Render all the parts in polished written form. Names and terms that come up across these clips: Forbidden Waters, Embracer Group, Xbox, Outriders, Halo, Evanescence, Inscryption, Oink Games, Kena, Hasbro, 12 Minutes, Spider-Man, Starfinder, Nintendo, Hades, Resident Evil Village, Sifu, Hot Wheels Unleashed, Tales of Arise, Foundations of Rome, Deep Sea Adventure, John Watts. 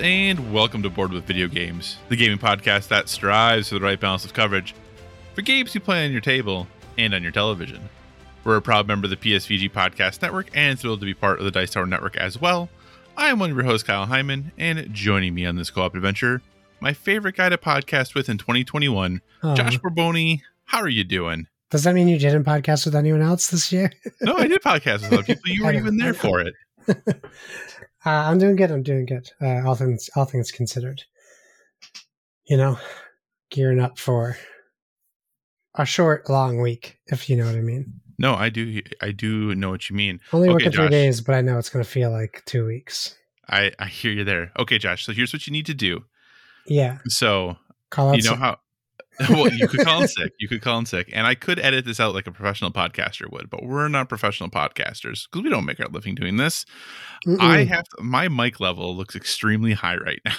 And welcome to Board with Video Games, the gaming podcast that strives for the right balance of coverage for games you play on your table and on your television. We're a proud member of the PSVG Podcast Network and thrilled to be part of the Dice Tower Network as well. I am one of your hosts, Kyle Hyman, and joining me on this co-op adventure, my favorite guy to podcast with in 2021, Josh Borboni. How are you doing? Does that mean you didn't podcast with anyone else this year? No, I did podcast with other people. You weren't even there for it. I'm doing good. All things considered, you know, gearing up for a short, long week, if you know what I mean. No, I do know what you mean. Only working 3 days, but I know it's going to feel like 2 weeks. I hear you there. Okay, Josh. So here's what you need to do. Yeah. So call out you could call in sick. And I could edit this out like a professional podcaster would, but we're not professional podcasters because we don't make our living doing this. My mic level looks extremely high right now.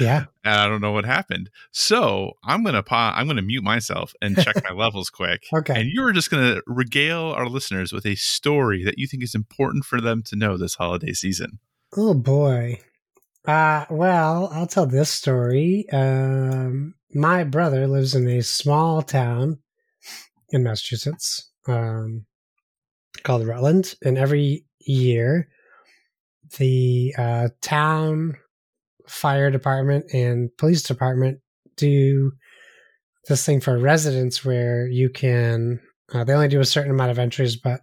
Yeah. And I don't know what happened. So I'm gonna mute myself and check my levels quick. Okay. And you're just gonna regale our listeners with a story that you think is important for them to know this holiday season. Oh boy. Well, I'll tell this story. My brother lives in a small town in Massachusetts called Rutland, and every year the town fire department and police department do this thing for residents where you can, they only do a certain amount of entries, but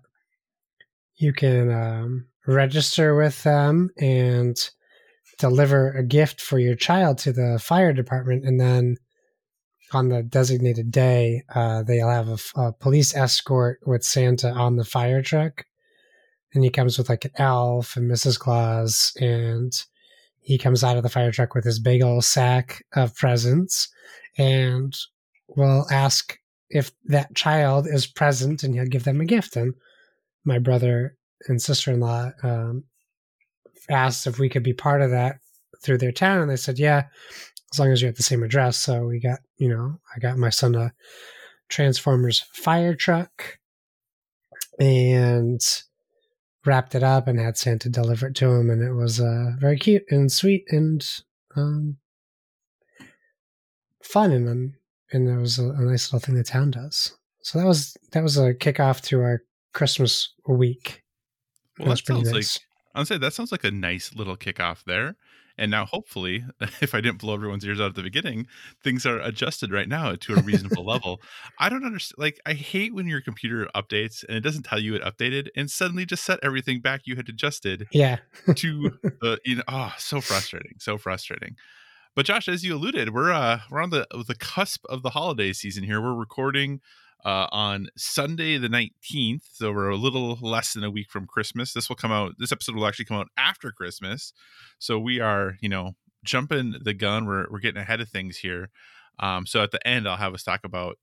you can register with them and deliver a gift for your child to the fire department, and then on the designated day, they'll have a police escort with Santa on the fire truck. And he comes with like an elf and Mrs. Claus, and he comes out of the fire truck with his big old sack of presents, and we'll ask if that child is present, and he'll give them a gift. And my brother and sister-in-law asked if we could be part of that through their town, and they said, yeah, as long as you're at the same address. So we got, I got my son a Transformers fire truck and wrapped it up and had Santa deliver it to him. And it was very cute and sweet and fun. And it was a nice little thing the town does. So that was a kickoff to our Christmas week. Well, that sounds nice. Honestly, that sounds like a nice little kickoff there. And now, hopefully, if I didn't blow everyone's ears out at the beginning, things are adjusted right now to a reasonable level. I don't understand. Like, I hate when your computer updates and it doesn't tell you it updated and suddenly just set everything back you had adjusted. Yeah. To the, so frustrating. So frustrating. But Josh, as you alluded, we're on the cusp of the holiday season here. We're recording on Sunday the 19th, so we're a little less than a week from Christmas. This episode will actually come out after Christmas, so we are jumping the gun. We're getting ahead of things here. So at the end I'll have us talk about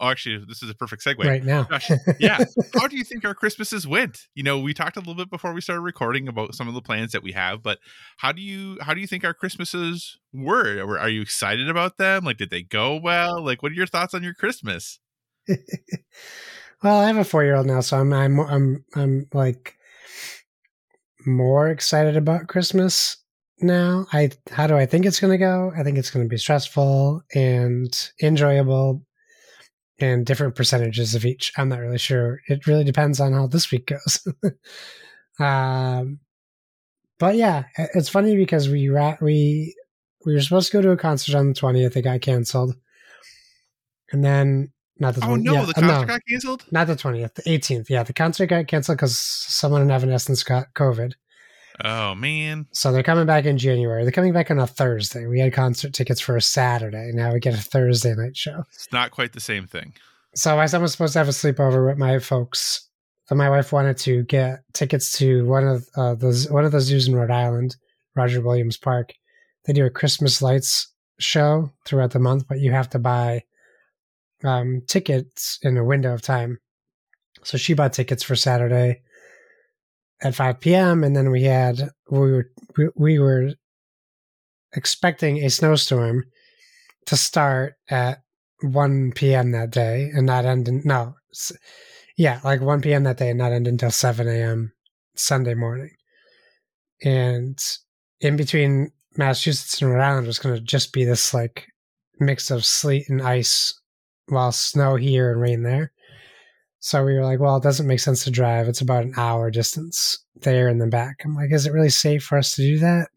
actually this is a perfect segue right now. Gosh, yeah. How do you think our Christmases went? We talked a little bit before we started recording about some of the plans that we have, but how do you think our Christmases were? Are you excited about them? Like, did they go well? Like, what are your thoughts on your Christmas? Well, I have a 4-year-old now, so I'm like more excited about Christmas now. How do I think it's going to go? I think it's going to be stressful and enjoyable, and different percentages of each. I'm not really sure. It really depends on how this week goes. But yeah, it's funny because we were supposed to go to a concert on the 20th. It got canceled, and then. Not the 20th. Oh, no, yeah, the concert got canceled? Not the 20th, the 18th. Yeah, the concert got canceled because someone in Evanescence got COVID. Oh, man. So they're coming back in January. They're coming back on a Thursday. We had concert tickets for a Saturday. Now we get a Thursday night show. It's not quite the same thing. So my son was supposed to have a sleepover with my folks So my wife wanted to get tickets to one of the zoos in Rhode Island, Roger Williams Park. They do a Christmas lights show throughout the month, but you have to buy tickets in a window of time. So she bought tickets for Saturday at 5 p.m. And then we were expecting a snowstorm to start at 1 p.m. that day and not end in, no, yeah, like 1 p.m. that day and not end until 7 a.m. Sunday morning. And in between Massachusetts and Rhode Island was going to just be this like mix of sleet and ice while snow here and rain there. So we were like, well, it doesn't make sense to drive. It's about an hour distance there and then back. I'm like, is it really safe for us to do that?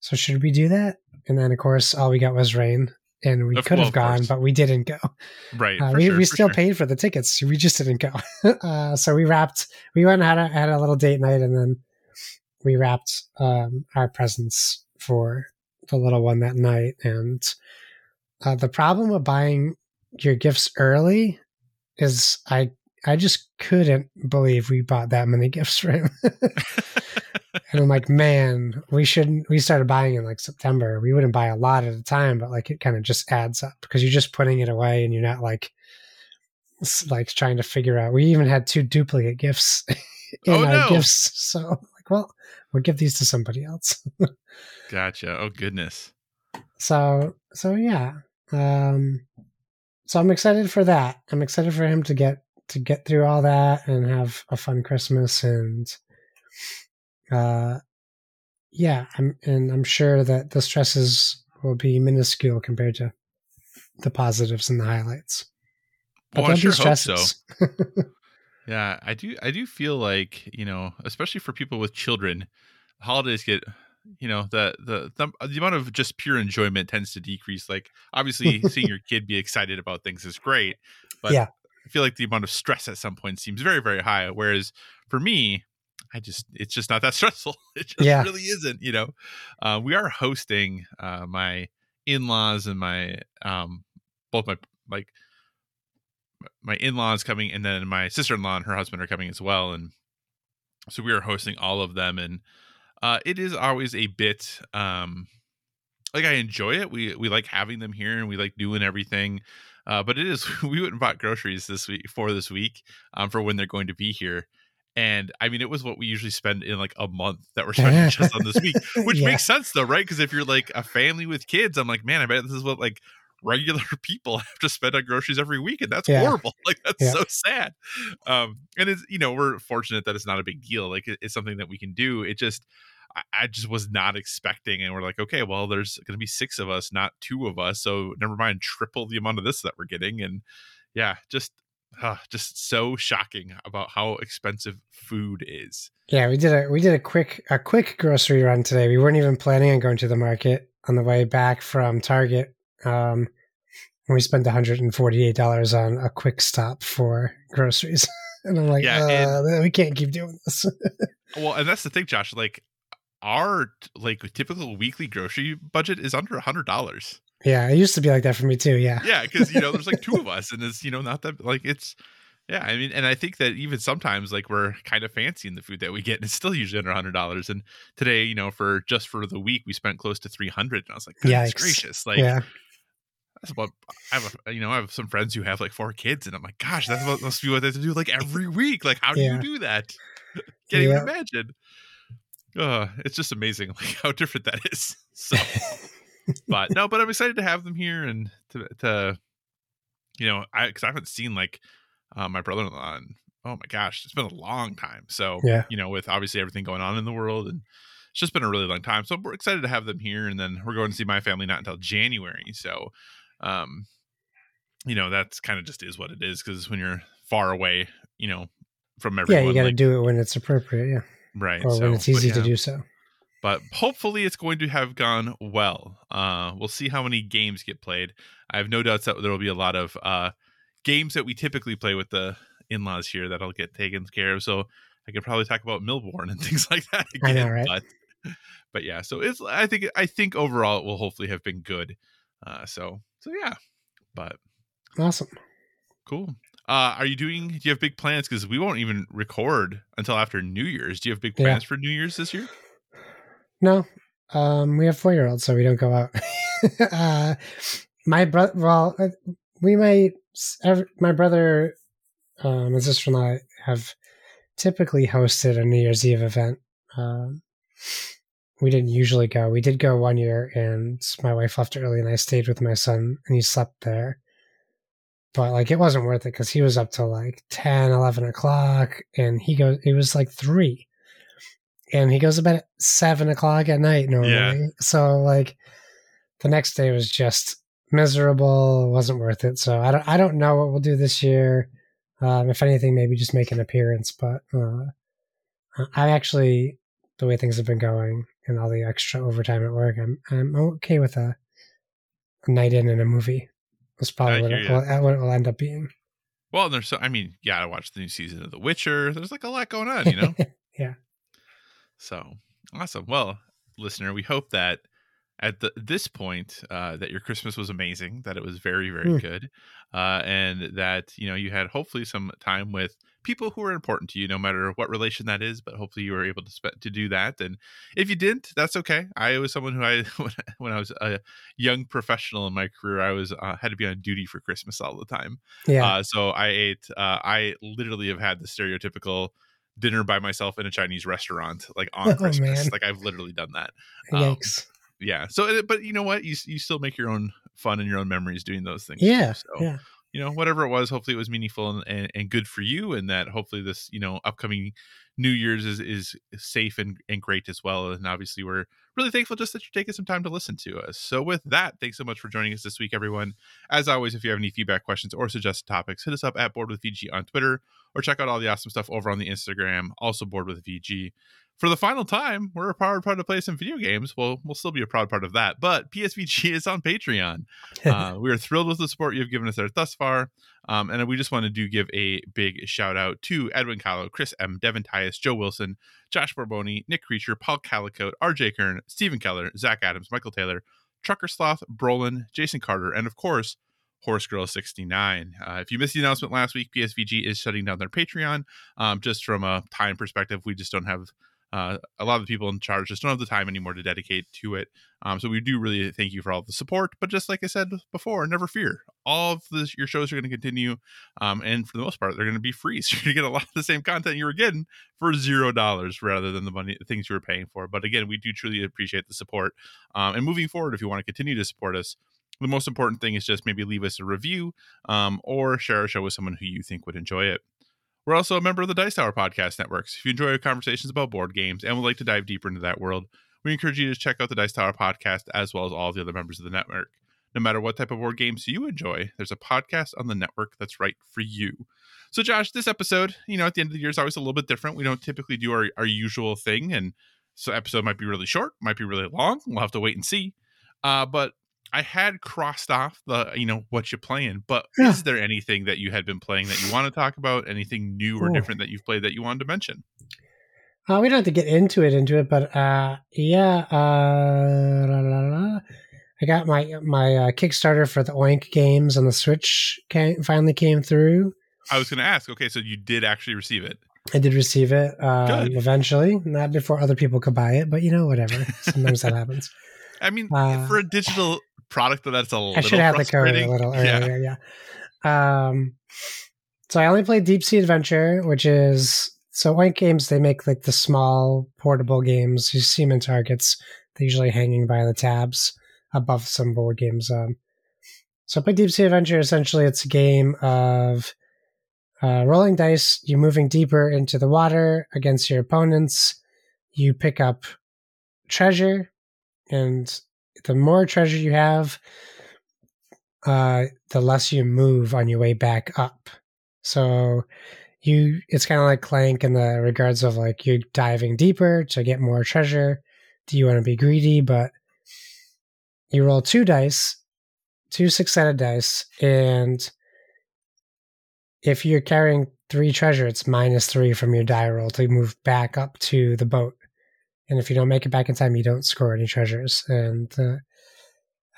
So should we do that? And then, of course, all we got was rain. And we could have gone, but we didn't go. Right. We paid for the tickets. We just didn't go. So we went and had a little date night, and then we wrapped our presents for the little one that night. And the problem with buying your gifts early is I just couldn't believe we bought that many gifts for him. And I'm like, man, we started buying in like September. We wouldn't buy a lot at a time, but like it kind of just adds up because you're just putting it away and you're not like trying to figure out. We even had 2 duplicate gifts in our gifts. So I'm like, well, we'll give these to somebody else. Gotcha. Oh, goodness. So yeah. So I'm excited for that. I'm excited for him to get through all that and have a fun Christmas, and yeah, I'm sure that the stresses will be minuscule compared to the positives and the highlights. But well, I sure hope so. Yeah, I do feel like, you know, especially for people with children, holidays get, you know, the amount of just pure enjoyment tends to decrease. Like, obviously, seeing your kid be excited about things is great, but yeah. I feel like the amount of stress at some point seems very, very high. Whereas for me, it's just not that stressful. It just really isn't, you know. We are hosting my in-laws and my both my in-laws coming, and then my sister-in-law and her husband are coming as well. And so we are hosting all of them, and it is always a bit like, I enjoy it. We like having them here and we like doing everything. But it is, we went and bought groceries this week for when they're going to be here. And I mean, it was what we usually spend in like a month that we're spending just on this week, which makes sense though, right? Because if you're like a family with kids, I'm like, man, I bet this is what like regular people have to spend on groceries every week. And that's horrible. Like, that's so sad. And it's, you know, we're fortunate that it's not a big deal. Like, it's something that we can do. It just, I just was not expecting. And we're like, okay, well, there's going to be 6 of us, not 2 of us. So never mind, triple the amount of this that we're getting. And yeah, just so shocking about how expensive food is. Yeah, we did a quick grocery run today. We weren't even planning on going to the market on the way back from Target. We spent $148 on a quick stop for groceries. And I'm like, we can't keep doing this. Well, and that's the thing, Josh, like our typical weekly grocery budget is under $100. Yeah, it used to be like that for me too. Yeah. Yeah, because, you know, there's like 2 of us, and it's, you know, not that like it's, yeah, I mean, and I think that even sometimes like we're kind of fancying the food that we get, and it's still usually under $100. And today, you know, for the week, we spent close to $300, and I was like, goodness gracious, like that's about, I have some friends who have like 4 kids, and I'm like, gosh, that's what must be what they have to do like every week. Like, how do you do that? Can't even imagine. It's just amazing like how different that is. So. But I'm excited to have them here, and to you know, because I haven't seen like my brother-in-law in, oh my gosh, it's been a long time. So, you know, with obviously everything going on in the world, and it's just been a really long time. So we're excited to have them here, and then we're going to see my family not until January. So, you know, that's kind of just is what it is, because when you're far away, you know, from everyone. Yeah, you got to do it when it's appropriate. Yeah. Right. Or when it's easy to do so. But hopefully it's going to have gone well. We'll see how many games get played. I have no doubts that there will be a lot of games that we typically play with the in-laws here that'll get taken care of. So I could probably talk about Millborn and things like that again. I know, right? But yeah, so it's. I think overall it will hopefully have been good. So yeah. But awesome. Cool. Do you have big plans? Because we won't even record until after New Year's. Do you have big plans for New Year's this year? No. We have 4-year-olds, so we don't go out. My brother and sister and I have typically hosted a New Year's Eve event. We didn't usually go. We did go one year, and my wife left early, and I stayed with my son, and he slept there. But it wasn't worth it because he was up till 10, 11 o'clock, and it was 3. And he goes to bed at 7 o'clock at night normally. Yeah. So the next day was just miserable. It wasn't worth it. So I don't know what we'll do this year. If anything, maybe just make an appearance. But the way things have been going and all the extra overtime at work, I'm okay with a night in and a movie. That's probably what it will end up being. Well, there's you gotta watch the new season of The Witcher. There's a lot going on, yeah. So awesome. Well, listener, we hope that at this point that your Christmas was amazing, that it was very, very good, and that you had hopefully some time with people who are important to you, no matter what relation that is. But hopefully you were able to do that. And if you didn't, that's okay. I was someone who when I was a young professional in my career, I was had to be on duty for Christmas all the time. Yeah. So I ate. I literally have had the stereotypical dinner by myself in a Chinese restaurant on Christmas. Man. I've literally done that. Yikes. Yeah. So, but you know what? You still make your own fun and your own memories doing those things. Yeah. Too, so. Yeah. Whatever it was, hopefully it was meaningful and good for you, and that hopefully this, upcoming New Year's is safe and great as well. And obviously we're really thankful just that you're taking some time to listen to us. So with that, thanks so much for joining us this week, everyone. As always, if you have any feedback, questions, or suggested topics, hit us up at Board with VG on Twitter, or check out all the awesome stuff over on the Instagram, also Board with VG. For the final time, we're a proud part to play some video games. Well, we'll still be a proud part of that, but PSVG is on Patreon. We are thrilled with the support you've given us there thus far. And we just want to give a big shout out to Edwin Callow, Chris M., Devin Tyus, Joe Wilson, Josh Borboni, Nick Creature, Paul Calicote, RJ Kern, Stephen Keller, Zach Adams, Michael Taylor, Trucker Sloth, Brolin, Jason Carter, and of course, Horse Girl 69. If you missed the announcement last week, PSVG is shutting down their Patreon. Just from a time perspective, we just don't have... a lot of the people in charge just don't have the time anymore to dedicate to it. So we do really thank you for all the support. But just like I said before, never fear. All of your shows are going to continue. And for the most part, they're going to be free. So you're going to get a lot of the same content you were getting for $0 rather than the things you were paying for. But again, we do truly appreciate the support. And moving forward, if you want to continue to support us, the most important thing is just maybe leave us a review or share our show with someone who you think would enjoy it. We're also a member of the Dice Tower Podcast Network. If you enjoy our conversations about board games and would like to dive deeper into that world, we encourage you to check out the Dice Tower Podcast as well as all the other members of the network. No matter what type of board games you enjoy, there's a podcast on the network that's right for you. So, Josh, this episode, at the end of the year is always a little bit different. We don't typically do our usual thing, and so episode might be really short, might be really long. We'll have to wait and see. But I had crossed off the, what you're playing, but is there anything that you had been playing that you want to talk about? Anything new or different that you've played that you wanted to mention? We don't have to get into it, but I got my Kickstarter for the Oink games on the Switch finally came through. I was going to ask. Okay, so you did actually receive it. I did receive it eventually, not before other people could buy it, but whatever. Sometimes that happens. I mean, for a digital product, that's a little frustrating. I should have had the code a little earlier, yeah. So I only played Deep Sea Adventure, which is... So Oink Games, they make the small portable games. You see them in Targets. They're usually hanging by the tabs above some board games. So I played Deep Sea Adventure. Essentially, it's a game of rolling dice. You're moving deeper into the water against your opponents. You pick up treasure. And the more treasure you have, the less you move on your way back up. So it's kind of like Clank in the regards of you're diving deeper to get more treasure. Do you want to be greedy? But you roll 2 six-sided dice, and if you're carrying 3 treasure, it's -3 from your die roll to move back up to the boat. And if you don't make it back in time, you don't score any treasures. And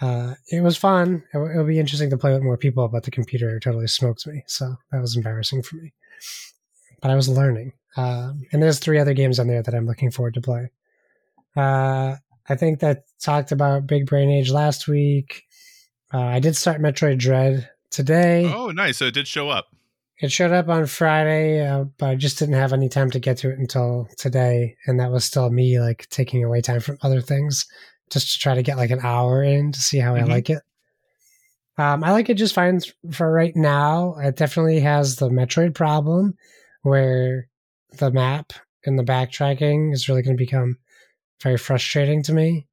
It was fun. It'll be interesting to play with more people, but the computer totally smoked me. So that was embarrassing for me. But I was learning. And there's 3 other games on there that I'm looking forward to play. I think that talked about Big Brain Age last week. I did start Metroid Dread today. Oh, nice. So it did show up. It showed up on Friday, but I just didn't have any time to get to it until today. And that was still me like taking away time from other things just to try to get like an hour in to see how I like it. I like it just fine for right now. It definitely has the Metroid problem where the map and the backtracking is really going to become very frustrating to me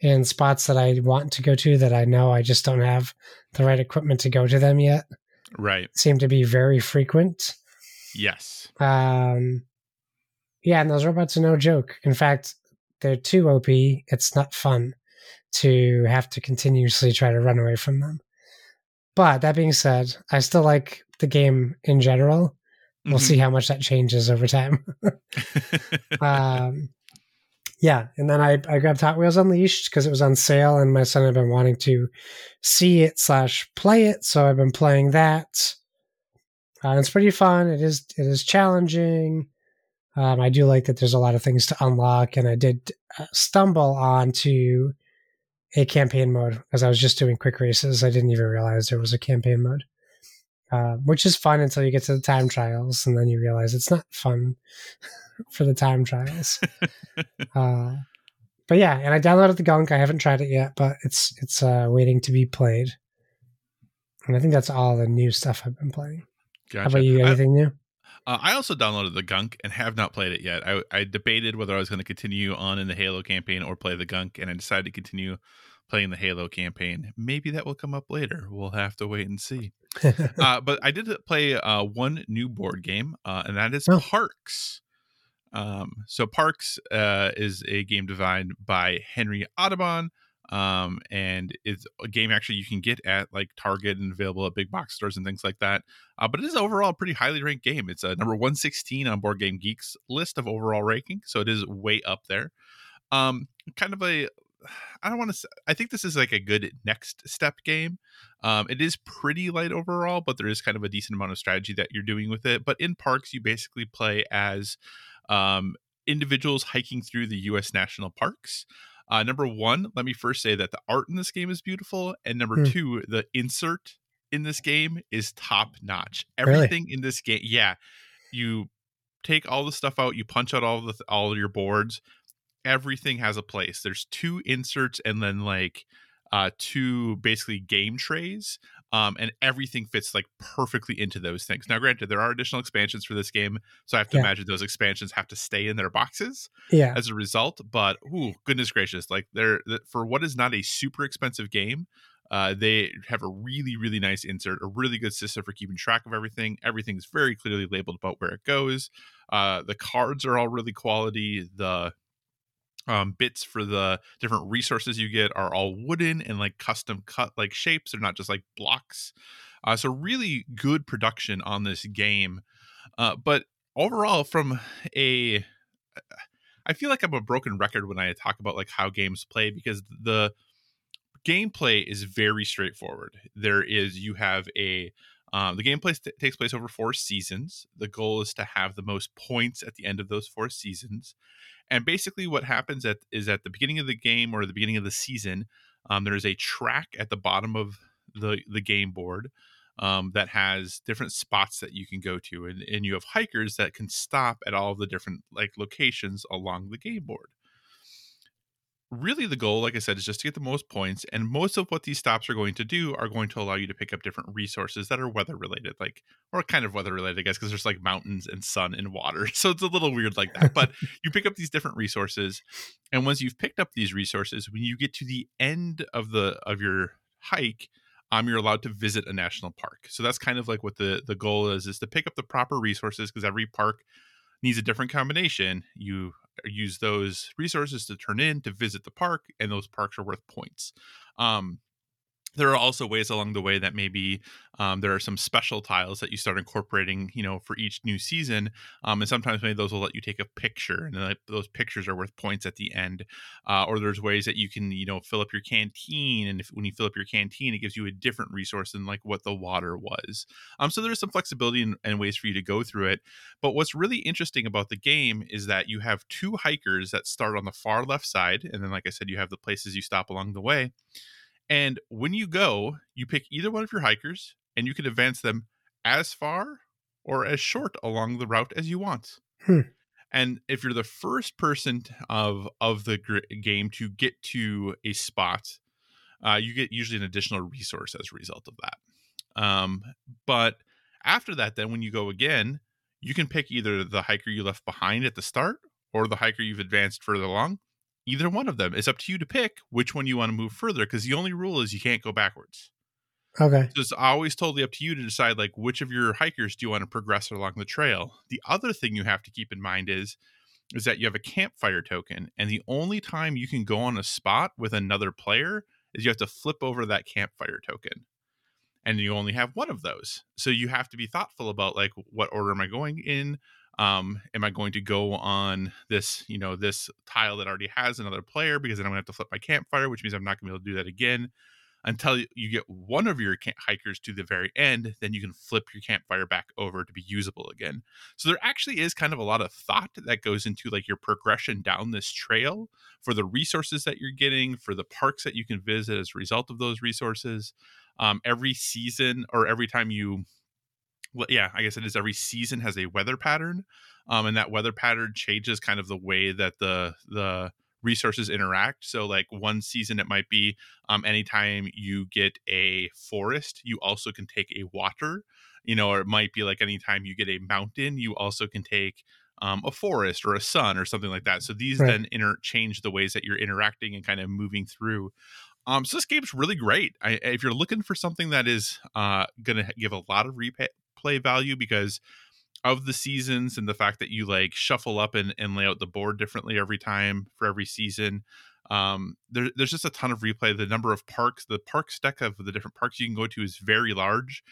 in spots that I want to go to that I know I just don't have the right equipment to go to them yet. Right. Seem to be very frequent. Yes. Yeah, and those robots are no joke. In fact, they're too OP. It's not fun to have to continuously try to run away from them. But that being said, I still like the game in general. We'll see how much that changes over time. Yeah, and then I grabbed Hot Wheels Unleashed because it was on sale and my son had been wanting to see it / play it, so I've been playing that. And it's pretty fun. It is challenging. I do like that there's a lot of things to unlock, and I did stumble onto a campaign mode as I was just doing quick races. I didn't even realize there was a campaign mode, which is fun until you get to the time trials, and then you realize it's not fun for the time trials. But yeah, and I downloaded The Gunk. I haven't tried it yet, but it's waiting to be played. And I think that's all the new stuff I've been playing. Gotcha. How about you? Anything new? I also downloaded The Gunk and have not played it yet. I debated whether I was going to continue on in the Halo campaign or play The Gunk, and I decided to continue playing the Halo campaign. Maybe that will come up later. We'll have to wait and see. But I did play one new board game, and that is Parks. So Parks is a game designed by Henry Audubon, and it's a game actually you can get at like Target and available at big box stores and things like that. But it is overall a pretty highly ranked game. It's a number 116 on Board Game Geek's list of overall ranking, so it is way up there. Kind of a, I don't want to. I think this is like a good next step game. It is pretty light overall, but there is kind of a decent amount of strategy that you're doing with it. But in Parks, you basically play as individuals hiking through the U.S. national parks. Number one, let me first say that the art in this game is beautiful, and number two, the insert in this game is top notch. Everything in this game, you take all the stuff out, you punch out all of your boards. Everything has a place. There's 2 inserts and then like 2 basically game trays, and everything fits like perfectly into those things. Now granted, there are additional expansions for this game, so I have to imagine those expansions have to stay in their boxes as a result, but goodness gracious, like they're, for what is not a super expensive game, they have a really, really nice insert, a really good system for keeping track of everything. Everything's very clearly labeled about where it goes. The cards are all really quality. The bits for the different resources you get are all wooden and like custom cut like shapes. They're not just like blocks. So really good production on this game. But overall, I feel like I'm a broken record when I talk about like how games play, because the gameplay is very straightforward. The gameplay takes place over 4 seasons. The goal is to have the most points at the end of those 4 seasons. And basically what happens is at the beginning of the game or the beginning of the season, there is a track at the bottom of the game board that has different spots that you can go to. And you have hikers that can stop at all the different like locations along the game board. Really, the goal, like I said, is just to get the most points. And most of what these stops are going to do are going to allow you to pick up different resources that are weather related, like, or kind of weather related, I guess, because there's like mountains and sun and water. So it's a little weird like that. But you pick up these different resources. And once you've picked up these resources, when you get to the end of your hike, you're allowed to visit a national park. So that's kind of like what the goal is to pick up the proper resources, because every park needs a different combination. You use those resources to turn in to visit the park, and those parks are worth points. There are also ways along the way that maybe there are some special tiles that you start incorporating, you know, for each new season. And sometimes maybe those will let you take a picture, and then those pictures are worth points at the end. Or there's ways that you can, you know, fill up your canteen. And if when you fill up your canteen, it gives you a different resource than like what the water was. So there's some flexibility and ways for you to go through it. But what's really interesting about the game is that you have two hikers that start on the far left side. And then, like I said, you have the places you stop along the way. And when you go, you pick either one of your hikers, and you can advance them as far or as short along the route as you want. And if you're the first person of the game to get to a spot, you get usually an additional resource as a result of that. But after that, then when you go again, you can pick either the hiker you left behind at the start or the hiker you've advanced further along. Either one of them. It's up to you to pick which one you want to move further, because the only rule is you can't go backwards. Okay. So it's always totally up to you to decide, like, which of your hikers do you want to progress along the trail. The other thing you have to keep in mind is that you have a campfire token, and the only time you can go on a spot with another player is you have to flip over that campfire token. And you only have one of those. So you have to be thoughtful about, like, what order am I going in? Am I going to go on this, you know, this tile that already has another player, because then I'm gonna have to flip my campfire, which means I'm not gonna be able to do that again until you get one of your hikers to the very end. Then you can flip your campfire back over to be usable again. So there actually is kind of a lot of thought that goes into, like, your progression down this trail, for the resources that you're getting, for the parks that you can visit as a result of those resources. Every season, or every time you... Well, yeah, I guess it is. Every season has a weather pattern, and that weather pattern changes kind of the way that the resources interact. So, like, one season, it might be anytime you get a forest, you also can take a water, you know, or it might be like anytime you get a mountain, you also can take a forest or a sun or something like that. So these then interchange the ways that you're interacting and kind of moving through. So this game's really great. If you're looking for something that is going to give a lot of play value because of the seasons and the fact that you, like, shuffle up and lay out the board differently every time for every season. There's just a ton of replay. The number of parks, the parks deck of the different parks you can go to is very large.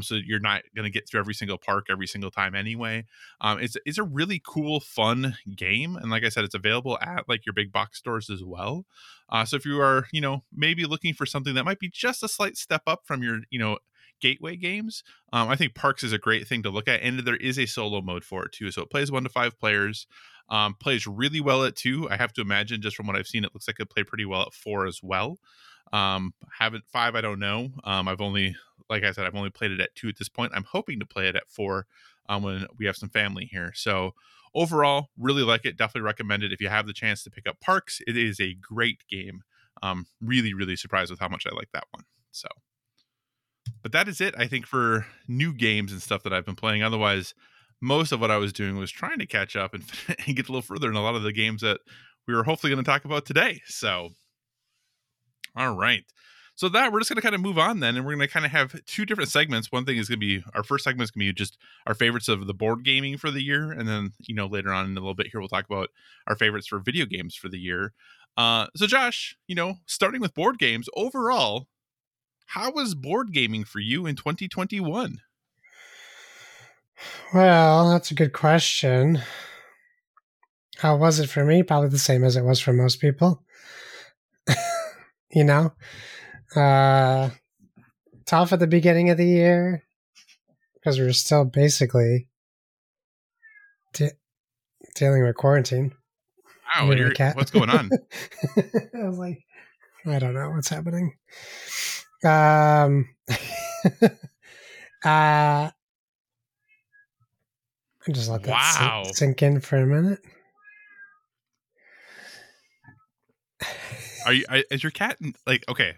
So you're not going to get through every single park every single time anyway. It's a really cool, fun game. And like I said, it's available at, like, your big box stores as well. So if you are, you know, maybe looking for something that might be just a slight step up from your, you know, gateway games, I think Parks is a great thing to look at, and there is a solo mode for it too, so it plays 1 to 5 players. Plays really well at 2. I have to imagine, just from what I've seen, it looks like it played pretty well at 4 as well. Haven't 5, I don't know. I've only played it at 2 at this point. I'm hoping to play it at 4 when we have some family here. So overall, really like it. Definitely recommend it if you have the chance to pick up Parks. It is a great game. Really, really surprised with how much I like that one. So. But that is it, I think, for new games and stuff that I've been playing. Otherwise, most of what I was doing was trying to catch up and get a little further in a lot of the games that we were hopefully going to talk about today. So, all right. So that we're just going to kind of move on then, and we're going to kind of have two different segments. One thing is going to be our first segment is going to be just our favorites of the board gaming for the year. And then, you know, later on in a little bit here, we'll talk about our favorites for video games for the year. So Josh, you know, starting with board games overall, how was board gaming for you in 2021? Well, that's a good question. How was it for me? Probably the same as it was for most people. You know? Tough at the beginning of the year, because we were still basically dealing with quarantine. Wow, what's going on? I was like, I don't know what's happening. I just let that sink in for a minute. Is your cat like okay?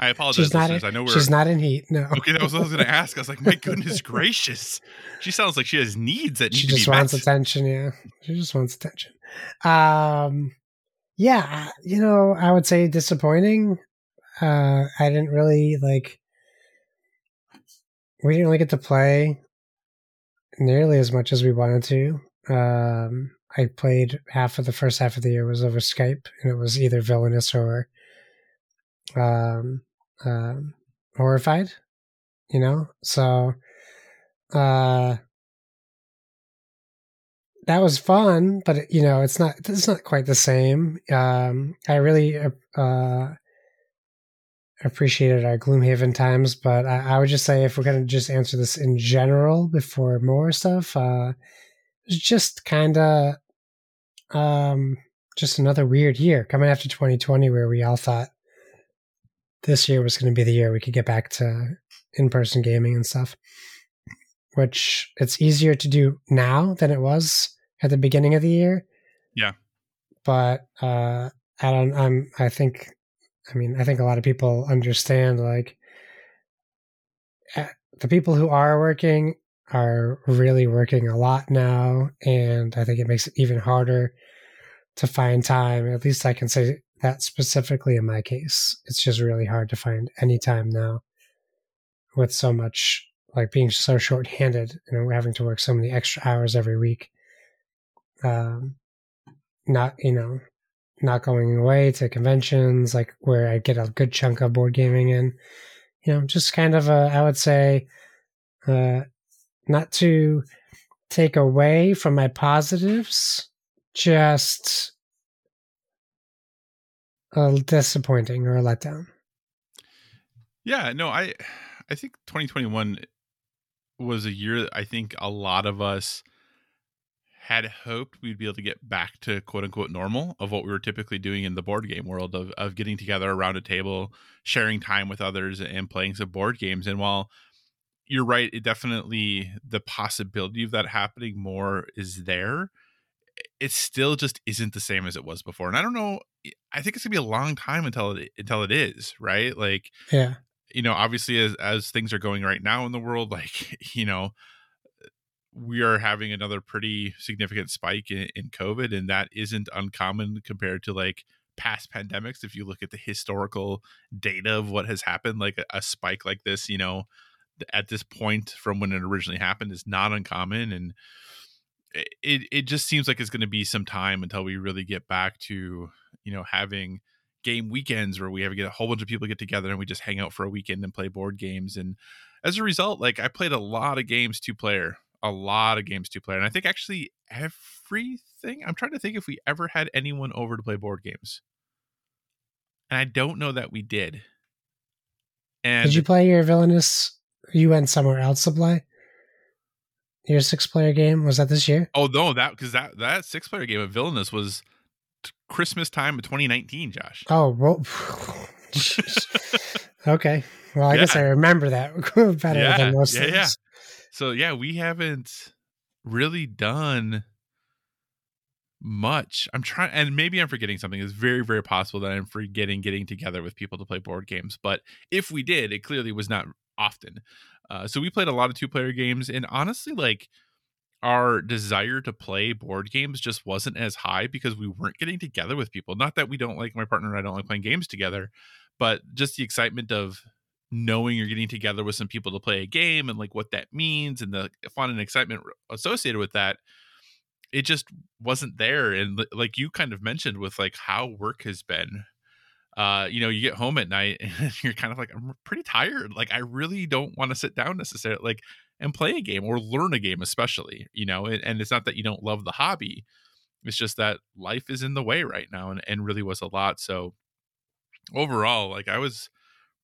I apologize. She's not in heat. No. Okay, that was what I was going to ask. I was like, my goodness gracious, she sounds like she has needs that she just wants attention. Yeah, she just wants attention. Yeah, you know, I would say disappointing. I didn't really we didn't really get to play nearly as much as we wanted to. I played half of the first half of the year was over Skype, and it was either Villainous or horrified, you know? So that was fun, but you know, it's not quite the same. I really appreciated our Gloomhaven times, but I would just say, if we're going to just answer this in general before more stuff, it was just kind of just another weird year coming after 2020, where we all thought this year was going to be the year we could get back to in-person gaming and stuff, which it's easier to do now than it was at the beginning of the year. Yeah. But I think a lot of people understand, like, the people who are working are really working a lot now, and I think it makes it even harder to find time. At least I can say that specifically in my case. It's just really hard to find any time now with so much, like, being so short-handed, and having to work so many extra hours every week. Not going away to conventions, like, where I get a good chunk of board gaming in, you know, just kind of I would say, not to take away from my positives, just a disappointing or a letdown. Yeah, no, I think 2021 was a year that I think a lot of us had hoped we'd be able to get back to quote unquote normal of what we were typically doing in the board game world of getting together around a table, sharing time with others, and playing some board games. And while you're right, it definitely, the possibility of that happening more is there, it still just isn't the same as it was before. And I don't know, I think it's gonna be a long time until it is, right? Like, yeah, you know, obviously as things are going right now in the world, like, you know, we are having another pretty significant spike in COVID, and that isn't uncommon compared to, like, past pandemics. If you look at the historical data of what has happened, like a spike like this, you know, at this point from when it originally happened is not uncommon. And it just seems like it's going to be some time until we really get back to, you know, having game weekends where we have to get a whole bunch of people get together and we just hang out for a weekend and play board games. And as a result, like, I played a lot of games two player. And I think actually everything, I'm trying to think if we ever had anyone over to play board games, and I don't know that we did. And did you play your Villainous? You went somewhere else to play your 6-player game. Was that this year? Oh no, because that 6-player game of Villainous was Christmas time of 2019, Josh. Oh, well, okay. Well, I guess I remember that better than most things. Yeah. So, yeah, we haven't really done much. I'm trying, and maybe I'm forgetting something. It's very, very possible that I'm forgetting getting together with people to play board games. But if we did, it clearly was not often. So we played a lot of 2-player games. And honestly, like, our desire to play board games just wasn't as high because we weren't getting together with people. Not that we don't like, my partner and I don't like playing games together, but just the excitement of knowing you're getting together with some people to play a game, and like what that means and the fun and excitement associated with that, it just wasn't there. And like you kind of mentioned with like how work has been, you know, you get home at night and you're kind of like, I'm pretty tired. Like, I really don't want to sit down necessarily, like, and play a game or learn a game, especially, you know, and it's not that you don't love the hobby. It's just that life is in the way right now, and really was a lot. So overall, like, I was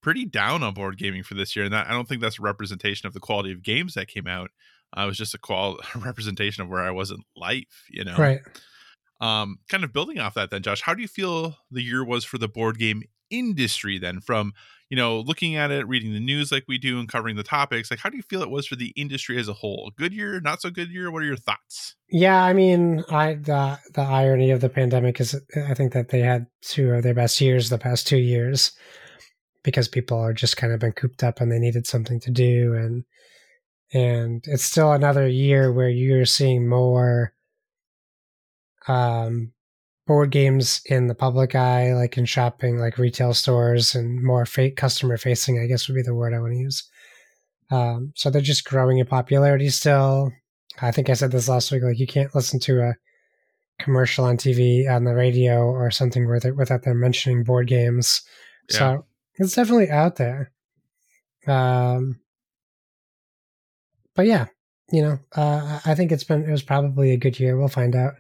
pretty down on board gaming for this year, and that, I don't think that's a representation of the quality of games that came out. It was just a representation of where I was in life, you know. Right. Kind of building off that, then, Josh, how do you feel the year was for the board game industry? Then, from, you know, looking at it, reading the news like we do, and covering the topics, like, how do you feel it was for the industry as a whole? Good year, not so good year? What are your thoughts? Yeah, I mean, the irony of the pandemic is, I think that they had two of their best years the past 2 years, because people are just kind of been cooped up and they needed something to do. And it's still another year where you're seeing more board games in the public eye, like in shopping, like retail stores, and more customer facing, I guess would be the word I want to use. So they're just growing in popularity still. I think I said this last week, like, you can't listen to a commercial on TV, on the radio, or something without them mentioning board games. Yeah. So it's definitely out there. But yeah, you know, I think it was probably a good year. We'll find out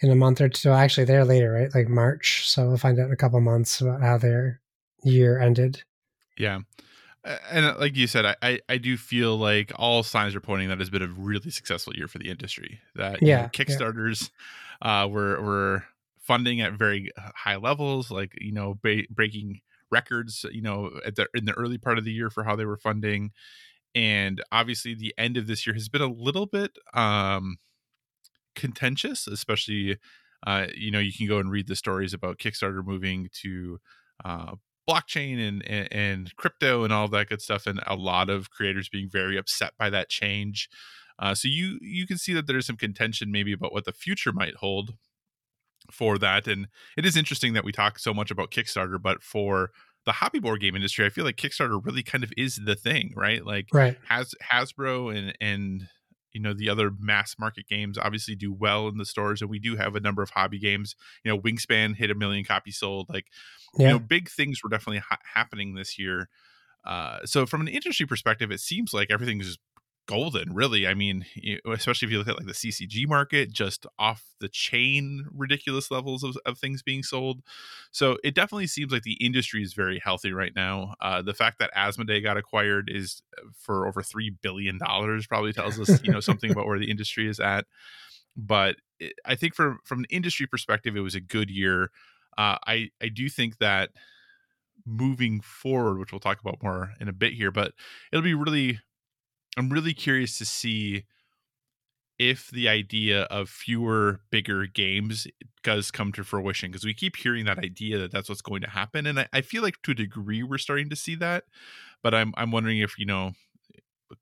in a month or two. Actually, they're later, right? Like March. So we'll find out in a couple months about how their year ended. Yeah. And like you said, I do feel like all signs are pointing that it's been a really successful year for the industry. That Kickstarters were funding at very high levels, like, you know, breaking records, you know, in the early part of the year for how they were funding. And obviously the end of this year has been a little bit contentious, especially, you know, you can go and read the stories about Kickstarter moving to blockchain and crypto and all that good stuff, and a lot of creators being very upset by that change. So you can see that there's some contention maybe about what the future might hold for that. And it is interesting that we talk so much about Kickstarter, but for the hobby board game industry, I feel like Kickstarter really kind of is the thing, right? Like Hasbro and you know, the other mass market games obviously do well in the stores, and we do have a number of hobby games. You know, Wingspan hit 1 million copies sold. Like, you know, big things were definitely happening this year. So from an industry perspective, it seems like everything's just golden, really. I mean, especially if you look at like the CCG market, just off the chain, ridiculous levels of things being sold. So it definitely seems like the industry is very healthy right now. The fact that Asmodee got acquired is for over $3 billion probably tells us, you know, something about where the industry is at. But I think from an industry perspective, it was a good year. I do think that moving forward, which we'll talk about more in a bit here, but it'll be really, I'm really curious to see if the idea of fewer, bigger games does come to fruition, because we keep hearing that idea that that's what's going to happen. And I feel like to a degree we're starting to see that, but I'm wondering if, you know,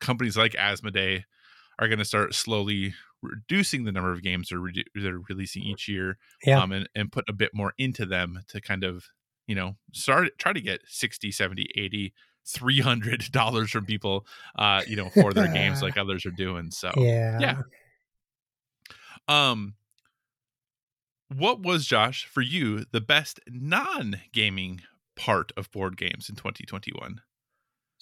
companies like Asmodee are going to start slowly reducing the number of games they're releasing each year, and put a bit more into them to kind of, you know, try to get 60, 70, 80, $300 from people, you know, for their games like others are doing. So what was, Josh, for you the best non-gaming part of board games in 2021?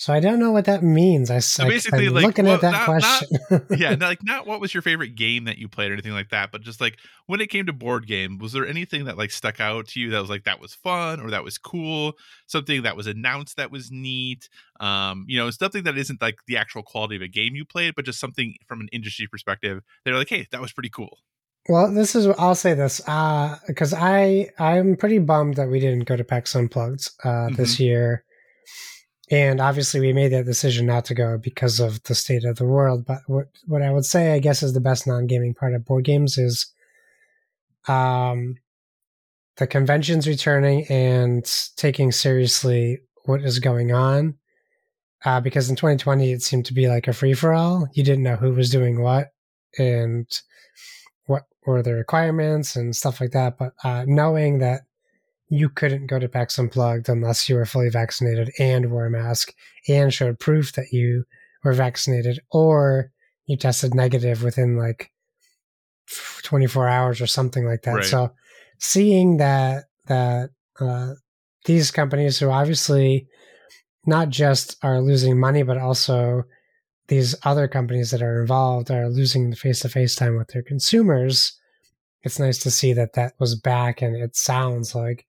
So I don't know what that means. I'm looking at that question. Not what was your favorite game that you played or anything like that, but just like when it came to board game, was there anything that like stuck out to you that was like, that was fun, or that was cool, something that was announced that was neat? You know, something that isn't like the actual quality of a game you played, but just something from an industry perspective. They're like, hey, that was pretty cool. Well, this is, I'll say this, because I'm pretty bummed that we didn't go to PAX Unplugged this year. And obviously we made that decision not to go because of the state of the world. But what I would say, I guess, is the best non-gaming part of board games is the conventions returning and taking seriously what is going on. Because in 2020, it seemed to be like a free-for-all. You didn't know who was doing what and what were the requirements and stuff like that. But knowing that you couldn't go to PAX Unplugged unless you were fully vaccinated and wore a mask and showed proof that you were vaccinated, or you tested negative within like 24 hours or something like that. Right. So seeing that these companies who obviously not just are losing money, but also these other companies that are involved are losing the face-to-face time with their consumers. It's nice to see that was back, and it sounds like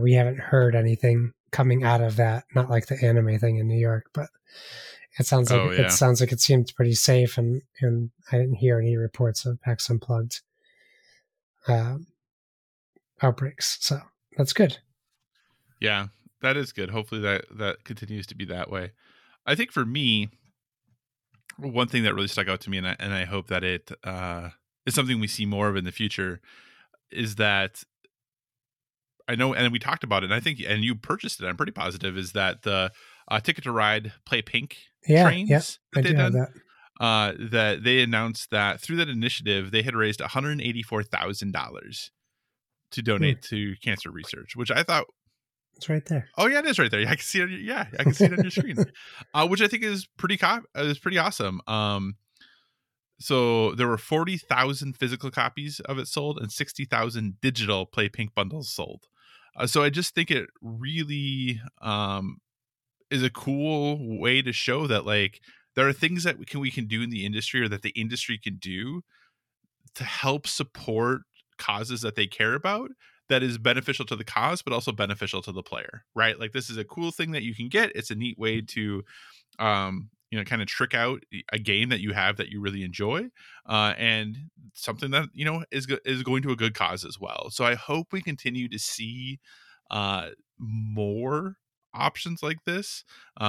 we haven't heard anything coming out of that, not like the anime thing in New York, but it sounds like it sounds like it seemed pretty safe, and I didn't hear any reports of PAX Unplugged outbreaks. So that's good. Yeah, that is good. Hopefully that continues to be that way. I think for me, one thing that really stuck out to me, and I hope that it is something we see more of in the future, is that, I know, and we talked about it, and I think, and you purchased it, I'm pretty positive, is that the Ticket to Ride Play Pink trains that they've done, that they announced that through that initiative, they had raised $184,000 to donate to cancer research, which I thought... It's right there. Oh, yeah, it is right there. I can see it. Yeah, I can see it on your screen, which I think is pretty awesome. So there were 40,000 physical copies of it sold and 60,000 digital Play Pink bundles sold. So I just think it really is a cool way to show that like there are things that we can do in the industry, or that the industry can do to help support causes that they care about, that is beneficial to the cause but also beneficial to the player, right? Like this is a cool thing that you can get. It's a neat way to kind of trick out a game that you have that you really enjoy, and something that is going to a good cause as well. So I hope we continue to see more options like this,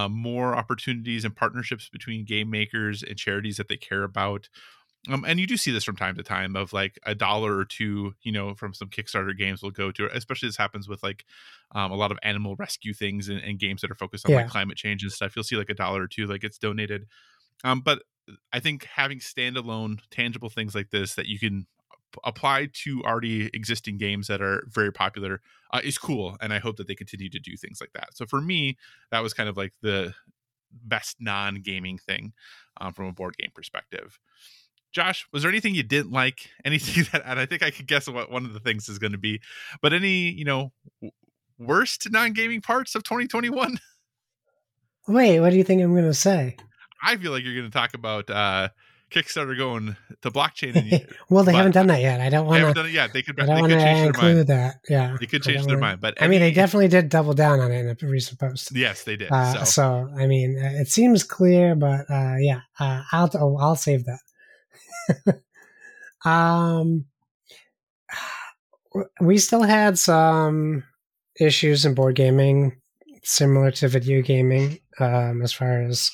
more opportunities and partnerships between game makers and charities that they care about. And you do see this from time to time of like $1 or $2, from some Kickstarter games will go to, especially this happens with like a lot of animal rescue things and games that are focused on like climate change and stuff. You'll see like $1 or $2, like it's donated. But I think having standalone tangible things like this that you can apply to already existing games that are very popular is cool. And I hope that they continue to do things like that. So for me, that was kind of like the best non-gaming thing from a board game perspective. Josh, was there anything you didn't like? Anything that, and I think I could guess what one of the things is going to be, but any, worst non-gaming parts of 2021? Wait, what do you think I'm going to say? I feel like you're going to talk about Kickstarter going to blockchain. Well, they haven't done that yet. I don't want to. They haven't done it yet. They could change their mind. That. Yeah, they could change their mind. But I mean, they definitely did double down on it in a recent post. Yes, they did. So, I mean, it seems clear, but I'll save that. We still had some issues in board gaming similar to video gaming, as far as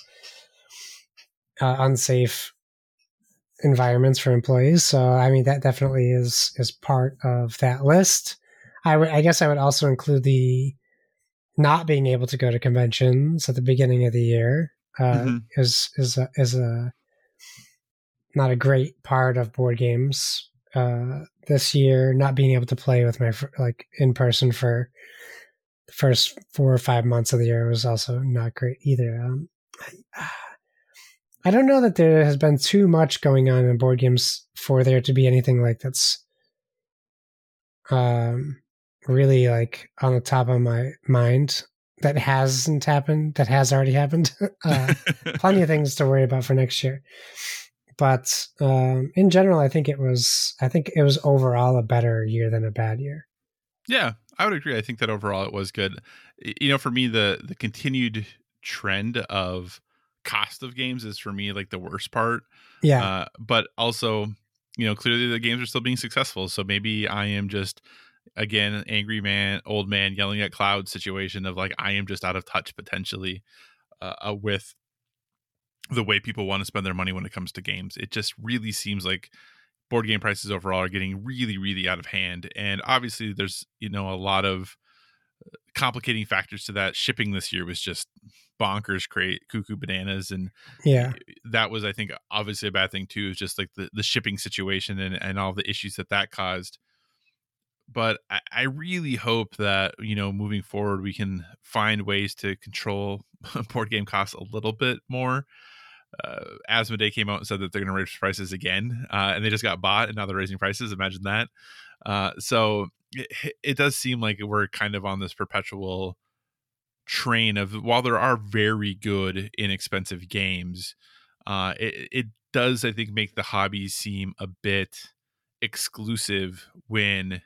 unsafe environments for employees. So I mean that definitely is part of that list. I guess I would also include the not being able to go to conventions at the beginning of the year is not a great part of board games this year. Not being able to play with my in person for the first 4 or 5 months of the year was also not great either. I don't know that there has been too much going on in board games for there to be anything like that's really like on the top of my mind that has already happened. Plenty of things to worry about for next year. But in general, I think it was overall a better year than a bad year. Yeah, I would agree. I think that overall it was good. For me, the continued trend of cost of games is for me like the worst part. Yeah. But also, clearly the games are still being successful. So maybe I am just, again, an angry man, old man yelling at cloud situation of like, I am just out of touch potentially with the way people want to spend their money when it comes to games. It just really seems like board game prices overall are getting really, really out of hand. And obviously there's, a lot of complicating factors to that. Shipping this year was just bonkers, cuckoo bananas. And yeah, that was, I think, obviously a bad thing too, is just like the shipping situation and all the issues that caused. But I really hope that, moving forward, we can find ways to control board game costs a little bit more. Asmodee came out and said that they're going to raise prices again, and they just got bought, and now they're raising prices. Imagine that. So it does seem like we're kind of on this perpetual train of, while there are very good, inexpensive games, it does, I think, make the hobby seem a bit exclusive when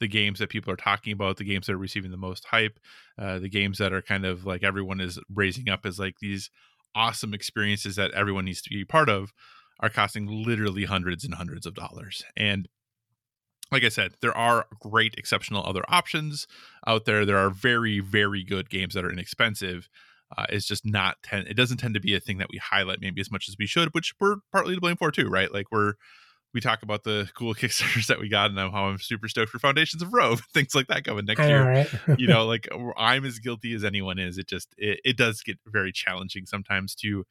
the games that people are talking about, the games that are receiving the most hype, the games that are kind of like everyone is raising up as like these awesome experiences that everyone needs to be part of, are costing literally hundreds and hundreds of dollars. And like I said, there are great, exceptional other options out there. There are very, very good games that are inexpensive. It's just it doesn't tend to be a thing that we highlight maybe as much as we should, which we're partly to blame for too, right? Like we talk about the cool Kickstarters that we got and how I'm super stoked for Foundations of Rome, things like that coming next year. Right. Like I'm as guilty as anyone is. It just, it does get very challenging sometimes to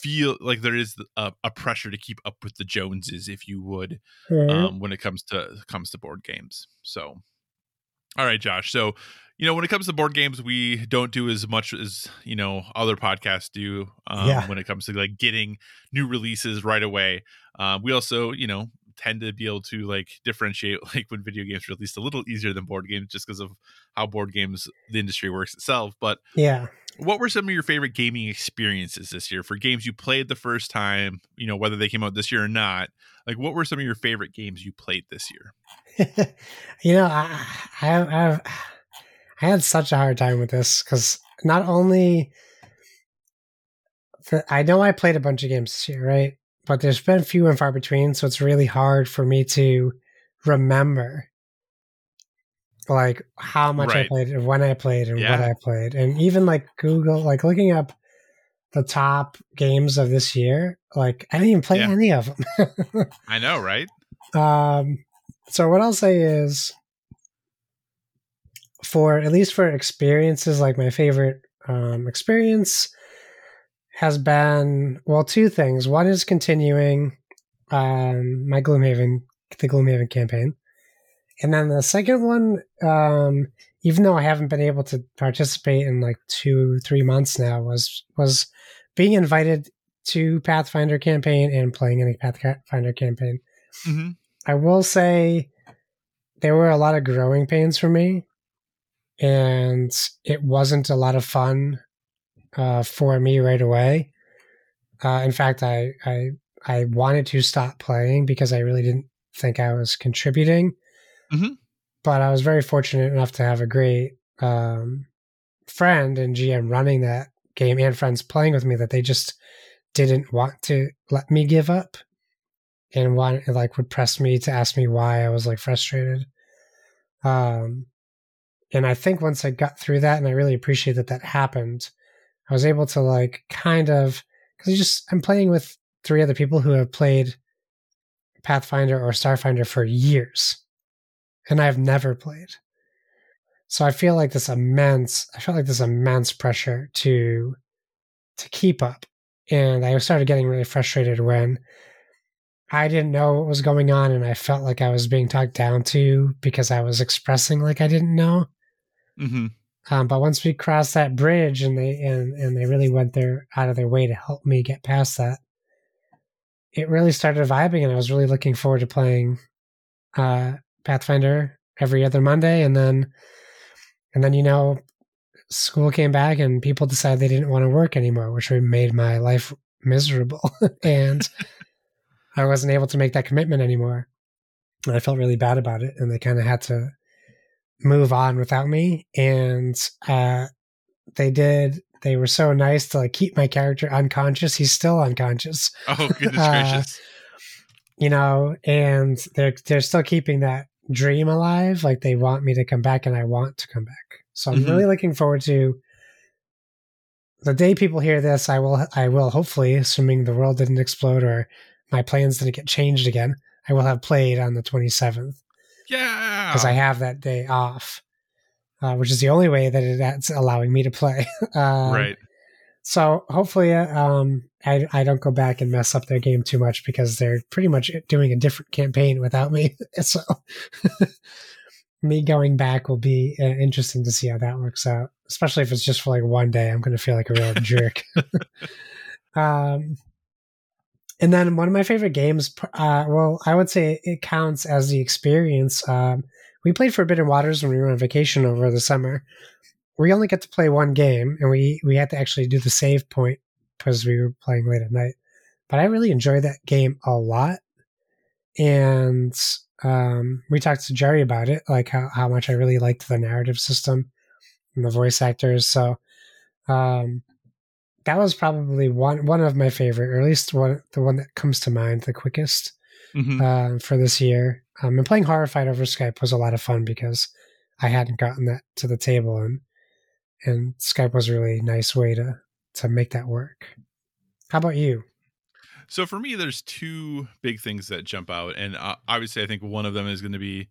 feel like there is a pressure to keep up with the Joneses, if you would, when it comes to board games. So, all right, Josh. So, when it comes to board games, we don't do as much as, other podcasts do when it comes to like getting new releases right away. We also, tend to be able to like differentiate like when video games are released a little easier than board games just because of how board games, the industry works itself. But yeah, what were some of your favorite gaming experiences this year for games you played the first time, you know, whether they came out this year or not? Like, what were some of your favorite games you played this year? You know, I had such a hard time with this because not only I know I played a bunch of games this year, right? But there's been few and far between, so it's really hard for me to remember like how much I played and when I played and what I played. And even like Google, like looking up the top games of this year, like I didn't even play any of them. I know, right? So what I'll say is for, at least for experiences, like my favorite experience has been, well, two things. One is continuing the Gloomhaven campaign. And then the second one, even though I haven't been able to participate in like 2-3 months now, was being invited to Pathfinder campaign and playing in a Pathfinder campaign. Mm-hmm. I will say there were a lot of growing pains for me, and it wasn't a lot of fun for me right away. In fact, I wanted to stop playing because I really didn't think I was contributing. Mm-hmm. But I was very fortunate enough to have a great friend and GM running that game and friends playing with me that they just didn't want to let me give up and would press me to ask me why I was like frustrated. And I think once I got through that, and I really appreciate that happened, I was able to like kind of, because I'm playing with three other people who have played Pathfinder or Starfinder for years. And I've never played. So I felt like this immense pressure to keep up. And I started getting really frustrated when I didn't know what was going on, and I felt like I was being talked down to because I was expressing like I didn't know. Mm-hmm. But once we crossed that bridge and they really went out of their way to help me get past that, it really started vibing, and I was really looking forward to playing Pathfinder every other Monday, and then you know, school came back and people decided they didn't want to work anymore, which made my life miserable. And I wasn't able to make that commitment anymore, and I felt really bad about it, and they kind of had to move on without me. And they were so nice to like keep my character unconscious. He's still unconscious. Oh, goodness gracious. You know, and they're still keeping that dream alive. Like they want me to come back, and I want to come back. So I'm really looking forward to the day people hear this. I will hopefully, assuming the world didn't explode or my plans didn't get changed again, I will have played on the 27th. Yeah, because I have that day off, which is the only way that's allowing me to play. Right. So hopefully, I don't go back and mess up their game too much, because they're pretty much doing a different campaign without me. So me going back will be interesting to see how that works out, especially if it's just for like one day. I'm going to feel like a real jerk. And then one of my favorite games, I would say it counts as the experience. We played Forbidden Waters when we were on vacation over the summer. We only get to play one game, and we had to actually do the save point because we were playing late at night. But I really enjoyed that game a lot. And we talked to Jerry about it, like how much I really liked the narrative system and the voice actors. So that was probably one of my favorite, or at least the one that comes to mind the quickest for this year. And playing Horrified over Skype was a lot of fun because I hadn't gotten that to the table, and Skype was a really nice way to make that work. How about you? So for me, there's two big things that jump out. And obviously, I think one of them is going to be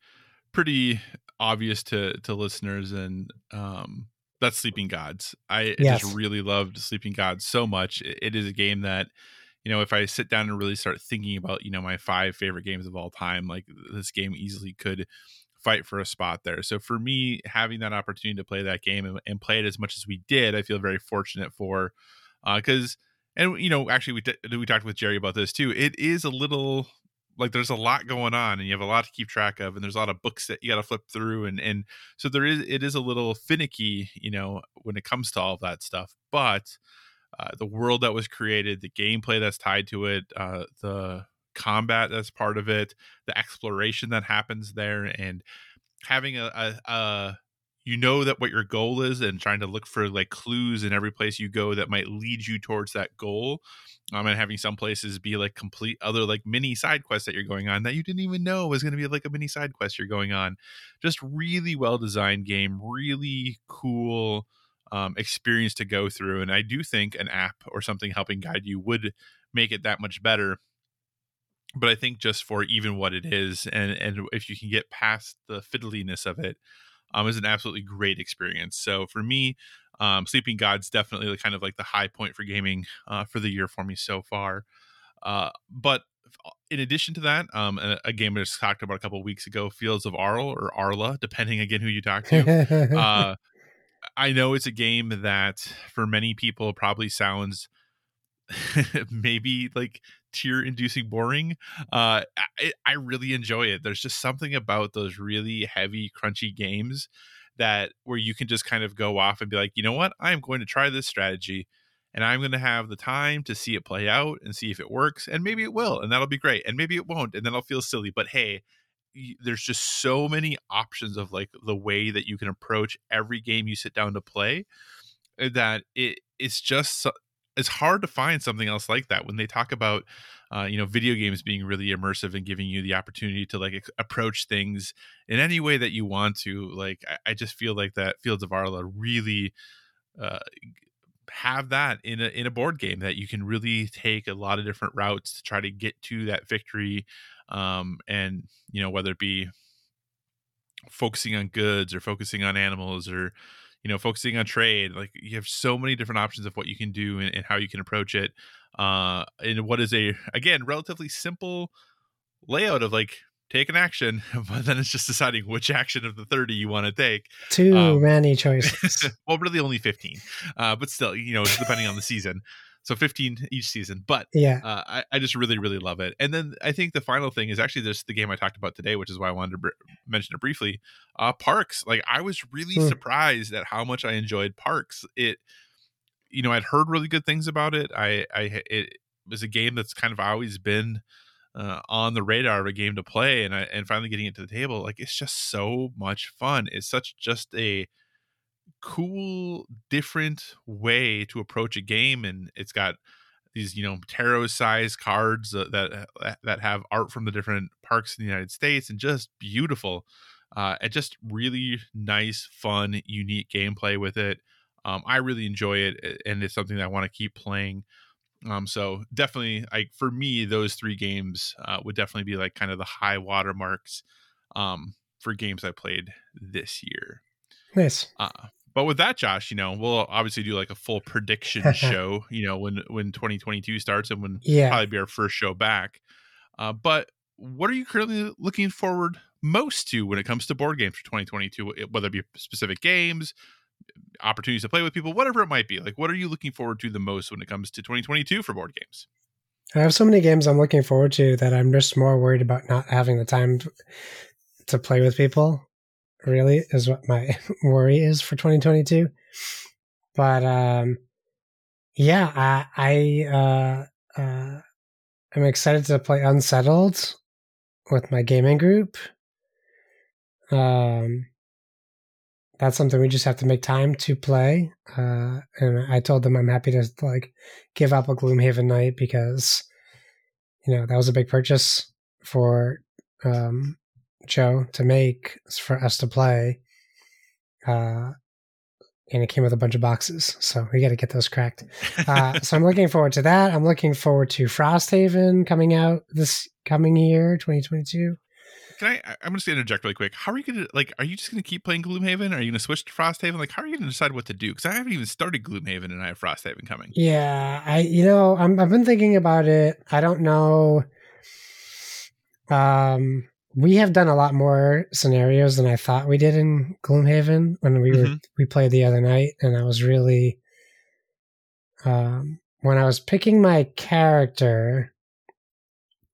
pretty obvious to listeners. And that's Sleeping Gods. I just really loved Sleeping Gods so much. It is a game that, you know, if I sit down and really start thinking about, you know, my 5 favorite games of all time, like this game easily could fight for a spot there. So for me, having that opportunity to play that game and play it as much as we did, I feel very fortunate for, because, and you know, actually we talked with Jerry about this too. It is a little like there's a lot going on and you have a lot to keep track of, and there's a lot of books that you got to flip through. And so it is a little finicky, you know, when it comes to all of that stuff, but the world that was created, the gameplay that's tied to it, the combat that's part of it, the exploration that happens there, and having a you know that what your goal is and trying to look for like clues in every place you go that might lead you towards that goal. And having some places be like complete other like mini side quests that you're going on that you didn't even know was going to be like a mini side quest you're going on. Just really well designed game, really cool experience to go through. And I do think an app or something helping guide you would make it that much better. But I think just for even what it is, and if you can get past the fiddliness of it, is an absolutely great experience. So for me, Sleeping Gods definitely kind of like the high point for gaming for the year for me so far. But in addition to that, a game I just talked about a couple of weeks ago, Fields of Arl or Arla, depending again who you talk to. I know it's a game that for many people probably sounds maybe like tear-inducing boring. I really enjoy it. There's just something about those really heavy, crunchy games that where you can just kind of go off and be like, you know what, I'm going to try this strategy and I'm going to have the time to see it play out and see if it works, and maybe it will and that'll be great, and maybe it won't and then I'll feel silly. But hey, there's just so many options of like the way that you can approach every game you sit down to play that it's just it's hard to find something else like that. When they talk about, you know, video games being really immersive and giving you the opportunity to like approach things in any way that you want to, like, I just feel like that Fields of Arla really have that in a board game that you can really take a lot of different routes to try to get to that victory. And, you know, whether it be focusing on goods or focusing on animals or, you know, focusing on trade, like you have so many different options of what you can do and how you can approach it in what is a, again, relatively simple layout of like take an action, but then it's just deciding which action of the 30 you want to take. Too many choices. Well, really only 15, but still, you know, depending on the season. So 15 each season, but yeah, I just really, really love it. And then I think the final thing is actually this the game I talked about today, which is why I wanted to mention it briefly. Parks. Like I was really surprised at how much I enjoyed Parks. It, you know, I'd heard really good things about it. It was a game that's kind of always been on the radar of a game to play, and finally getting it to the table. Like it's just so much fun. It's such just a cool different way to approach a game, and it's got these, you know, tarot sized cards that have art from the different parks in the United States, and just beautiful and just really nice, fun, unique gameplay with it. I really enjoy it, and it's something that I want to keep playing. So definitely, for me, those three games would definitely be like kind of the high water marks for games I played this year. Nice. But with that, Josh, you know, we'll obviously do like a full prediction show, you know, when 2022 starts, and when probably be our first show back. But what are you currently looking forward most to when it comes to board games for 2022, whether it be specific games, opportunities to play with people, whatever it might be? Like, what are you looking forward to the most when it comes to 2022 for board games? I have so many games I'm looking forward to that I'm just more worried about not having the time to play with people. Really is what my worry is for 2022. But yeah, I'm excited to play Unsettled with my gaming group. That's something we just have to make time to play. And I told them I'm happy to like give up a Gloomhaven night because, you know, that was a big purchase for Joe to make for us to play, and it came with a bunch of boxes, so we got to get those cracked. So I'm looking forward to that. I'm looking forward to Frosthaven coming out this coming year, 2022. I'm just gonna interject really quick. How are you gonna like? Are you just gonna keep playing Gloomhaven? Are you gonna switch to Frosthaven? Like, how are you gonna decide what to do? Because I haven't even started Gloomhaven, and I have Frosthaven coming. Yeah, I've been thinking about it. I don't know. We have done a lot more scenarios than I thought we did in Gloomhaven when we played the other night, and I was really when I was picking my character,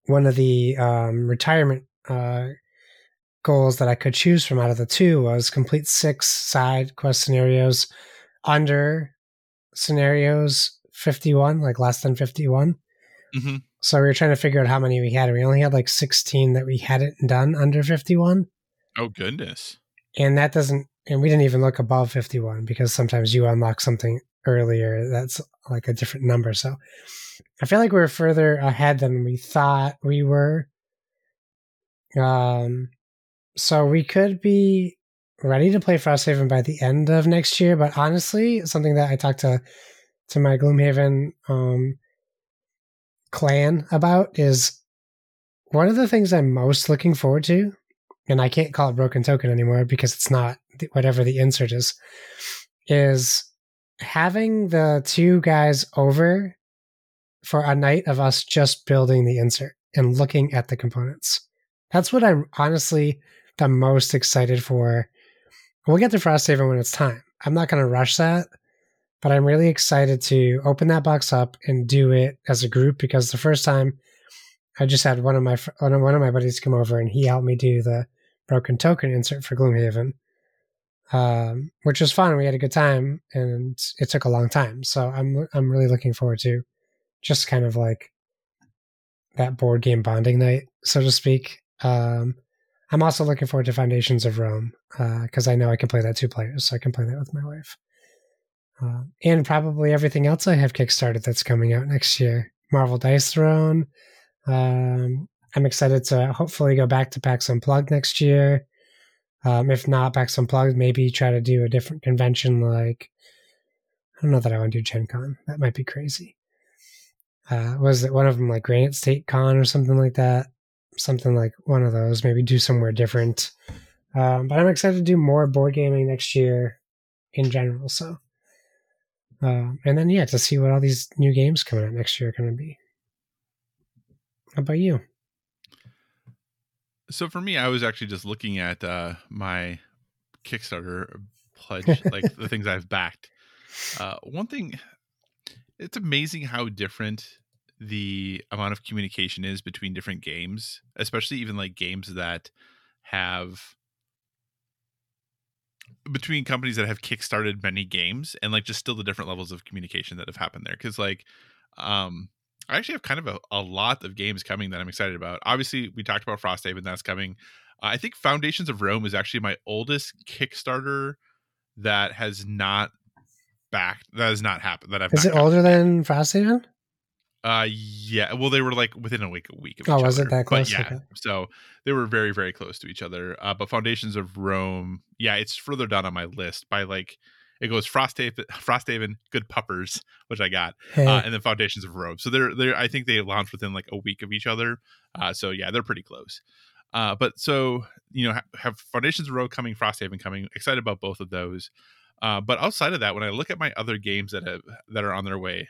one of the retirement goals that I could choose from out of the two was complete 6 side quest scenarios under scenarios 51, like less than 51. Mm-hmm. So we were trying to figure out how many we had. We only had like 16 that we hadn't done under 51. Oh, goodness. And we didn't even look above 51 because sometimes you unlock something earlier that's like a different number. So I feel like we were further ahead than we thought we were. So we could be ready to play Frosthaven by the end of next year. But honestly, something that I talked to my Gloomhaven clan about is one of the things I'm most looking forward to, and I can't call it Broken Token anymore because it's not whatever the insert is having the two guys over for a night of us just building the insert and looking at the components. That's what I'm honestly the most excited for. We'll get to Frosthaven when it's time. I'm not going to rush that, but I'm really excited to open that box up and do it as a group because the first time I just had one of my buddies come over and he helped me do the Broken Token insert for Gloomhaven, which was fun. We had a good time and it took a long time. So I'm really looking forward to just kind of like that board game bonding night, so to speak. I'm also looking forward to Foundations of Rome because I know I can play that 2 players. So I can play that with my wife. And probably everything else I have Kickstarted that's coming out next year. Marvel Dice Throne. I'm excited to hopefully go back to PAX Unplugged next year. If not PAX Unplugged, maybe try to do a different convention like... I don't know that I want to do Gen Con. That might be crazy. Was it one of them like Granite State Con or something like that? Something like one of those. Maybe do somewhere different. But I'm excited to do more board gaming next year in general, so... and then, yeah, to see what all these new games coming out next year are going to be. How about you? So for me, I was actually just looking at my Kickstarter pledge, like the things I've backed. One thing, it's amazing how different the amount of communication is between different games, especially even like games that have... between companies that have kickstarted many games and like just still the different levels of communication that have happened there. Cause like, I actually have kind of a lot of games coming that I'm excited about. Obviously we talked about Frosthaven, that's coming. I think Foundations of Rome is actually my oldest Kickstarter that has not backed, that has not happened. That I've is it older than Frosthaven? Yeah. Well, they were like within a week of each other. Oh, was it that close? But yeah. Okay. So they were very, very close to each other. But Foundations of Rome, yeah, it's further down on my list by like it goes Frosthaven, Good Puppers, which I got, hey. And then Foundations of Rome. So they're I think they launched within like a week of each other. So yeah, they're pretty close. But so you know, have Foundations of Rome coming, Frosthaven coming. Excited about both of those. But outside of that, when I look at my other games that are on their way,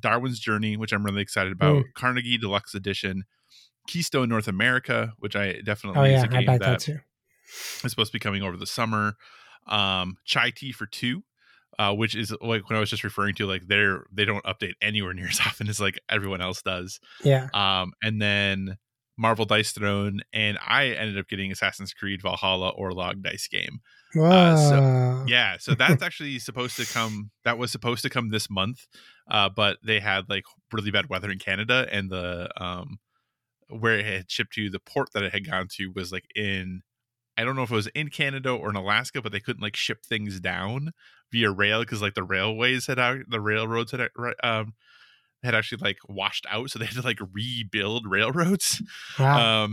Darwin's Journey, which I'm really excited about, Carnegie Deluxe Edition, Keystone North America, which I definitely is a game that is supposed to be coming over the summer, Chai Tea for 2, which is like when I was just referring to, like they don't update anywhere near as often as like everyone else does. Yeah. And then Marvel Dice Throne, and I ended up getting Assassin's Creed Valhalla Orlog Dice Game. So that's actually supposed to come. That was supposed to come this month, but they had like really bad weather in Canada, and the where it had shipped to, the port that it had gone to was like in, I don't know if it was in Canada or in Alaska, but they couldn't like ship things down via rail because like the railroads had actually like washed out, so they had to like rebuild railroads. Wow.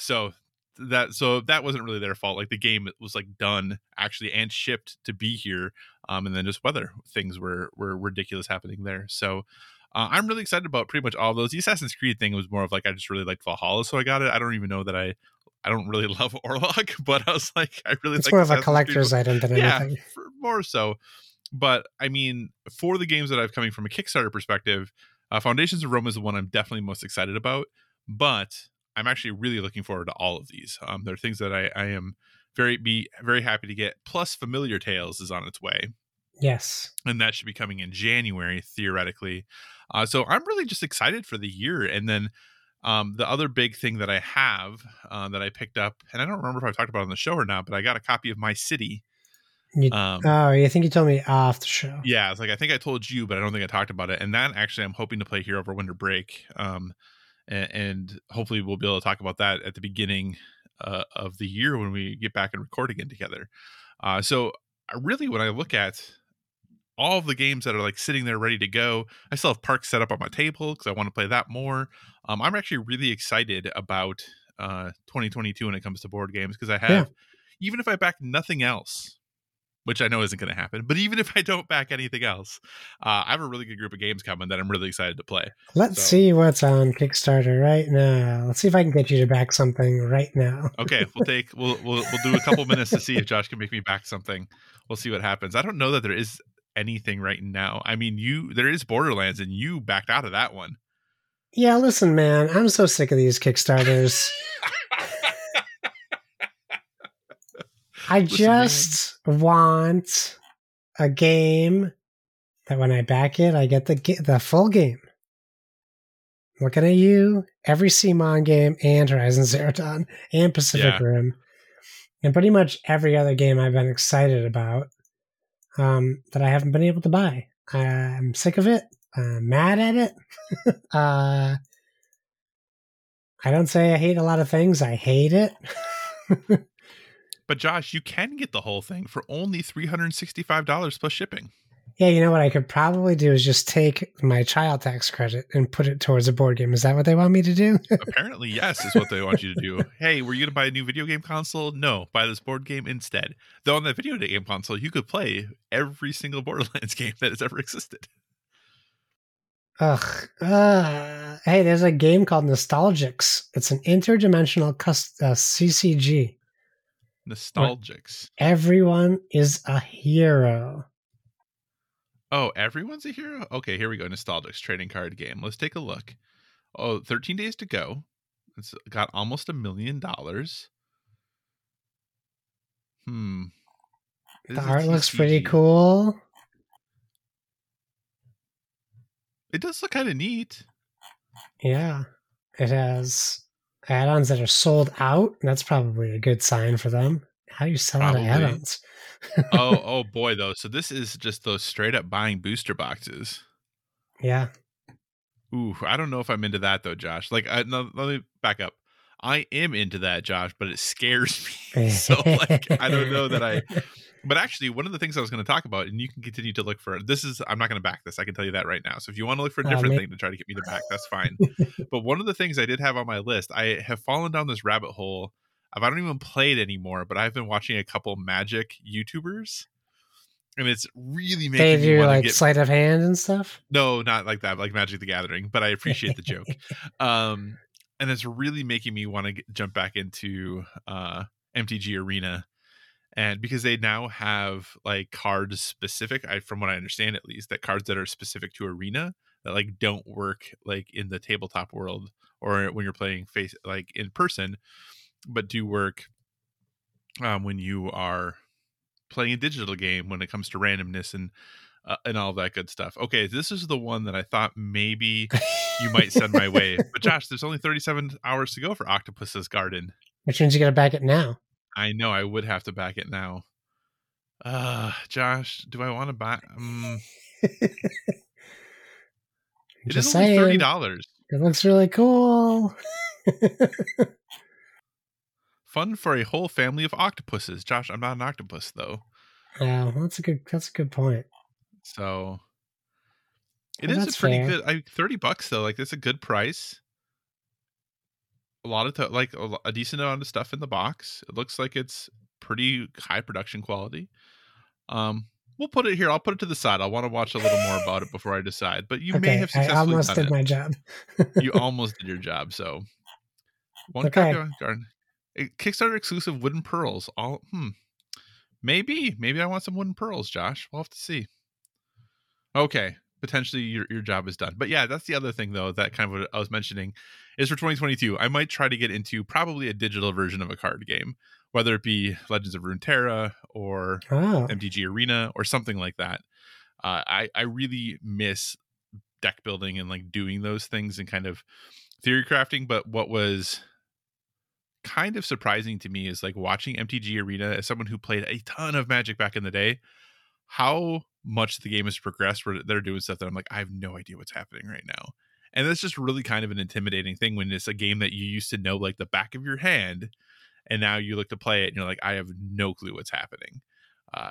So that wasn't really their fault. Like the game was like done actually and shipped to be here, and then just weather things were ridiculous happening there. So I'm really excited about pretty much all those. The Assassin's Creed thing was more of like I just really liked Valhalla, so I got it. I don't even know that I don't really love Orlog, but I was like I really it's like more of a collector's item than anything. Yeah, more so. But I mean, for the games that I've coming from a Kickstarter perspective, Foundations of Rome is the one I'm definitely most excited about. But I'm actually really looking forward to all of these. There are things that I am very happy to get. Plus, Familiar Tales is on its way. Yes, and that should be coming in January theoretically. So I'm really just excited for the year. And then The other big thing that I have that I picked up, and I don't remember if I talked about it on the show or not, but I got a copy of My City. I think you told me off the show. Yeah, it's like I think I told you, but I don't think I talked about it. And that actually I'm hoping to play here over winter break. And hopefully we'll be able to talk about that at the beginning of the year when we get back and record again together. So I really, when I look at all of the games that are like sitting there ready to go, I still have Parks set up on my table because I want to play that more. I'm actually really excited about 2022 when it comes to board games, because I have, even if I back nothing else, which I know isn't going to happen, but even if I don't back anything else, I have a really good group of games coming that I'm really excited to play. Let's see what's on Kickstarter right now. Let's see if I can get you to back something right now. Okay, we'll do a couple minutes to see if Josh can make me back something. We'll see what happens. I don't know that there is anything right now. I mean, there is Borderlands, and you backed out of that one. Yeah, listen, man, I'm so sick of these Kickstarters. I want a game that when I back it, I get the full game. Looking at you, every CMON game and Horizon Zero Dawn and Pacific Rim and pretty much every other game I've been excited about that I haven't been able to buy. I'm sick of it. I'm mad at it. I don't say I hate a lot of things. I hate it. But Josh, you can get the whole thing for only $365 plus shipping. Yeah, you know what I could probably do is just take my child tax credit and put it towards a board game. Is that what they want me to do? Apparently, yes, is what they want you to do. Hey, were you going to buy a new video game console? No, buy this board game instead. Though on that video game console, you could play every single Borderlands game that has ever existed. Ugh. Hey, there's a game called Nostalgics. It's an interdimensional CCG. Nostalgics. Everyone is a hero. Oh, everyone's a hero? Okay, here we go. Nostalgics trading card game. Let's take a look. Oh, 13 days to go. It's got almost $1 million. The art looks pretty cool. It does look kind of neat. Yeah, it has add-ons that are sold out. That's probably a good sign for them. How do you sell out add-ons? oh boy, though. So this is just those straight up buying booster boxes. Yeah. Ooh, I don't know if I'm into that though, Josh. Like, let me back up. I am into that, Josh, but it scares me. So like, I don't know that I. But actually, one of the things I was going to talk about, and you can continue to look for this is, I'm not going to back this. I can tell you that right now. So if you want to look for a different thing to try to get me to back, that's fine. But one of the things I did have on my list, I have fallen down this rabbit hole. I don't even play it anymore, but I've been watching a couple magic YouTubers. And it's really making me want to get sleight of hand and stuff. No, not like that, like Magic the Gathering, but I appreciate the joke. And it's really making me want to jump back into MTG Arena. And because they now have like cards specific, from what I understand, at least, that cards that are specific to Arena that like don't work like in the tabletop world or when you're playing like in person, but do work when you are playing a digital game when it comes to randomness and all that good stuff. Okay, this is the one that I thought maybe you might send my way. But Josh, there's only 37 hours to go for Octopus's Garden. Which means you got to back it now. I know I would have to back it now. Josh, do I want to buy? It is only $30. It looks really cool. Fun for a whole family of octopuses. Josh, I'm not an octopus though. Yeah, that's a good point. So it is a pretty fair. Good. $30 though. Like that's a good price. A lot of a decent amount of stuff in the box. It looks like it's pretty high production quality. We'll put it here. I'll put it to the side. I want to watch a little more about it before I decide. But you may have successfully done it. My job. You almost did your job. So one garden. Kickstarter exclusive wooden pearls. All maybe I want some wooden pearls, Josh. We'll have to see. Okay. Potentially your job is done. But yeah, that's the other thing though, that kind of what I was mentioning is for 2022, I might try to get into probably a digital version of a card game, whether it be Legends of Runeterra or MTG Arena or something like that. I really miss deck building and like doing those things and kind of theory crafting, but what was kind of surprising to me is like watching MTG Arena as someone who played a ton of Magic back in the day, how much the game has progressed where they're doing stuff that I'm like, I have no idea what's happening right now. And that's just really kind of an intimidating thing when it's a game that you used to know like the back of your hand, and now you look to play it and you're like, I have no clue what's happening.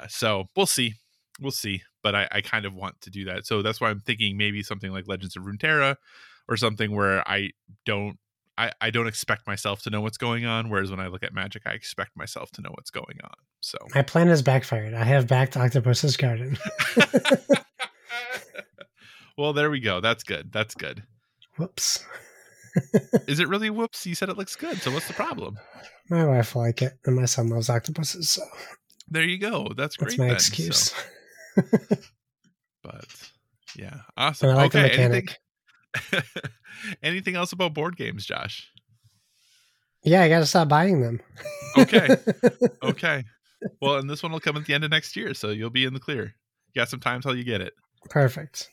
So we'll see. But I kind of want to do that. So that's why I'm thinking maybe something like Legends of Runeterra or something where I don't expect myself to know what's going on. Whereas when I look at Magic, I expect myself to know what's going on. So my plan has backfired. I have backed Octopus's Garden. Well, there we go. That's good. Whoops. Is it really whoops? You said it looks good. So what's the problem? My wife likes it and my son loves octopuses. So there you go. That's great. That's my excuse. So. But yeah. Awesome. And I like the mechanic. Anything else about board games, Josh? Yeah, I gotta stop buying them. Okay. Well, and this one will come at the end of next year, so you'll be in the clear. You got some time till you get it. Perfect.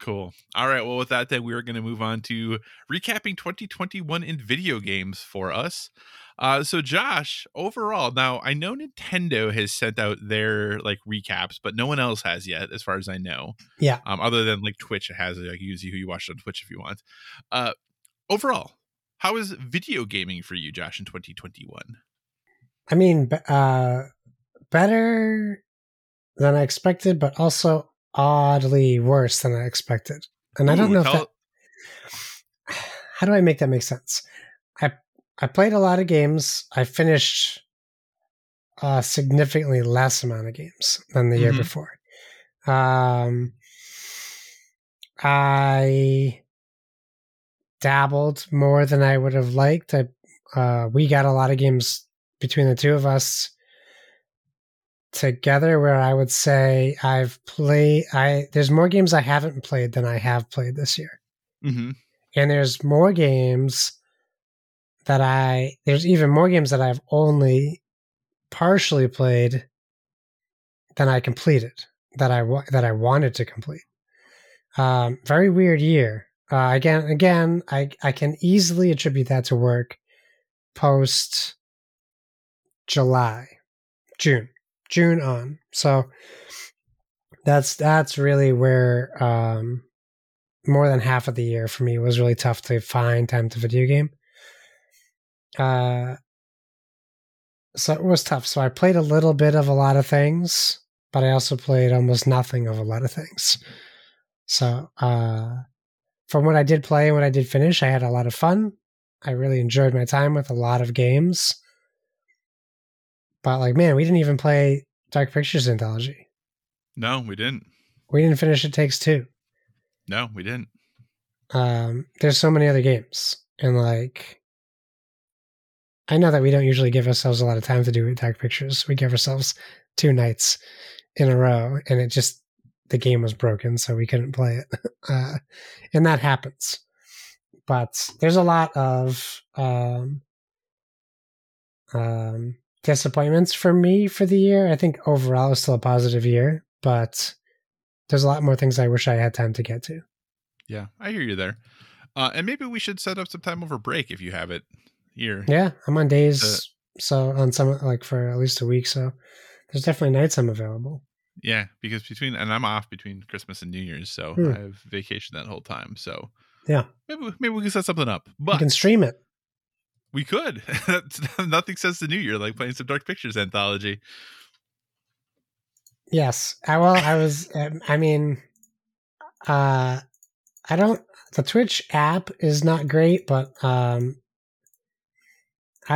Cool. All right. Well, with that, then we're going to move on to recapping 2021 in video games for us. So, Josh, overall, now I know Nintendo has sent out their like recaps, but no one else has yet, as far as I know. Yeah. Other than like Twitch, it has like usually who you watched on Twitch if you want. Overall, how is video gaming for you, Josh, in 2021? I mean, better than I expected, but also oddly worse than I expected. And I don't know how do I make that make sense? I played a lot of games. I finished a significantly less amount of games than the year before. I dabbled more than I would have liked. We got a lot of games between the two of us together, where I would say there's more games I haven't played than I have played this year. And there's even more games that I've only partially played than I completed, that I wanted to complete. Very weird year. Again, I can easily attribute that to work post June on. So that's really where more than half of the year for me was really tough to find time to video game. So it was tough. So I played a little bit of a lot of things, but I also played almost nothing of a lot of things. So from what I did play and what I did finish, I had a lot of fun. I really enjoyed my time with a lot of games. But like, man, we didn't even play Dark Pictures Anthology. No, we didn't. We didn't finish It Takes Two. No, we didn't. There's so many other games. And like, I know that we don't usually give ourselves a lot of time to do Dark Pictures. We give ourselves 2 nights in a row, and it just, the game was broken, so we couldn't play it. And that happens. But there's a lot of disappointments for me for the year. I think overall it's still a positive year, but there's a lot more things I wish I had time to get to. Yeah, I hear you there. And maybe we should set up some time over break if you have it here. Yeah, I'm on days, so on some, like for at least a week. So there's definitely nights I'm available. Yeah, because I'm off between Christmas and New Year's, so I have vacation that whole time. So yeah, maybe we can set something up. But you can stream it. We could. Nothing says the new year like playing some Dark Pictures Anthology. Yes. The Twitch app is not great, but I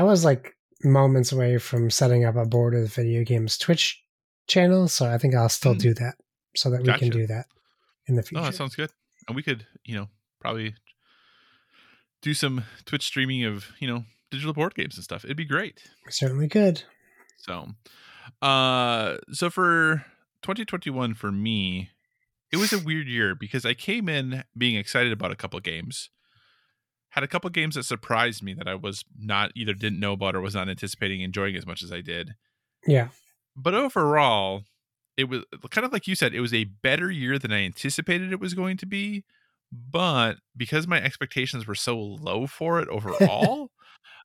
was like moments away from setting up a Board of Video Games Twitch channel, so I think I'll still do that so that we can do that in the future. Oh, that sounds good. And we could, probably do some Twitch streaming of, digital board games and stuff. It'd be great. Certainly could. So, so for 2021 for me, it was a weird year because I came in being excited about a couple of games. Had a couple of games that surprised me that I was not either didn't know about or was not anticipating enjoying as much as I did. Yeah. But overall, it was kind of like you said, it was a better year than I anticipated it was going to be. But because my expectations were so low for it overall,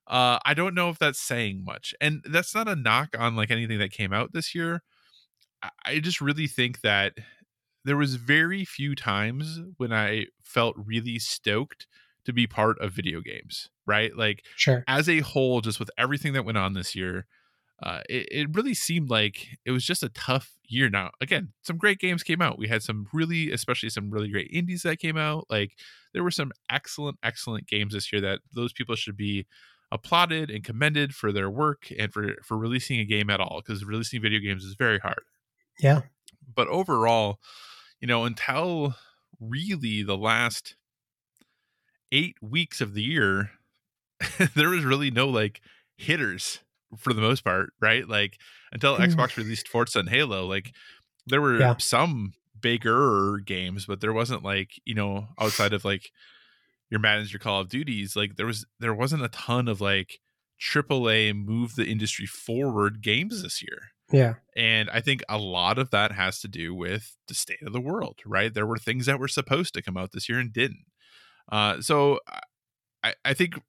I don't know if that's saying much. And that's not a knock on like anything that came out this year. I just really think that there was very few times when I felt really stoked to be part of video games, right? Like, sure, as a whole, just with everything that went on this year, it really seemed like it was just a tough year. Now, again, some great games came out. We had some really great indies that came out. Like, there were some excellent games this year that those people should be applauded and commended for their work and for releasing a game at all, because releasing video games is very hard. Yeah. But overall, until really the last 8 weeks of the year, there was really no like hitters for the most part, right? Like, until Xbox released Forza and Halo, like there were some bigger games, but there wasn't like, outside of like your Maddens, your Call of Duties, like there wasn't a ton of like AAA move the industry forward games this year. Yeah. And I think a lot of that has to do with the state of the world, right? There were things that were supposed to come out this year and didn't. So I think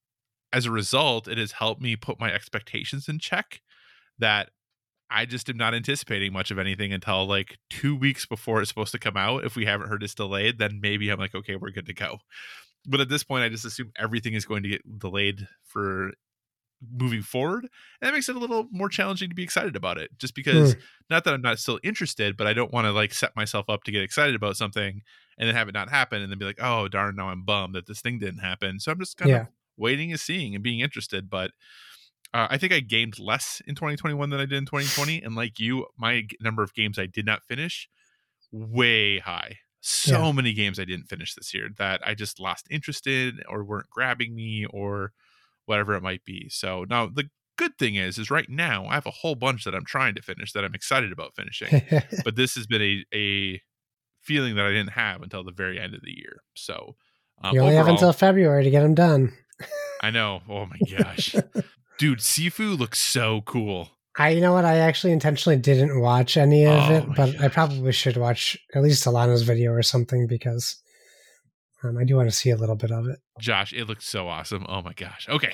as a result, it has helped me put my expectations in check, that I just am not anticipating much of anything until like 2 weeks before it's supposed to come out. If we haven't heard it's delayed, then maybe I'm like, okay, we're good to go. But at this point, I just assume everything is going to get delayed for moving forward, and that makes it a little more challenging to be excited about it, just because not that I'm not still interested, but I don't want to like set myself up to get excited about something and then have it not happen and then be like, oh darn, now I'm bummed that this thing didn't happen. So I'm just kind of waiting and seeing and being interested. But I think I gamed less in 2021 than I did in 2020, and like you, my number of games I did not finish way high. So many games I didn't finish this year that I just lost interest in or weren't grabbing me or whatever it might be. So now the good thing is right now I have a whole bunch that I'm trying to finish that I'm excited about finishing, but this has been a feeling that I didn't have until the very end of the year. So you only have until February to get them done. I know. Oh my gosh, dude, Sifu looks so cool. You know what? I actually intentionally didn't watch any of it, but I probably should watch at least Alana's video or something, because I do want to see a little bit of it. Josh, it looks so awesome. Oh my gosh. Okay.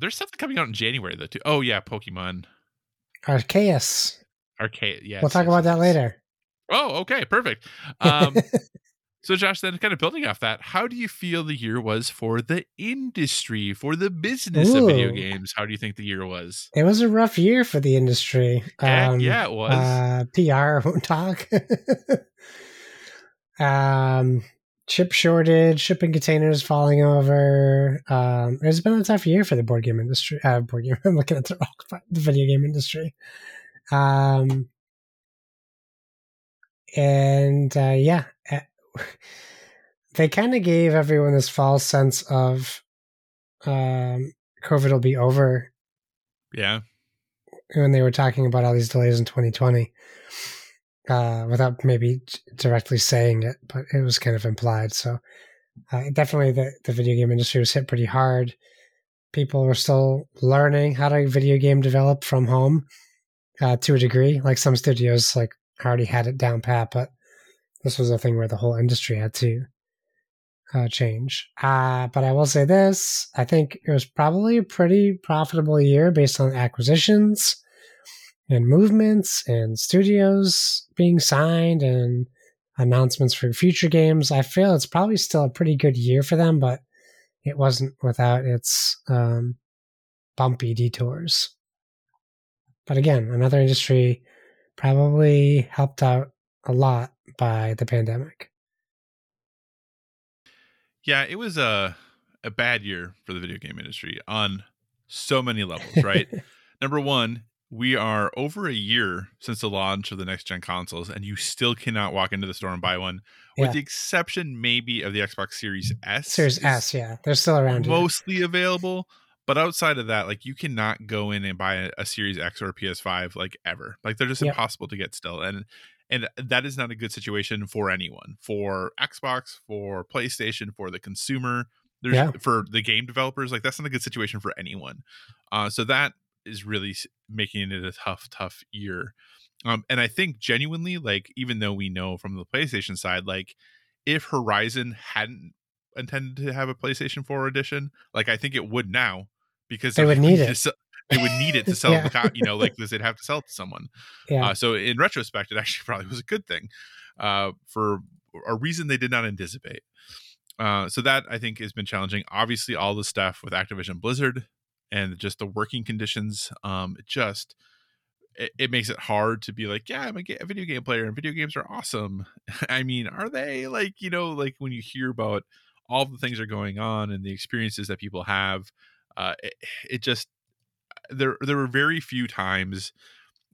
There's stuff coming out in January though too. Oh yeah. Pokemon. Arceus. Yeah. We'll talk about that later. Oh, okay. Perfect. So Josh, then kind of building off that, how do you feel the year was for the industry, for the business of video games? How do you think the year was? It was a rough year for the industry. Yeah, it was. PR won't talk. Chip shortage, shipping containers falling over. It's been a tough year for the board game industry. I'm looking at the video game industry. They kind of gave everyone this false sense of COVID will be over. Yeah. When they were talking about all these delays in 2020, without maybe directly saying it, but it was kind of implied. So definitely the video game industry was hit pretty hard. People were still learning how to video game develop from home to a degree. Like, some studios like already had it down pat, but this was a thing where the whole industry had to change. But I will say this. I think it was probably a pretty profitable year based on acquisitions and movements and studios being signed and announcements for future games. I feel it's probably still a pretty good year for them, but it wasn't without its bumpy detours. But again, another industry probably helped out a lot by the pandemic. Yeah, it was a bad year for the video game industry on so many levels, right? Number one, we are over a year since the launch of the next gen consoles, and you still cannot walk into the store and buy one, with the exception maybe of the Xbox Series S. Series S, yeah. They're still around. Mostly available. But outside of that, like, you cannot go in and buy a Series X or a PS5, like, ever. Like, they're just impossible to get still. And that is not a good situation for anyone, for Xbox, for PlayStation, for the consumer, for the game developers. Like, that's not a good situation for anyone. So that is really making it a tough year. And I think genuinely, like, even though we know from the PlayStation side, like, if Horizon hadn't intended to have a PlayStation 4 edition, like I think it would now, because they would need it. They would need it to sell the copy, you know, like this, they'd have to sell it to someone. Yeah. So in retrospect, it actually probably was a good thing for a reason they did not anticipate. So that I think has been challenging. Obviously, all the stuff with Activision Blizzard and just the working conditions, it makes it hard to be like, yeah, I'm a video game player and video games are awesome. I mean, are they? Like, you know, like when you hear about all the things that are going on and the experiences that people have, it just, there were very few times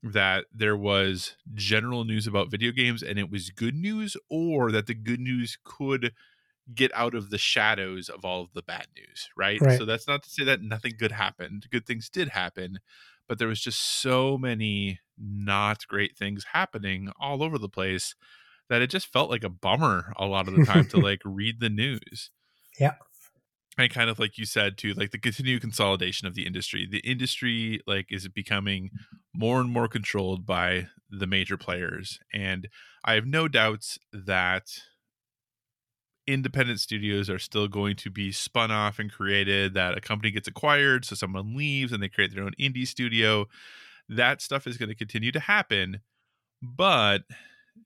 that there was general news about video games and it was good news, or that the good news could get out of the shadows of all of the bad news, right? So that's not to say that nothing good happened. Good things did happen, but there was just so many not great things happening all over the place that it just felt like a bummer a lot of the time to like read the news. Yeah. And kind of like you said too, like the continued consolidation of the industry. The industry like is becoming more and more controlled by the major players. And I have no doubts that independent studios are still going to be spun off and created, that a company gets acquired, so someone leaves and they create their own indie studio. That stuff is going to continue to happen, but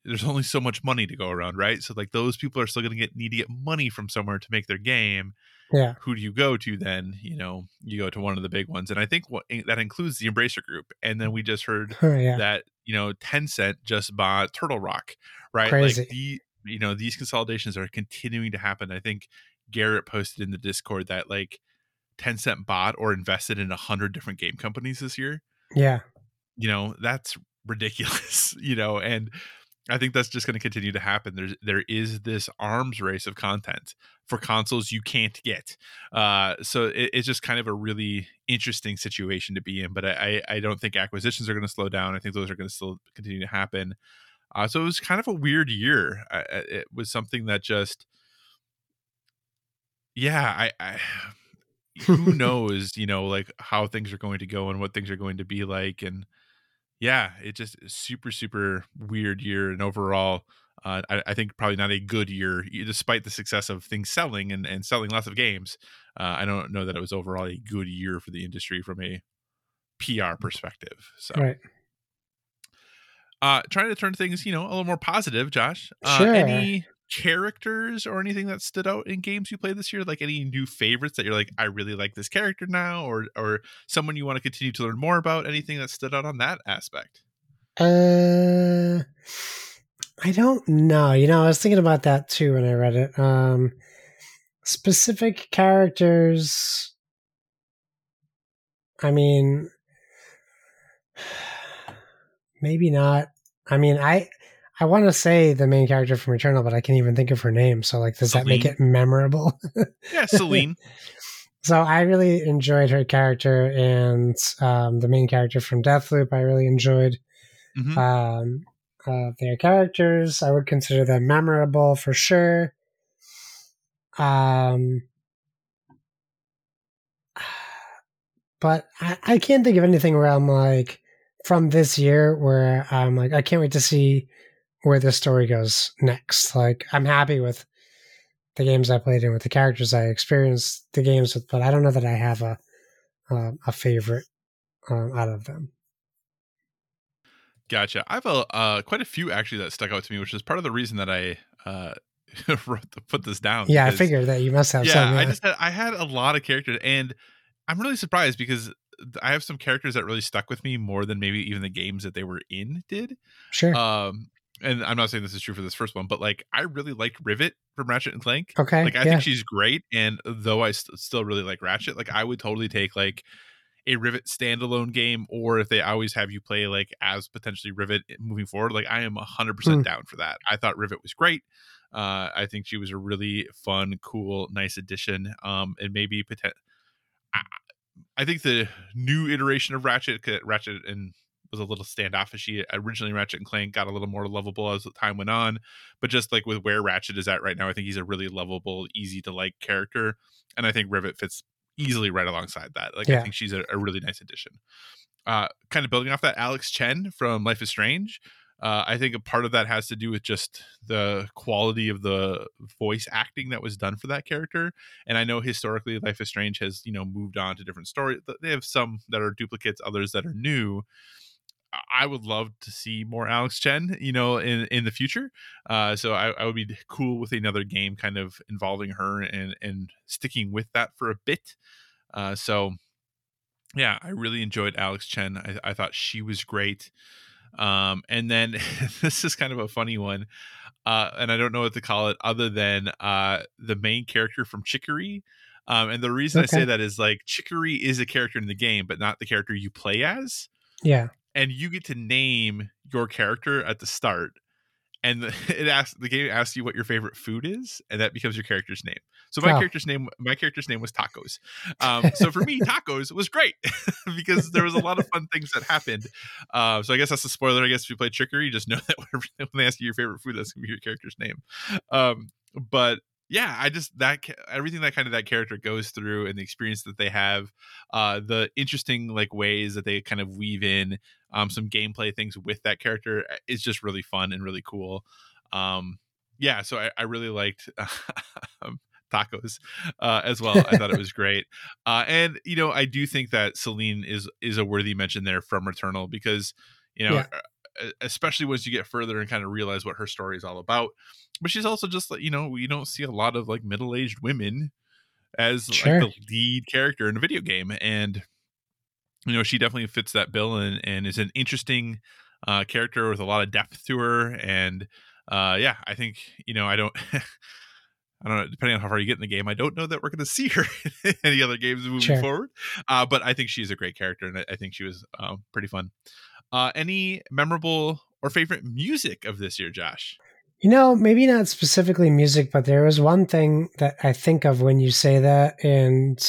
there's only so much money to go around, right? So like those people are still going to need to get money from somewhere to make their game. Yeah. Who do you go to then? You know, you go to one of the big ones. And I think that includes the Embracer Group. And then we just heard that, you know, Tencent just bought Turtle Rock, right? Crazy. Like these consolidations are continuing to happen. I think Garrett posted in the Discord that like Tencent bought or invested in 100 different game companies this year. Yeah. You know, that's ridiculous, you know, and I think that's just going to continue to happen. There is this arms race of content for consoles you can't get. So it's just kind of a really interesting situation to be in. But I don't think acquisitions are going to slow down. I think those are going to still continue to happen. So it was kind of a weird year. It was something that just, I who knows, you know, like how things are going to go and what things are going to be like. And yeah, it just super, super weird year. And overall, I think probably not a good year, despite the success of things selling and selling lots of games. I don't know that it was overall a good year for the industry from a PR perspective. So, right. Trying to turn things, you know, a little more positive, Josh. Sure. Any characters or anything that stood out in games you played this year? Like any new favorites that you're like, I really like this character now, or someone you want to continue to learn more about? Anything that stood out on that aspect? I don't know. You know, I was thinking about that too when I read it. Specific characters. I mean, maybe not. I mean, I want to say the main character from Returnal, but I can't even think of her name. So like, does Celine. That make it memorable? Yeah, Celine. So I really enjoyed her character, and the main character from Deathloop, I really enjoyed their characters. I would consider them memorable for sure. But I can't think of anything where I'm like, from this year where I'm like, I can't wait to see where this story goes next. Like, I'm happy with the games I played and with the characters I experienced the games with, but I don't know that I have a favorite out of them. Gotcha. I have quite a few actually that stuck out to me, which is part of the reason that I put this down. Yeah, because I figured that you must have some. I had a lot of characters, and I'm really surprised because I have some characters that really stuck with me more than maybe even the games that they were in did. Sure. And I'm not saying this is true for this first one, but like I really liked Rivet from Ratchet and Clank. Okay. Like I think she's great, and though I still really like Ratchet, like I would totally take like a Rivet standalone game, or if they always have you play like as potentially Rivet moving forward, like I am 100% down for that. I thought Rivet was great. I think she was a really fun, cool, nice addition. And maybe I think the new iteration of Ratchet and was a little standoffishy. Originally, Ratchet and Clank got a little more lovable as time went on, but just like with where Ratchet is at right now, I think he's a really lovable, easy to like character, and I think Rivet fits easily right alongside that. Like, I think she's a really nice addition. Kind of building off that, Alex Chen from Life is Strange I think a part of that has to do with just the quality of the voice acting that was done for that character. And I know historically Life is Strange has, you know, moved on to different stories. They have some that are duplicates, others that are new. I would love to see more Alex Chen, you know, in the future. So I would be cool with another game kind of involving her and sticking with that for a bit. So yeah, I really enjoyed Alex Chen. I thought she was great. And then this is kind of a funny one. And I don't know what to call it other than the main character from Chicory. And the reason I say that is like Chicory is a character in the game, but not the character you play as. Yeah. And you get to name your character at the start, and the game asks you what your favorite food is, and that becomes your character's name. So my character's name was Tacos. So for me, Tacos was great because there was a lot of fun things that happened. So I guess that's a spoiler. I guess if you play Chicory, you just know that when they ask you your favorite food, that's gonna be your character's name. But yeah, I just everything that kind of that character goes through and the experience that they have, the interesting like ways that they kind of weave in some gameplay things with that character is just really fun and really cool. Yeah, so I really liked Tacos as well. I thought it was great, and you know I do think that Celine is a worthy mention there from Returnal because you know. Yeah. Especially once you get further and kind of realize what her story is all about. But she's also just like, you know, we don't see a lot of like middle-aged women as like the lead character in a video game. And, you know, she definitely fits that bill and is an interesting character with a lot of depth to her. And yeah, I think, you know, I don't know, depending on how far you get in the game, I don't know that we're going to see her in any other games moving forward. But I think she's a great character and I think she was pretty fun. Any memorable or favorite music of this year, Josh? You know, maybe not specifically music, but there was one thing that I think of when you say that. And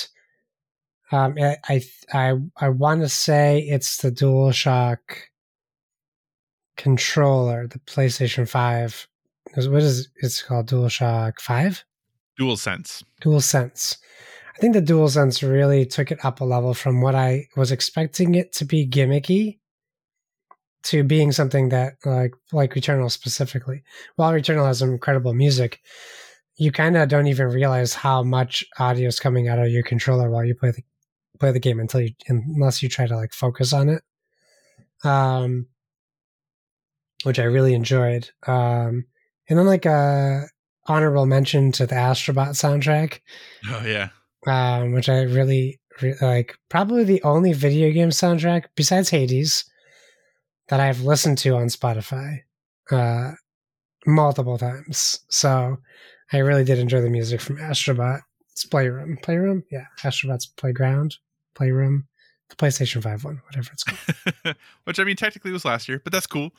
I want to say it's the DualShock controller, the PlayStation 5. What is it? It's called DualShock 5? DualSense. I think the DualSense really took it up a level from what I was expecting it to be gimmicky to being something that like Returnal specifically. While Returnal has incredible music, you kind of don't even realize how much audio is coming out of your controller while you play the game unless you try to like focus on it. Which I really enjoyed. And then like a honorable mention to the Astrobot soundtrack. Oh yeah. Which I really like, probably the only video game soundtrack besides Hades that I've listened to on Spotify multiple times. So I really did enjoy the music from Astrobot's Playroom. Playroom? Yeah. Astrobot's Playground. Playroom. The PlayStation 5 one, whatever it's called. Which, I mean, technically was last year, but that's cool.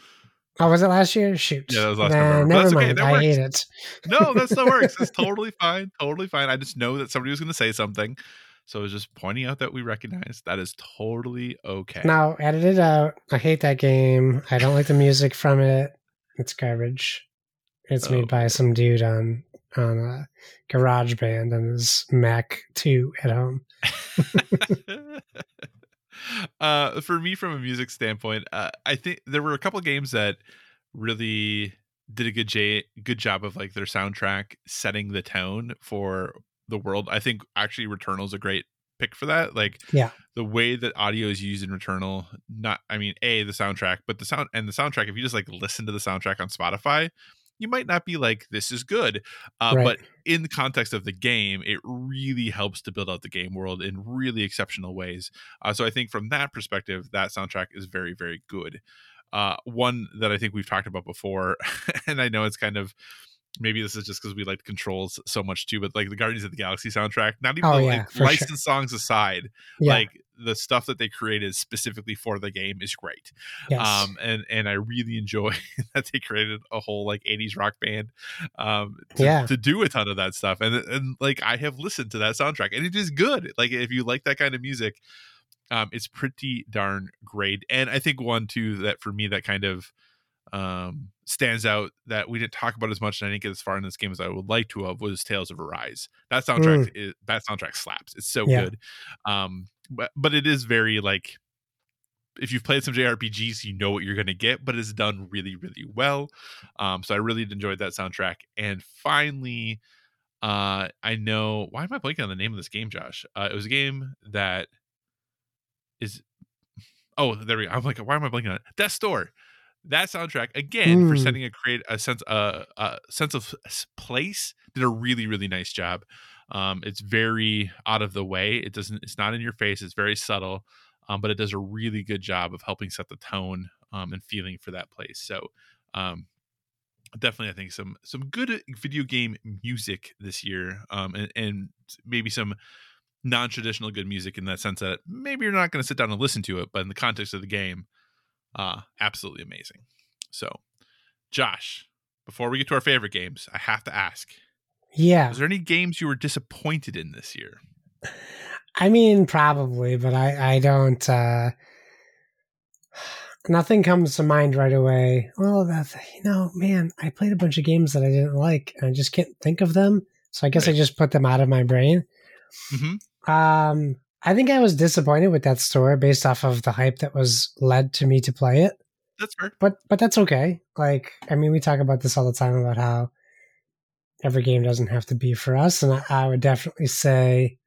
Oh, was it last year? Shoot. Yeah, that was last November. Never mind. Okay. I hate it. No, that still works. That's totally fine. Totally fine. I just know that somebody was going to say something. So I was just pointing out that we recognize that is totally okay. No, edit it out. I hate that game. I don't like the music from it. It's garbage. It's made by some dude on a GarageBand on his Mac 2 at home. For me, from a music standpoint, I think there were a couple of games that really did a good job of like their soundtrack setting the tone for the world. I think actually Returnal is a great pick for that. Like, yeah, the way that audio is used in Returnal, the soundtrack, but the soundtrack, if you just like listen to the soundtrack on Spotify, you might not be like, this is good. But in the context of the game, it really helps to build out the game world in really exceptional ways. So I think from that perspective, that soundtrack is very, very good. One that I think we've talked about before, and I know it's kind of, maybe this is just because we like controls so much too, but like the Guardians of the Galaxy soundtrack, not even licensed songs aside, like the stuff that they created specifically for the game is great. Yes. And I really enjoy that they created a whole like 80s rock band to do a ton of that stuff. And like I have listened to that soundtrack and it is good. Like if you like that kind of music, it's pretty darn great. And I think one too that for me that kind of stands out that we didn't talk about as much and I didn't get as far in this game as I would like to have was Tales of Arise. That soundtrack slaps. It's so good. But it is very like if you've played some JRPGs, you know what you're going to get, but it's done really, really well. So I really enjoyed that soundtrack. And finally, I know, why am I blanking on the name of this game, Josh? It was a game that is, oh, there we go. I'm like, why am I blanking on it? Death's Door. That soundtrack again for setting a sense of place did a really, really nice job. It's very out of the way. It's not in your face. It's very subtle, but it does a really good job of helping set the tone and feeling for that place. So definitely, I think some good video game music this year, and maybe some non-traditional good music in that sense that maybe you're not going to sit down and listen to it, but in the context of the game. Absolutely amazing. So, Josh, before we get to our favorite games, I have to ask. Yeah. Was there any games you were disappointed in this year? I mean, probably, but I don't. Nothing comes to mind right away. Well, that's, man, I played a bunch of games that I didn't like, and I just can't think of them. So I guess I just put them out of my brain. Mm-hmm. I think I was disappointed with that story based off of the hype that was led to me to play it. That's fair. But that's okay. Like, I mean, we talk about this all the time about how every game doesn't have to be for us. And I would definitely say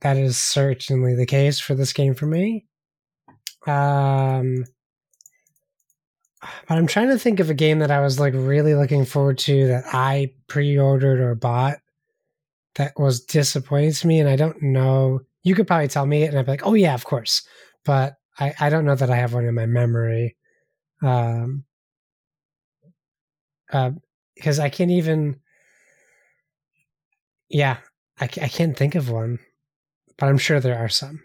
that is certainly the case for this game for me. But I'm trying to think of a game that I was like really looking forward to that I pre-ordered or bought that was disappointing to me. And I don't know. You could probably tell me it and I'd be like, oh yeah, of course. But I don't know that I have one in my memory. Because I can't even, I can't think of one, but I'm sure there are some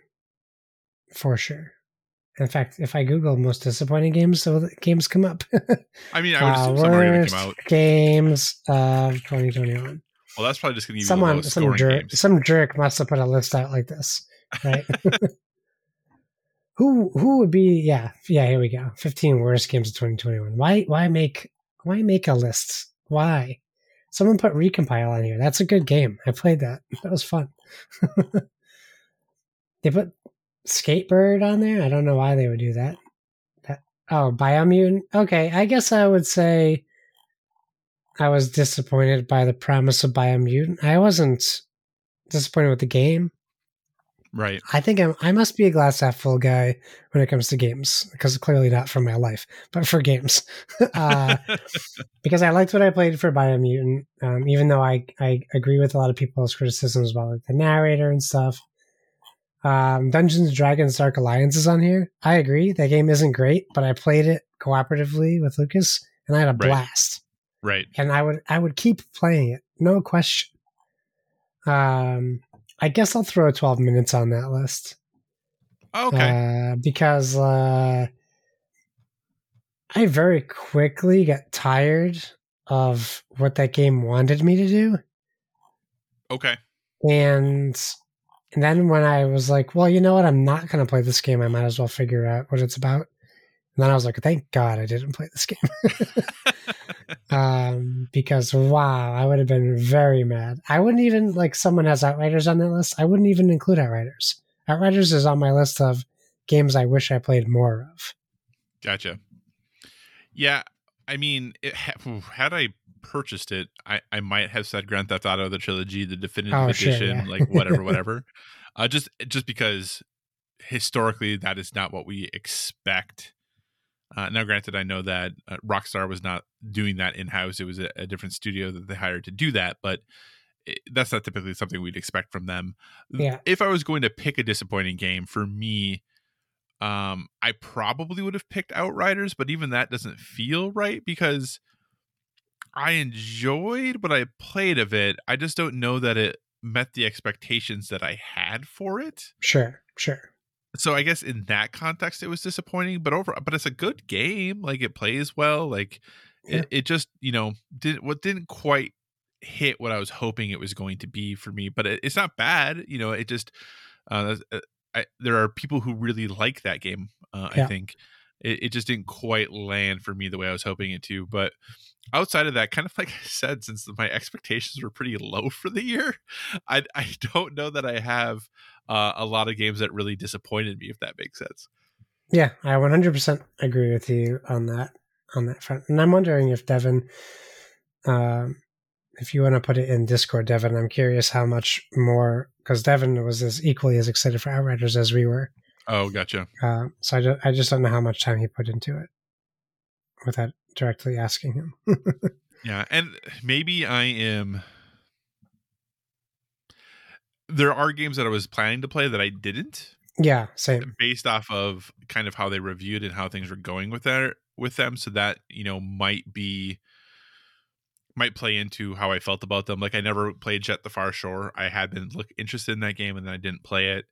for sure. In fact, if I Google most disappointing games, so games come up. I mean, I would assume something already came out. Games of 2021. Well, that's probably just going to give you some jerk must have put a list out like this, right? Who would be? Yeah. Here we go. 15 worst games of 2021. Why make a list? Why? Someone put Recompile on here. That's a good game. I played that. That was fun. They put Skatebird on there. I don't know why they would do that. Biomutant. Okay, I guess I would say I was disappointed by the promise of Biomutant. I wasn't disappointed with the game. Right. I think I must be a glass half full guy when it comes to games, because clearly not for my life, but for games. Because I liked what I played for Biomutant, even though I agree with a lot of people's criticisms about like the narrator and stuff. Dungeons & Dragons Dark Alliance is on here. I agree. That game isn't great, but I played it cooperatively with Lucas, and I had a blast. Right. And I would keep playing it. No question. I guess I'll throw 12 minutes on that list. Okay. Because I very quickly got tired of what that game wanted me to do. Okay. And then when I was like, well, you know what? I'm not going to play this game. I might as well figure out what it's about. And then I was like, thank God I didn't play this game. Because wow, I would have been very mad. I wouldn't even, like, someone has Outriders on that list. I wouldn't even include Outriders. Outriders is on my list of games I wish I played more of. Gotcha. Yeah. I mean, had I purchased it, I might have said Grand Theft Auto, the trilogy, the definitive edition, like whatever. Just because historically that is not what we expect. Now, granted, I know that Rockstar was not doing that in-house. It was a different studio that they hired to do that, but that's not typically something we'd expect from them. Yeah. If I was going to pick a disappointing game, for me, I probably would have picked Outriders, but even that doesn't feel right because I enjoyed what I played of it. I just don't know that it met the expectations that I had for it. Sure. So I guess in that context, it was disappointing, but it's a good game. Like, it plays well. Like, it just, didn't quite hit what I was hoping it was going to be for me, but it's not bad. It just, there are people who really like that game. I think it just didn't quite land for me the way I was hoping it to, but outside of that, kind of like I said, since my expectations were pretty low for the year, I don't know that I have a lot of games that really disappointed me, if that makes sense. Yeah, I 100% agree with you on that front. And I'm wondering if Devin, if you want to put it in Discord, Devin, I'm curious how much more, because Devin was as equally as excited for Outriders as we were. Oh, gotcha. So I just don't know how much time he put into it without directly asking him. Yeah, and maybe I am... There are games that I was planning to play that I didn't. Yeah, same. Based off of kind of how they reviewed and how things were going with them. So that, you know, might play into how I felt about them. Like I never played Jet the Far Shore. I had been interested in that game and then I didn't play it.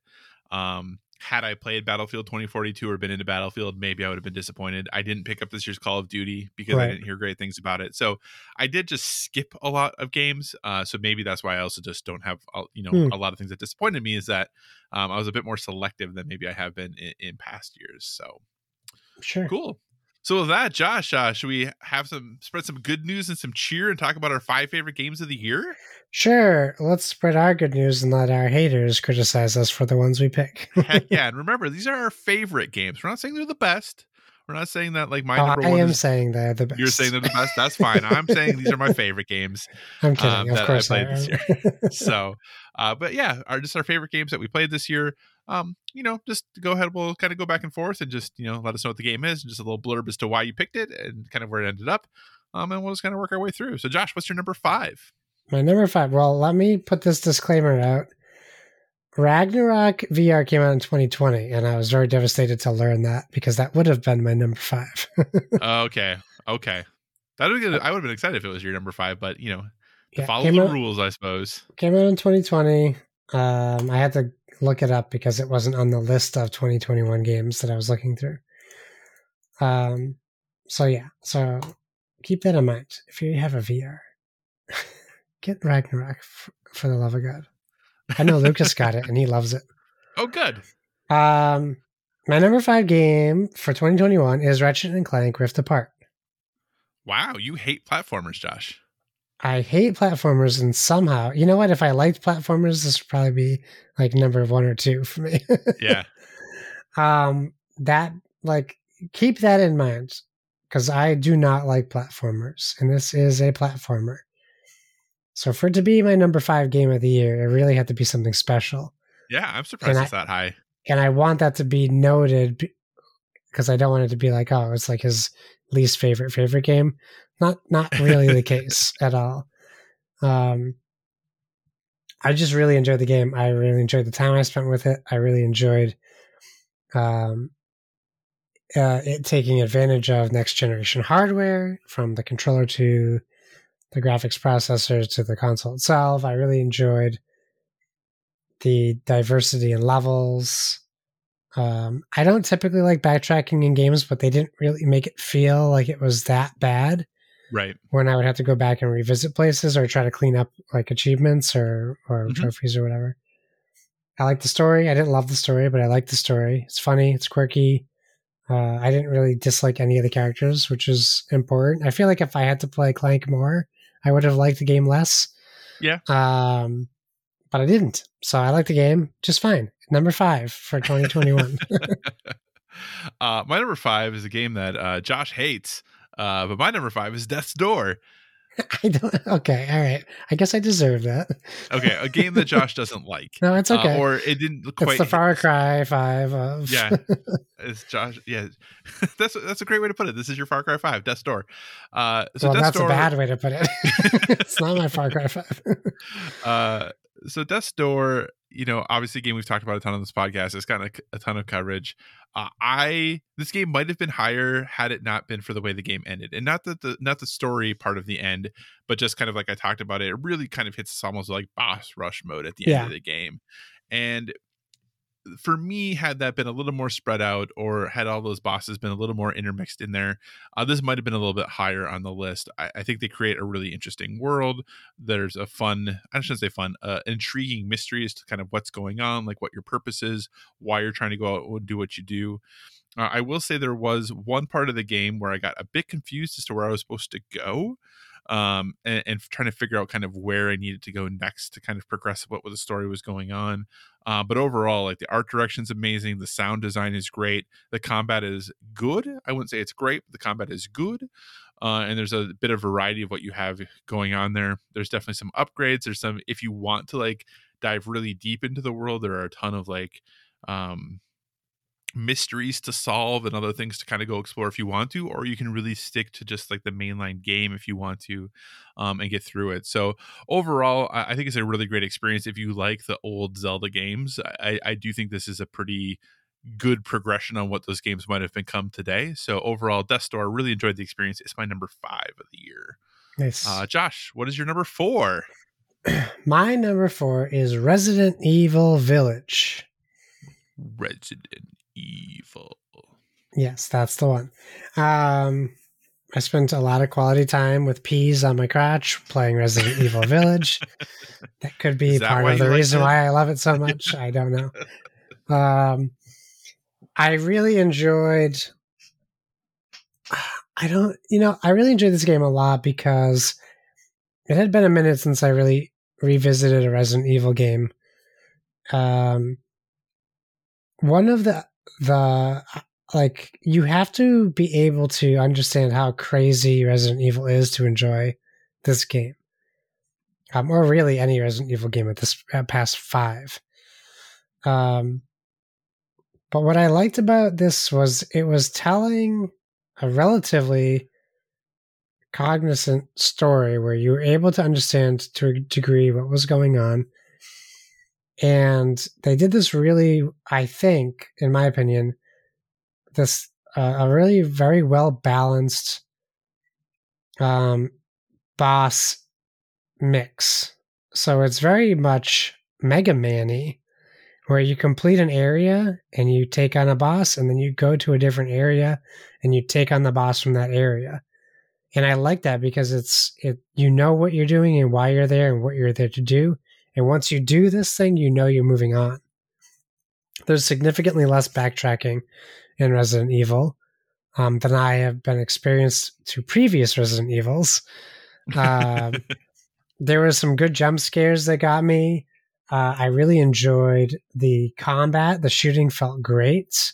Had I played Battlefield 2042 or been into Battlefield, maybe I would have been disappointed. I didn't pick up this year's Call of Duty because I didn't hear great things about it. So I did just skip a lot of games. So maybe that's why I also just don't have, a lot of things that disappointed me is that I was a bit more selective than maybe I have been in past years. So sure. Cool. So with that, Josh, should we have spread some good news and some cheer and talk about our 5 favorite games of the year? Sure. Let's spread our good news and let our haters criticize us for the ones we pick. Heck yeah. And remember, these are our favorite games. We're not saying they're the best. We're not saying that like my number one. I am saying they're the best. You're saying they're the best. That's fine. I'm saying these are my favorite games. I'm kidding. Of course I played this year. So, but yeah, our favorite games that we played this year. Just go ahead. We'll kind of go back and forth and just, let us know what the game is and just a little blurb as to why you picked it and kind of where it ended up. And we'll just kind of work our way through. So Josh, what's your number 5? My number 5. Well, let me put this disclaimer out. Ragnarok VR came out in 2020 and I was very devastated to learn that because that would have been my number 5. Okay. I would have been excited if it was your number 5, but to follow the rules, I suppose. Came out in 2020. I had to look it up because it wasn't on the list of 2021 games that I was looking through. So keep that in mind. If you have a VR, get Ragnarok for the love of God. I know Lucas got it and he loves it. Oh, good. My number 5 game for 2021 is Ratchet and Clank Rift Apart. Wow, you hate platformers, Josh. I hate platformers, and somehow, you know what? If I liked platformers, this would probably be like number 1 or 2 for me. Yeah. Keep that in mind because I do not like platformers, and this is a platformer. So for it to be my number 5 game of the year, it really had to be something special. Yeah, I'm surprised it's that high. And I want that to be noted because I don't want it to be like, oh, it's like his least favorite game. Not really the case at all. I just really enjoyed the game. I really enjoyed the time I spent with it. I really enjoyed it taking advantage of next generation hardware, from the controller to the graphics processors to the console itself. I really enjoyed the diversity in levels. I don't typically like backtracking in games, but they didn't really make it feel like it was that bad. Right. When I would have to go back and revisit places or try to clean up like achievements or trophies or whatever. I like the story. I didn't love the story, but I like the story. It's funny. It's quirky. I didn't really dislike any of the characters, which is important. I feel like if I had to play Clank more, I would have liked the game less. Yeah. But I didn't. So I like the game just fine. Number 5 for 2021. My number 5 is a game that Josh hates. But my number 5 is Death's Door. Okay, all right. I guess I deserve that. Okay, a game that Josh doesn't like. No, it's okay. Or it didn't quite. It's the Far Cry 5 of. Yeah, it's Josh. Yeah, that's a great way to put it. This is your Far Cry 5, Death's Door. That's a bad way to put it. It's not my Far Cry 5. So Death's Door, obviously a game we've talked about a ton on this podcast. It's gotten a ton of coverage. This game might have been higher had it not been for the way the game ended, and not the story part of the end, but just kind of like I talked about it really kind of hits almost like boss rush mode at the end of the game. And for me, had that been a little more spread out, or had all those bosses been a little more intermixed in there, this might have been a little bit higher on the list. I think they create a really interesting world. There's a intriguing mystery as to kind of what's going on, like what your purpose is, why you're trying to go out and do what you do. I will say there was one part of the game where I got a bit confused as to where I was supposed to go. And trying to figure out kind of where I needed to go next to kind of progress what the story was going on. But overall, like, the art direction's amazing. The sound design is great. The combat is good. I wouldn't say it's great, but the combat is good. And there's a bit of variety of what you have going on there. There's definitely some upgrades. There's some, if you want to like dive really deep into the world, there are a ton of like mysteries to solve and other things to kind of go explore if you want to, or you can really stick to just like the mainline game if you want to, and get through it. So overall, I think it's a really great experience. If you like the old Zelda games, I do think this is a pretty good progression on what those games might have become today. So overall, Death's Door, really enjoyed the experience. It's my number 5 of the year. Nice. Josh, what is your number 4? My number 4 is Resident Evil Village. Resident Evil. Yes, that's the one. I spent a lot of quality time with peas on my crotch playing Resident Evil Village. That could be part of the reason why I love it so much. I don't know. I really enjoyed, I really enjoyed this game a lot because it had been a minute since I really revisited a Resident Evil game. One of the like, you have to be able to understand how crazy Resident Evil is to enjoy this game, or really any Resident Evil game at this past 5. But what I liked about this was it was telling a relatively cognizant story where you were able to understand to a degree what was going on. And they did this really, I think, in my opinion, this a really very well balanced boss mix. So it's very much Mega Man-y, where you complete an area and you take on a boss, and then you go to a different area and you take on the boss from that area. And I like that because it's you know what you're doing and why you're there and what you're there to do. And once you do this thing, you know you're moving on. There's significantly less backtracking in Resident Evil than I have been experienced to previous Resident Evils. There were some good jump scares that got me. I really enjoyed the combat. The shooting felt great.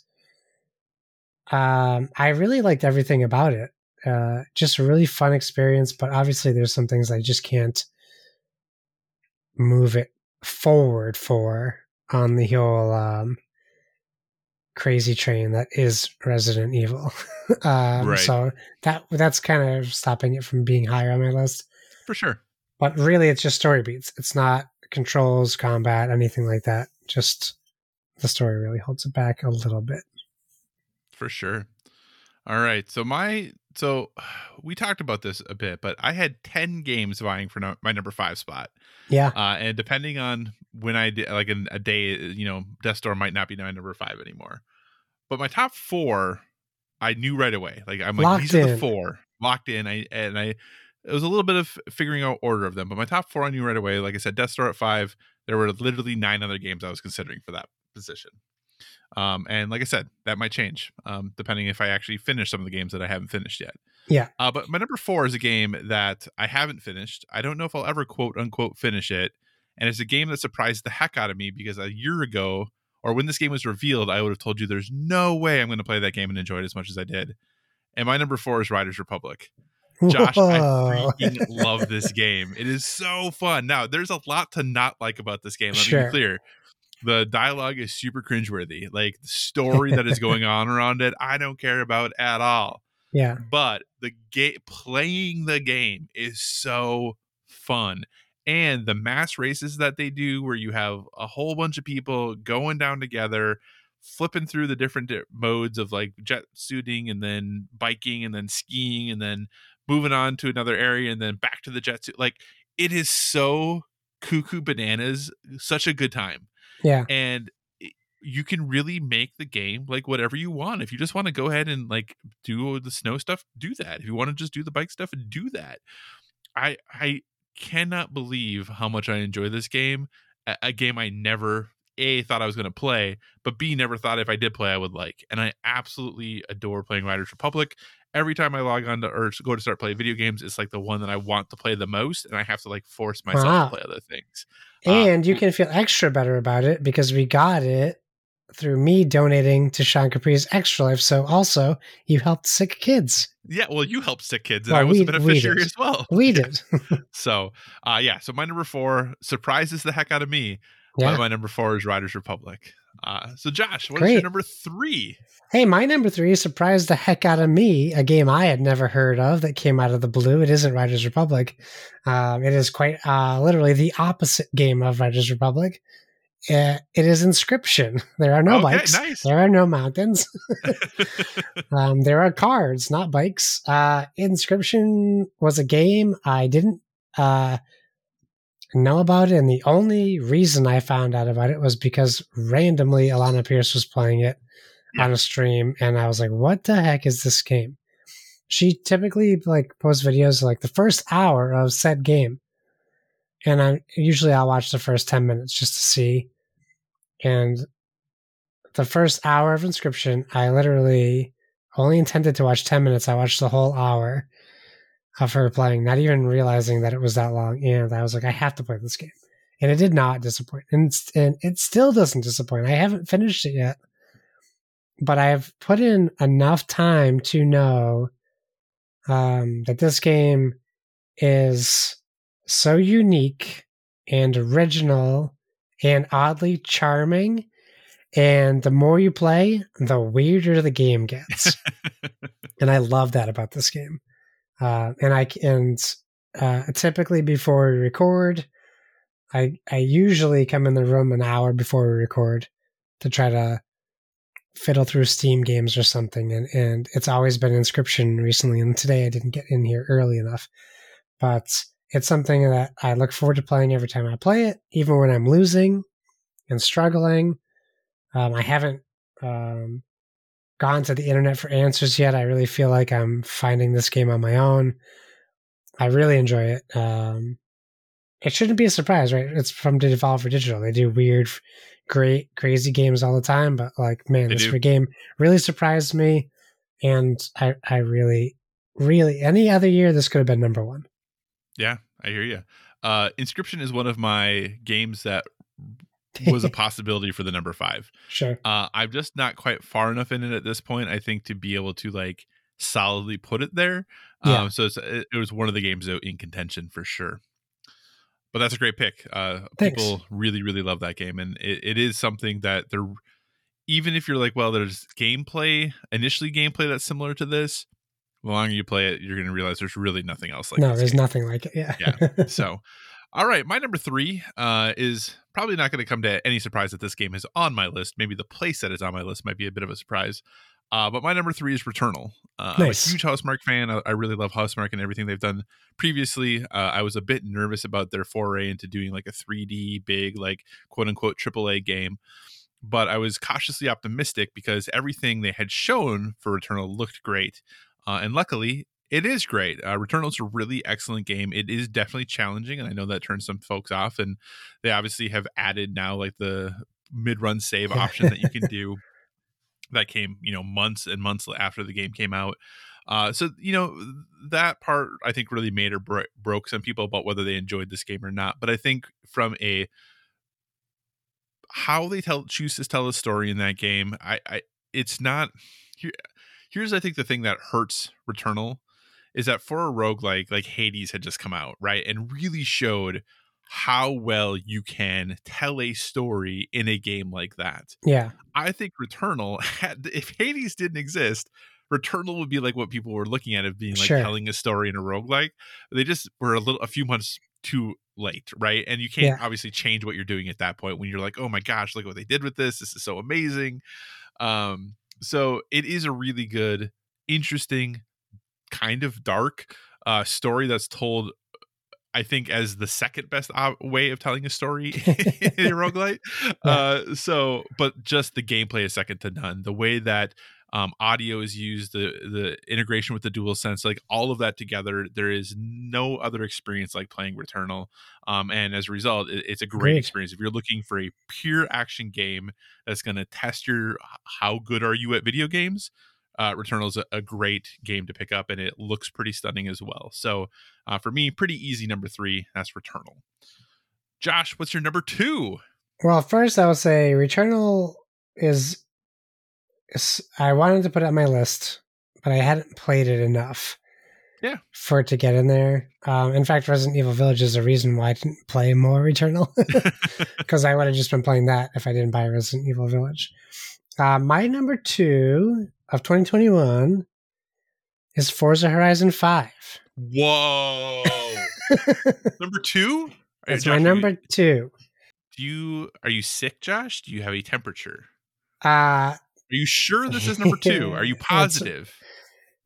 I really liked everything about it. Just a really fun experience, but obviously there's some things I just can't move it forward for on the whole crazy train that is Resident Evil. Right. So that's kind of stopping it from being higher on my list. For sure. But really, it's just story beats. It's not controls, combat, anything like that. Just the story really holds it back a little bit. For sure. All right. So we talked about this a bit, but I had 10 games vying for my number 5 spot. Yeah. And depending on when I did, like in a day, Death's Door might not be my number 5 anymore. But my top 4, I knew right away. Like, I'm like, these are the 4 locked in. It was a little bit of figuring out order of them, but my top 4 I knew right away. Like I said, Death's Door at 5. There were literally 9 other games I was considering for that position. And like I said, that might change depending if I actually finish some of the games that I haven't finished yet. Yeah. But my number 4 is a game that I haven't finished. I don't know if I'll ever quote unquote finish it. And it's a game that surprised the heck out of me because a year ago, or when this game was revealed, I would have told you there's no way I'm going to play that game and enjoy it as much as I did. And my number 4 is Riders Republic. Josh, I freaking love this game. It is so fun. Now, there's a lot to not like about this game. Let me be clear. The dialogue is super cringeworthy. Like, the story that is going on around it, I don't care about at all. Yeah. But the playing the game is so fun. And the mass races that they do where you have a whole bunch of people going down together, flipping through the different modes of like jet suiting and then biking and then skiing and then moving on to another area and then back to the jet suit. Like, it is so cuckoo bananas, such a good time. Yeah. And you can really make the game like whatever you want. If you just want to go ahead and like do the snow stuff, do that. If you want to just do the bike stuff, do that. I cannot believe how much I enjoy this game. A game I never A, thought I was going to play, but B, never thought if I did play I would like. And I absolutely adore playing Riders Republic. Every time I log on to or go to start playing video games, it's like the one that I want to play the most, and I have to like force myself to play other things. And you can feel extra better about it because we got it through me donating to Sean Capri's Extra Life. So also you helped sick kids. Yeah, well, you helped sick kids, and well, I was a beneficiary as well. We did. So, yeah. So my number 4 surprises the heck out of me. Yeah. My number 4 is Riders Republic. So Josh, what is your number 3? Hey, my number 3 surprised the heck out of me. A game I had never heard of that came out of the blue. It isn't Riders Republic. It is quite literally the opposite game of Riders Republic. It is Inscryption. There are no bikes. Nice. There are no mountains. There are cards, not bikes. Inscryption was a game I didn't know about it, and the only reason I found out about it was because randomly Alana Pierce was playing it on a stream, and I was like, what the heck is this game? She typically like posts videos like the first hour of said game, and I'll watch the first 10 minutes just to see. And the first hour of Inscryption, I literally only intended to watch 10 minutes. I watched the whole hour of her playing, not even realizing that it was that long. And I was like, I have to play this game. And it did not disappoint. And it still doesn't disappoint. I haven't finished it yet, but I've put in enough time to know that this game is so unique and original and oddly charming. And the more you play, the weirder the game gets. And I love that about this game. Typically before we record, I usually come in the room an hour before we record to try to fiddle through Steam games or something. And it's always been Inscryption recently. And today I didn't get in here early enough, but it's something that I look forward to playing every time I play it, even when I'm losing and struggling. I haven't, gone to the internet for answers yet. I really feel like I'm finding this game on my own. I really enjoy it. It shouldn't be a surprise, right? It's from Devolver Digital. They do weird, great, crazy games all the time, but like, man, this game really surprised me. And I really, really, any other year, this could have been number 1. Yeah, I hear you. Inscryption is one of my games that was a possibility for the number 5. Sure. I'm just not quite far enough in it at this point, I think, to be able to like solidly put it there. So it was one of the games though in contention for sure. But that's a great pick. Thanks. People really, really love that game. And it is something that they're, even if you're like, well, there's initially gameplay that's similar to this, the longer you play it, you're going to realize there's really nothing else like it. No, there's nothing like it. Yeah. So, all right. My number 3 is probably not going to come to any surprise that this game is on my list. Maybe the place that is on my list might be a bit of a surprise. But my number 3 is Returnal. Nice. I'm a huge Housemarque fan. I really love Housemarque and everything they've done previously. I was a bit nervous about their foray into doing like a 3D big, like quote unquote AAA game. But I was cautiously optimistic because everything they had shown for Returnal looked great. And luckily, it is great. Returnal is a really excellent game. It is definitely challenging, and I know that turns some folks off. And they obviously have added now like the mid-run save option that you can do. That came, months and months after the game came out. So that part I think really made or broke some people about whether they enjoyed this game or not. But I think from how they choose to tell a story in that game, it's not. Here's I think the thing that hurts Returnal. Is that for a roguelike, like Hades had just come out, right? And really showed how well you can tell a story in a game like that. Yeah. I think Returnal, if Hades didn't exist, Returnal would be like what people were looking at of being like telling a story in a roguelike. They just were a few months too late, right? And you can't obviously change what you're doing at that point when you're like, oh my gosh, look what they did with this. This is so amazing. So it is a really good, interesting, kind of dark story that's told, I think, as the second best way of telling a story in roguelite. So, but just the gameplay is second to none. The way that Audio is used, the integration with the DualSense, like all of that together. There is no other experience like playing Returnal. And as a result, it's a great experience. If you're looking for a pure action game that's going to test your how good are you at video games, Returnal is a great game to pick up, and it looks pretty stunning as well. So for me, pretty easy number three. That's Returnal. Josh, what's your number two? Well, first I would say Returnal is I wanted to put it on my list, but I hadn't played it enough for it to get in there. In fact, Resident Evil Village is a reason why I didn't play more Returnal, because I would have just been playing that if I didn't buy Resident Evil Village. My number two of 2021 is Forza Horizon 5. Whoa. Number two? That's Josh, my number two. Are you sick, Josh? Do you have a temperature? Are you sure this is number two? Are you positive?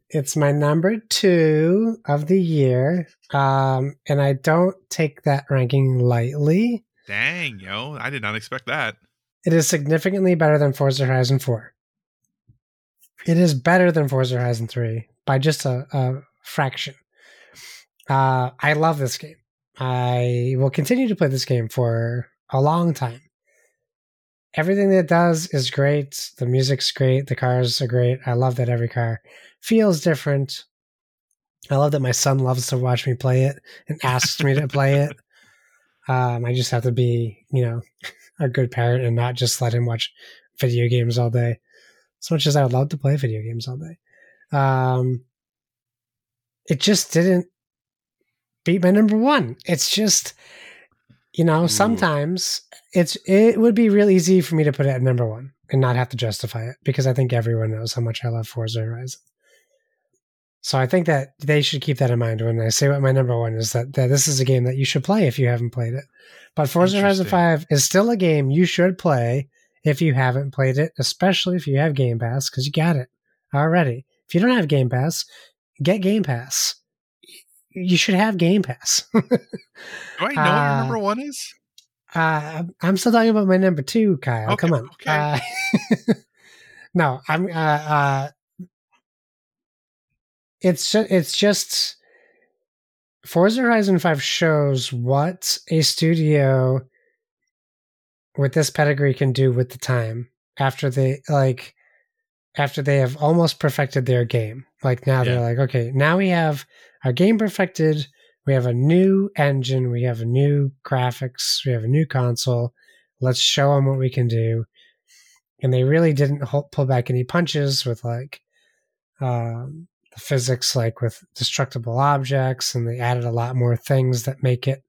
It's my number two of the year. And I don't take that ranking lightly. Dang, yo. I did not expect that. It is significantly better than Forza Horizon 4. It is better than Forza Horizon 3 by just a fraction. I love this game. I will continue to play this game for a long time. Everything that it does is great. The music's great. The cars are great. I love that every car feels different. I love that my son loves to watch me play it and asks me to play it. I just have to be, a good parent and not just let him watch video games all day. As much as I would love to play video games all day. It just didn't beat my number one. It's just, sometimes it would be real easy for me to put it at number one and not have to justify it, because I think everyone knows how much I love Forza Horizon. So I think that they should keep that in mind when I say what my number one is, that this is a game that you should play if you haven't played it. But Forza Horizon 5 is still a game you should play if you haven't played it, especially if you have Game Pass, because you got it already. If you don't have Game Pass, get Game Pass. You should have Game Pass. Do I know what your number one is? I'm still talking about my number two, Kyle. Okay, come on. Okay. No, I'm... it's just Forza Horizon 5 shows what a studio with this pedigree can do with the time after they have almost perfected their game. Like now they're like, okay, now we have our game perfected. We have a new engine. We have a new graphics. We have a new console. Let's show them what we can do. And they really didn't pull back any punches with the physics, like with destructible objects, and they added a lot more things that make it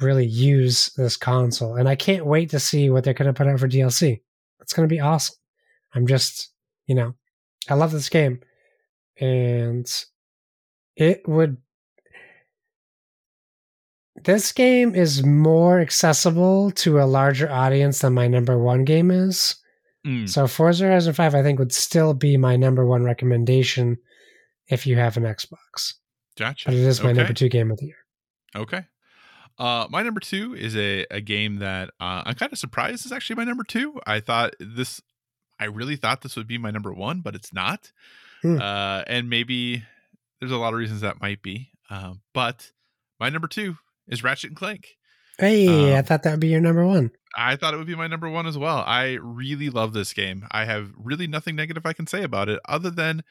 really use this console. And I can't wait to see what they're going to put out for DLC. It's going to be awesome. I'm just, I love this game, and this game is more accessible to a larger audience than my number one game is. So Forza Horizon 5, I think, would still be my number one recommendation if you have an Xbox. Gotcha. But it is my number two game of the year. Okay. My number two is a game that I'm kind of surprised is actually my number two. I really thought this would be my number one, but it's not. And maybe there's a lot of reasons that might be. But my number two is Ratchet and Clank. Hey, I thought that would be your number one. I thought it would be my number one as well. I really love this game. I have really nothing negative I can say about it other than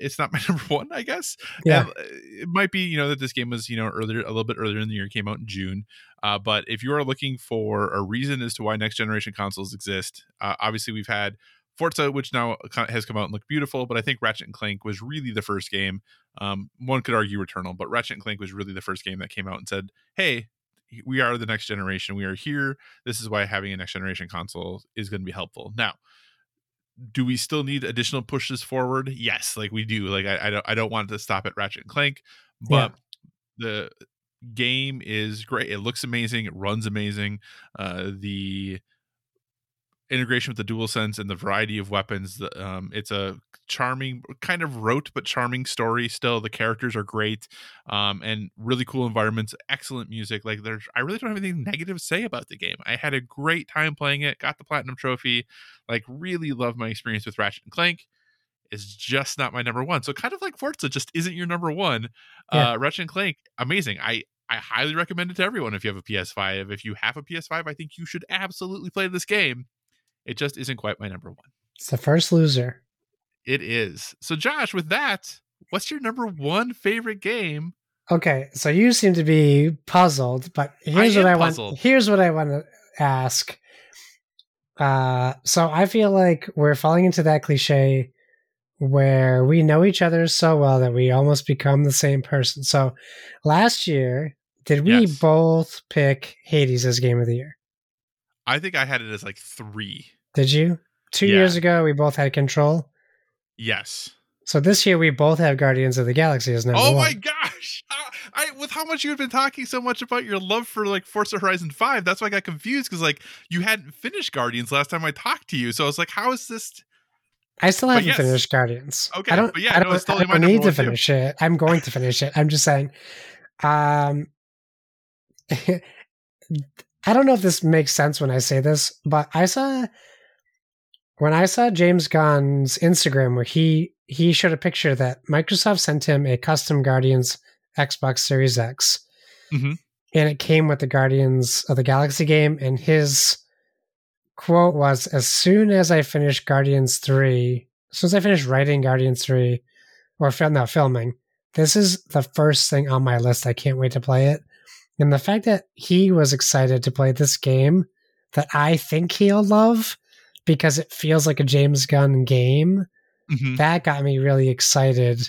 it's not my number one, I guess. Yeah. It might be, that this game was, a little bit earlier in the year. It came out in June. But if you are looking for a reason as to why next generation consoles exist, obviously we've had Forza, which now has come out and looked beautiful, but I think Ratchet and Clank was really the first game. One could argue Returnal, but Ratchet and Clank was really the first game that came out and said, hey, we are the next generation. We are here. This is why having a next generation console is going to be helpful. Now, do we still need additional pushes forward? Yes, like we do. Like I don't want to stop at Ratchet and Clank, but the game is great. It looks amazing. It runs amazing. The integration with the DualSense and the variety of weapons. It's a charming, kind of rote, but charming story still. The characters are great, and really cool environments, excellent music. Like, there's, I really don't have anything negative to say about the game. I had a great time playing it, got the platinum trophy, like really loved my experience with Ratchet and Clank. It's just not my number one. So kind of like Forza just isn't your number one. Yeah. Ratchet and Clank, amazing. I highly recommend it to everyone if you have a PS5. If you have a PS5, I think you should absolutely play this game. It just isn't quite my number one. It's the first loser. It is. So, Josh, with that, what's your number one favorite game? Okay, so you seem to be puzzled, but here's what I want to ask. So I feel like we're falling into that cliche where we know each other so well that we almost become the same person. So last year, did we both pick Hades as game of the year? I think I had it as like 3. Did you? 2 years ago, we both had Control. Yes. So this year, we both have Guardians of the Galaxy as number one. Oh my gosh! With how much you had been talking so much about your love for like Forza Horizon 5, that's why I got confused, because like you hadn't finished Guardians last time I talked to you. So I was like, how is this... I still haven't finished Guardians. Okay, I don't need to finish it. I'm going to finish it. I'm just saying. I don't know if this makes sense when I say this, but when I saw James Gunn's Instagram where he showed a picture that Microsoft sent him a custom Guardians Xbox Series X, and it came with the Guardians of the Galaxy game, and his quote was, as soon as I finished writing Guardians 3, or filming, this is the first thing on my list. I can't wait to play it. And the fact that he was excited to play this game that I think he'll love because it feels like a James Gunn game, that got me really excited,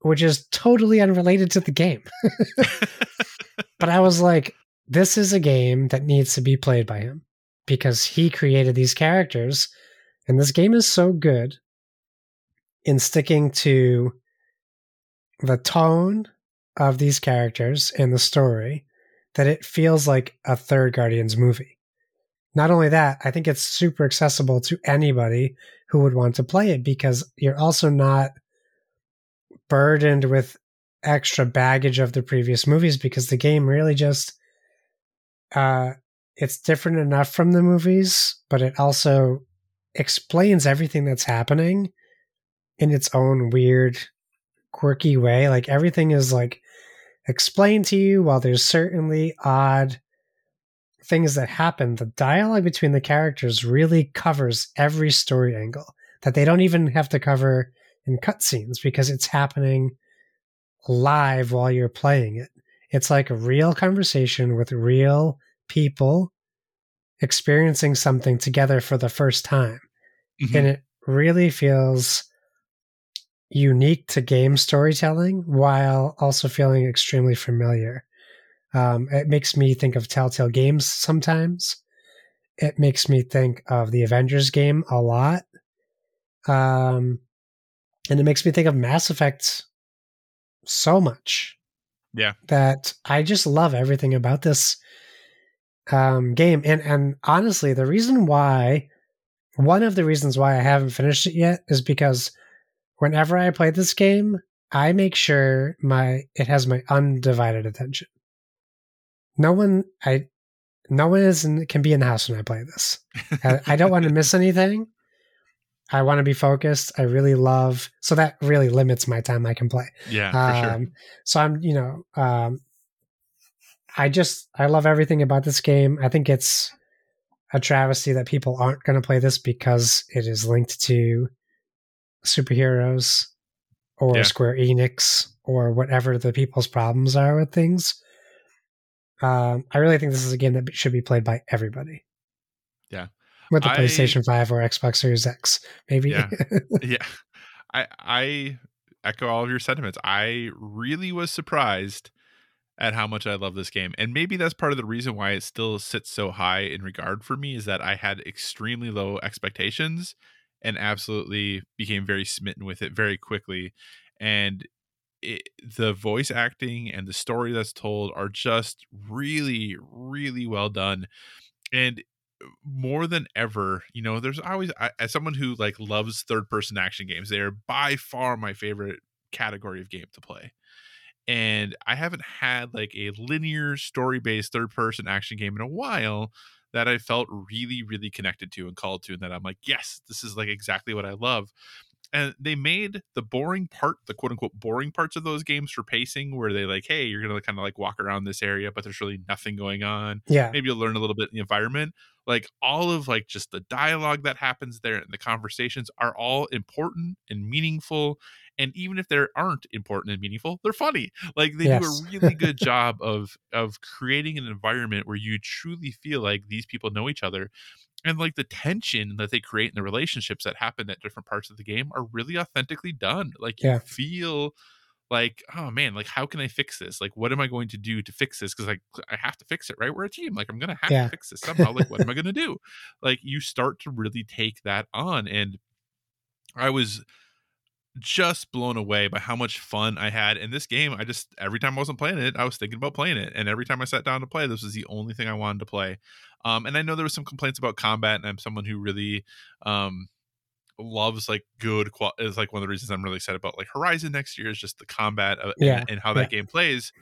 which is totally unrelated to the game. But I was like, this is a game that needs to be played by him, because he created these characters and this game is so good in sticking to the tone of these characters and the story that it feels like a third Guardians movie. Not only that, I think it's super accessible to anybody who would want to play it, because you're also not burdened with extra baggage of the previous movies, because the game really just, it's different enough from the movies, but it also explains everything that's happening in its own weird, quirky way. Like, everything is like explained to you, while there's certainly odd things that happen. The dialogue between the characters really covers every story angle that they don't even have to cover in cutscenes, because it's happening live while you're playing it. It's like a real conversation with real people experiencing something together for the first time. And it really feels unique to game storytelling while also feeling extremely familiar. It makes me think of Telltale games sometimes. It makes me think of the Avengers game a lot. And it makes me think of Mass Effect so much. Yeah. That I just love everything about this game. And honestly, one of the reasons why I haven't finished it yet is because whenever I play this game, I make sure it has my undivided attention. No one can be in the house when I play this. I don't want to miss anything. I want to be focused. So that really limits my time I can play. Yeah, for sure. So I'm, I love everything about this game. I think it's a travesty that people aren't going to play this because it is linked to superheroes or Square Enix or whatever the people's problems are with things. I really think this is a game that should be played by everybody. Yeah. With the PlayStation 5 or Xbox Series X, maybe. Yeah. I echo all of your sentiments. I really was surprised at how much I love this game. And maybe that's part of the reason why it still sits so high in regard for me, is that I had extremely low expectations and absolutely became very smitten with it very quickly. And the voice acting and the story that's told are just really, really well done. And more than ever, you know, there's always, as someone who like loves third person action games, they are by far my favorite category of game to play. And I haven't had like a linear story based third person action game in a while that I felt really, really connected to and called to, and that I'm like, yes, this is like exactly what I love. And they made the boring part, the quote unquote boring parts of those games for pacing, where they like, hey, you're going to kind of like walk around this area, but there's really nothing going on. Yeah. Maybe you'll learn a little bit in the environment. Like all of like just the dialogue that happens there and the conversations are all important and meaningful. And even if they aren't important and meaningful, they're funny. Like they do a really good job of creating an environment where you truly feel like these people know each other. And like the tension that they create in the relationships that happen at different parts of the game are really authentically done. Like you feel like, oh man, like how can I fix this? Like, what am I going to do to fix this? Cause like, I have to fix it, right? We're a team. Like I'm going to have to fix this somehow. Like, what am I going to do? Like you start to really take that on. And I was just blown away by how much fun I had in this game. I just, every time I wasn't playing it, I was thinking about playing it. And every time I sat down to play, this was the only thing I wanted to play. And I know there was some complaints about combat, and I'm someone who really loves like good quality. It's like one of the reasons I'm really excited about like Horizon next year is just the combat and how that game plays.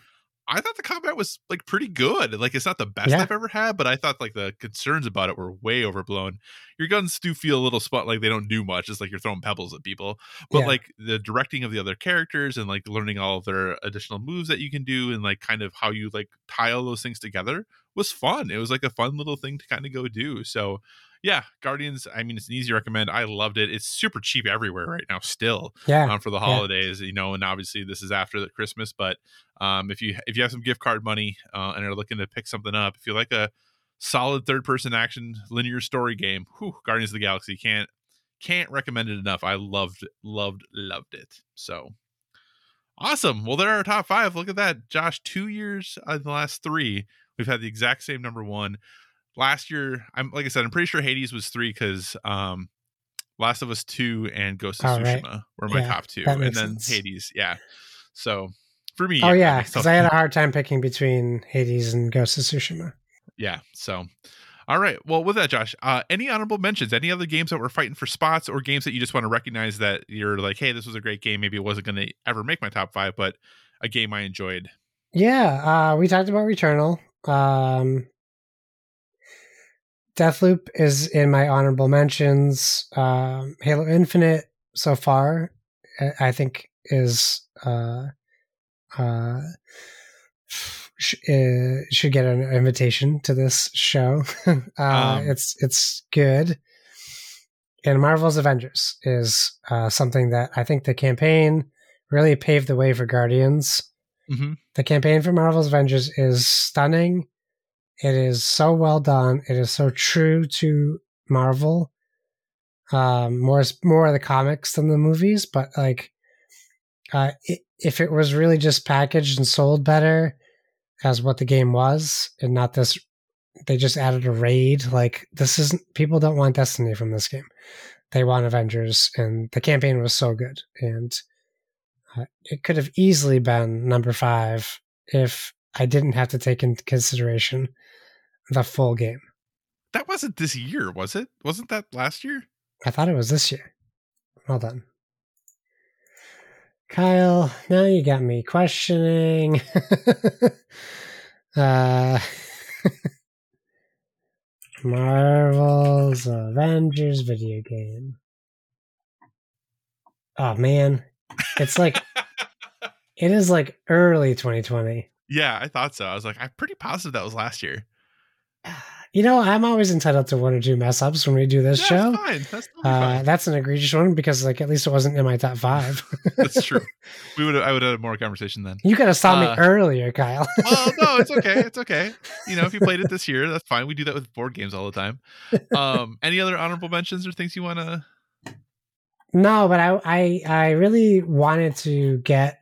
I thought the combat was like pretty good. Like it's not the best I've ever had, but I thought like the concerns about it were way overblown. Your guns do feel a little spot, like they don't do much. It's like you're throwing pebbles at people, but like the directing of the other characters and like learning all of their additional moves that you can do and like kind of how you like tie all those things together was fun. It was like a fun little thing to kind of go do. So yeah, Guardians, I mean, it's an easy recommend. I loved it. It's super cheap everywhere right now still for the holidays, you know, and obviously this is after the Christmas, but if you have some gift card money and are looking to pick something up, if you like a solid third-person action linear story game, Guardians of the Galaxy, can't recommend it enough. I loved it. So awesome. Well, there are our top five. Look at that, Josh. 2 years out of the last three, we've had the exact same number one. Last year, I'm pretty sure Hades was three because Last of Us 2 and Ghost of Tsushima were my top two, and then Hades. Yeah, so for me, because I had a hard time picking between Hades and Ghost of Tsushima. Yeah, so all right. Well, with that, Josh, any honorable mentions? Any other games that were fighting for spots, or games that you just want to recognize that you're like, hey, this was a great game. Maybe it wasn't going to ever make my top five, but a game I enjoyed. Yeah, we talked about Returnal. Deathloop is in my honorable mentions. Halo Infinite so far, I think should get an invitation to this show. It's good. And Marvel's Avengers is something that I think the campaign really paved the way for Guardians. Mm-hmm. The campaign for Marvel's Avengers is stunning. It is so well done. It is so true to Marvel. More of the comics than the movies, but like, if it was really just packaged and sold better as what the game was, and not this, they just added a raid. Like this isn't, people don't want Destiny from this game. They want Avengers, and the campaign was so good. And it could have easily been number five if I didn't have to take into consideration the full game. That wasn't this year, was it? Wasn't that last year? I thought it was this year. Well done, Kyle. Now you got me questioning. Marvel's Avengers video game. Oh man, it's like it is like early 2020. Yeah, I thought so. I was like, I'm pretty positive that was last year. You know, I'm always entitled to one or two mess ups when we do this show. That's fine. That's totally fine. That's an egregious one because, like, at least it wasn't in my top five. That's true. I would have more conversation then. You could have saw me earlier, Kyle. Well, no, it's okay. It's okay. You know, if you played it this year, that's fine. We do that with board games all the time. Any other honorable mentions or things you want to? No, but I really wanted to get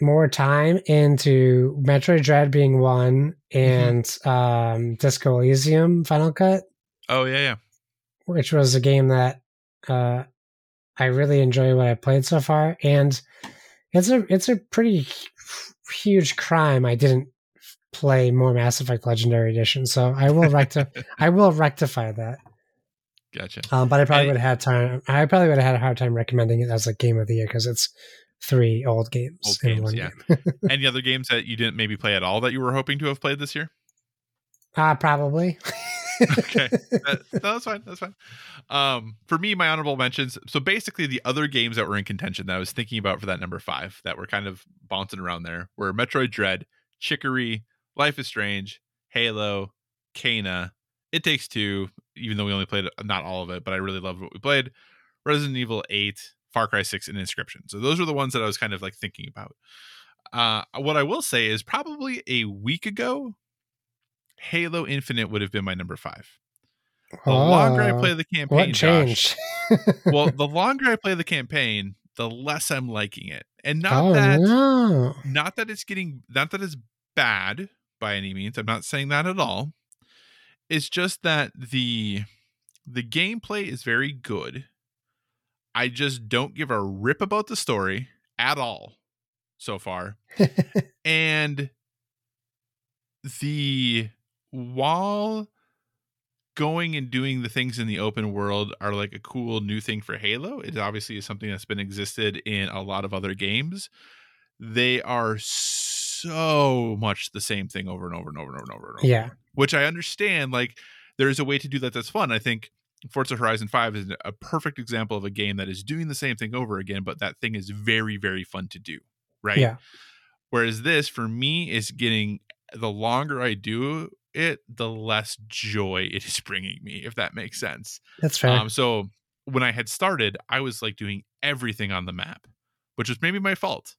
more time into Metroid Dread being one, and Disco Elysium Final Cut. Oh yeah, which was a game that I really enjoy what I played so far, and it's a pretty huge crime I didn't play more Mass Effect Legendary Edition, so I will rectify that. Gotcha. But I probably would have had time. I probably would have had a hard time recommending it as a game of the year because it's 3 old games in one game. Any other games that you didn't maybe play at all that you were hoping to have played this year? Probably. Okay. That's fine. For me, my honorable mentions. So basically the other games that were in contention that I was thinking about for that number 5 that were kind of bouncing around there were Metroid Dread, Chicory, Life is Strange, Halo, Kena, It Takes Two, even though we only played not all of it, but I really loved what we played, Resident Evil 8, Far Cry 6, and Inscryption. So those are the ones that I was kind of like thinking about. What I will say is probably a week ago, Halo Infinite would have been my number 5. The longer I play the campaign, Josh, the less I'm liking it. And not that it's bad by any means. I'm not saying that at all. It's just that the gameplay is very good. I just don't give a rip about the story at all so far. And while going and doing the things in the open world are like a cool new thing for Halo, it obviously is something that's been existed in a lot of other games. They are so much the same thing over and over and over and over and over. And over. Yeah. Which I understand, like, there's a way to do that that's fun. I think Forza Horizon 5 is a perfect example of a game that is doing the same thing over again, but that thing is very, very fun to do, right? Yeah. Whereas this, for me, is getting, the longer I do it, the less joy it is bringing me, if that makes sense. That's fair. So when I had started, I was, like, doing everything on the map, which was maybe my fault.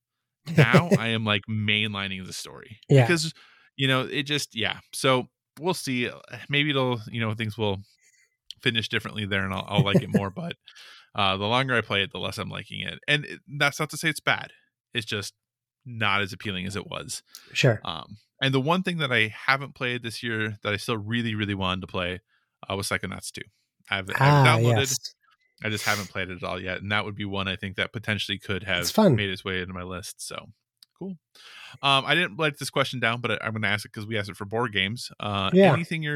Now I am, like, mainlining the story. Yeah. Because, you know, it just, yeah. So we'll see. Maybe it'll, you know, things will finish differently there and I'll like it more, but the longer I play it, the less I'm liking it. And that's not to say it's bad. It's just not as appealing as it was. Sure. And the one thing that I haven't played this year that I still really, really wanted to play was Psychonauts 2. I've downloaded. Yes. I just haven't played it at all yet. And that would be one I think that potentially could have made its way into my list. So cool. I didn't write this question down, but I'm going to ask it because we asked it for board games. Anything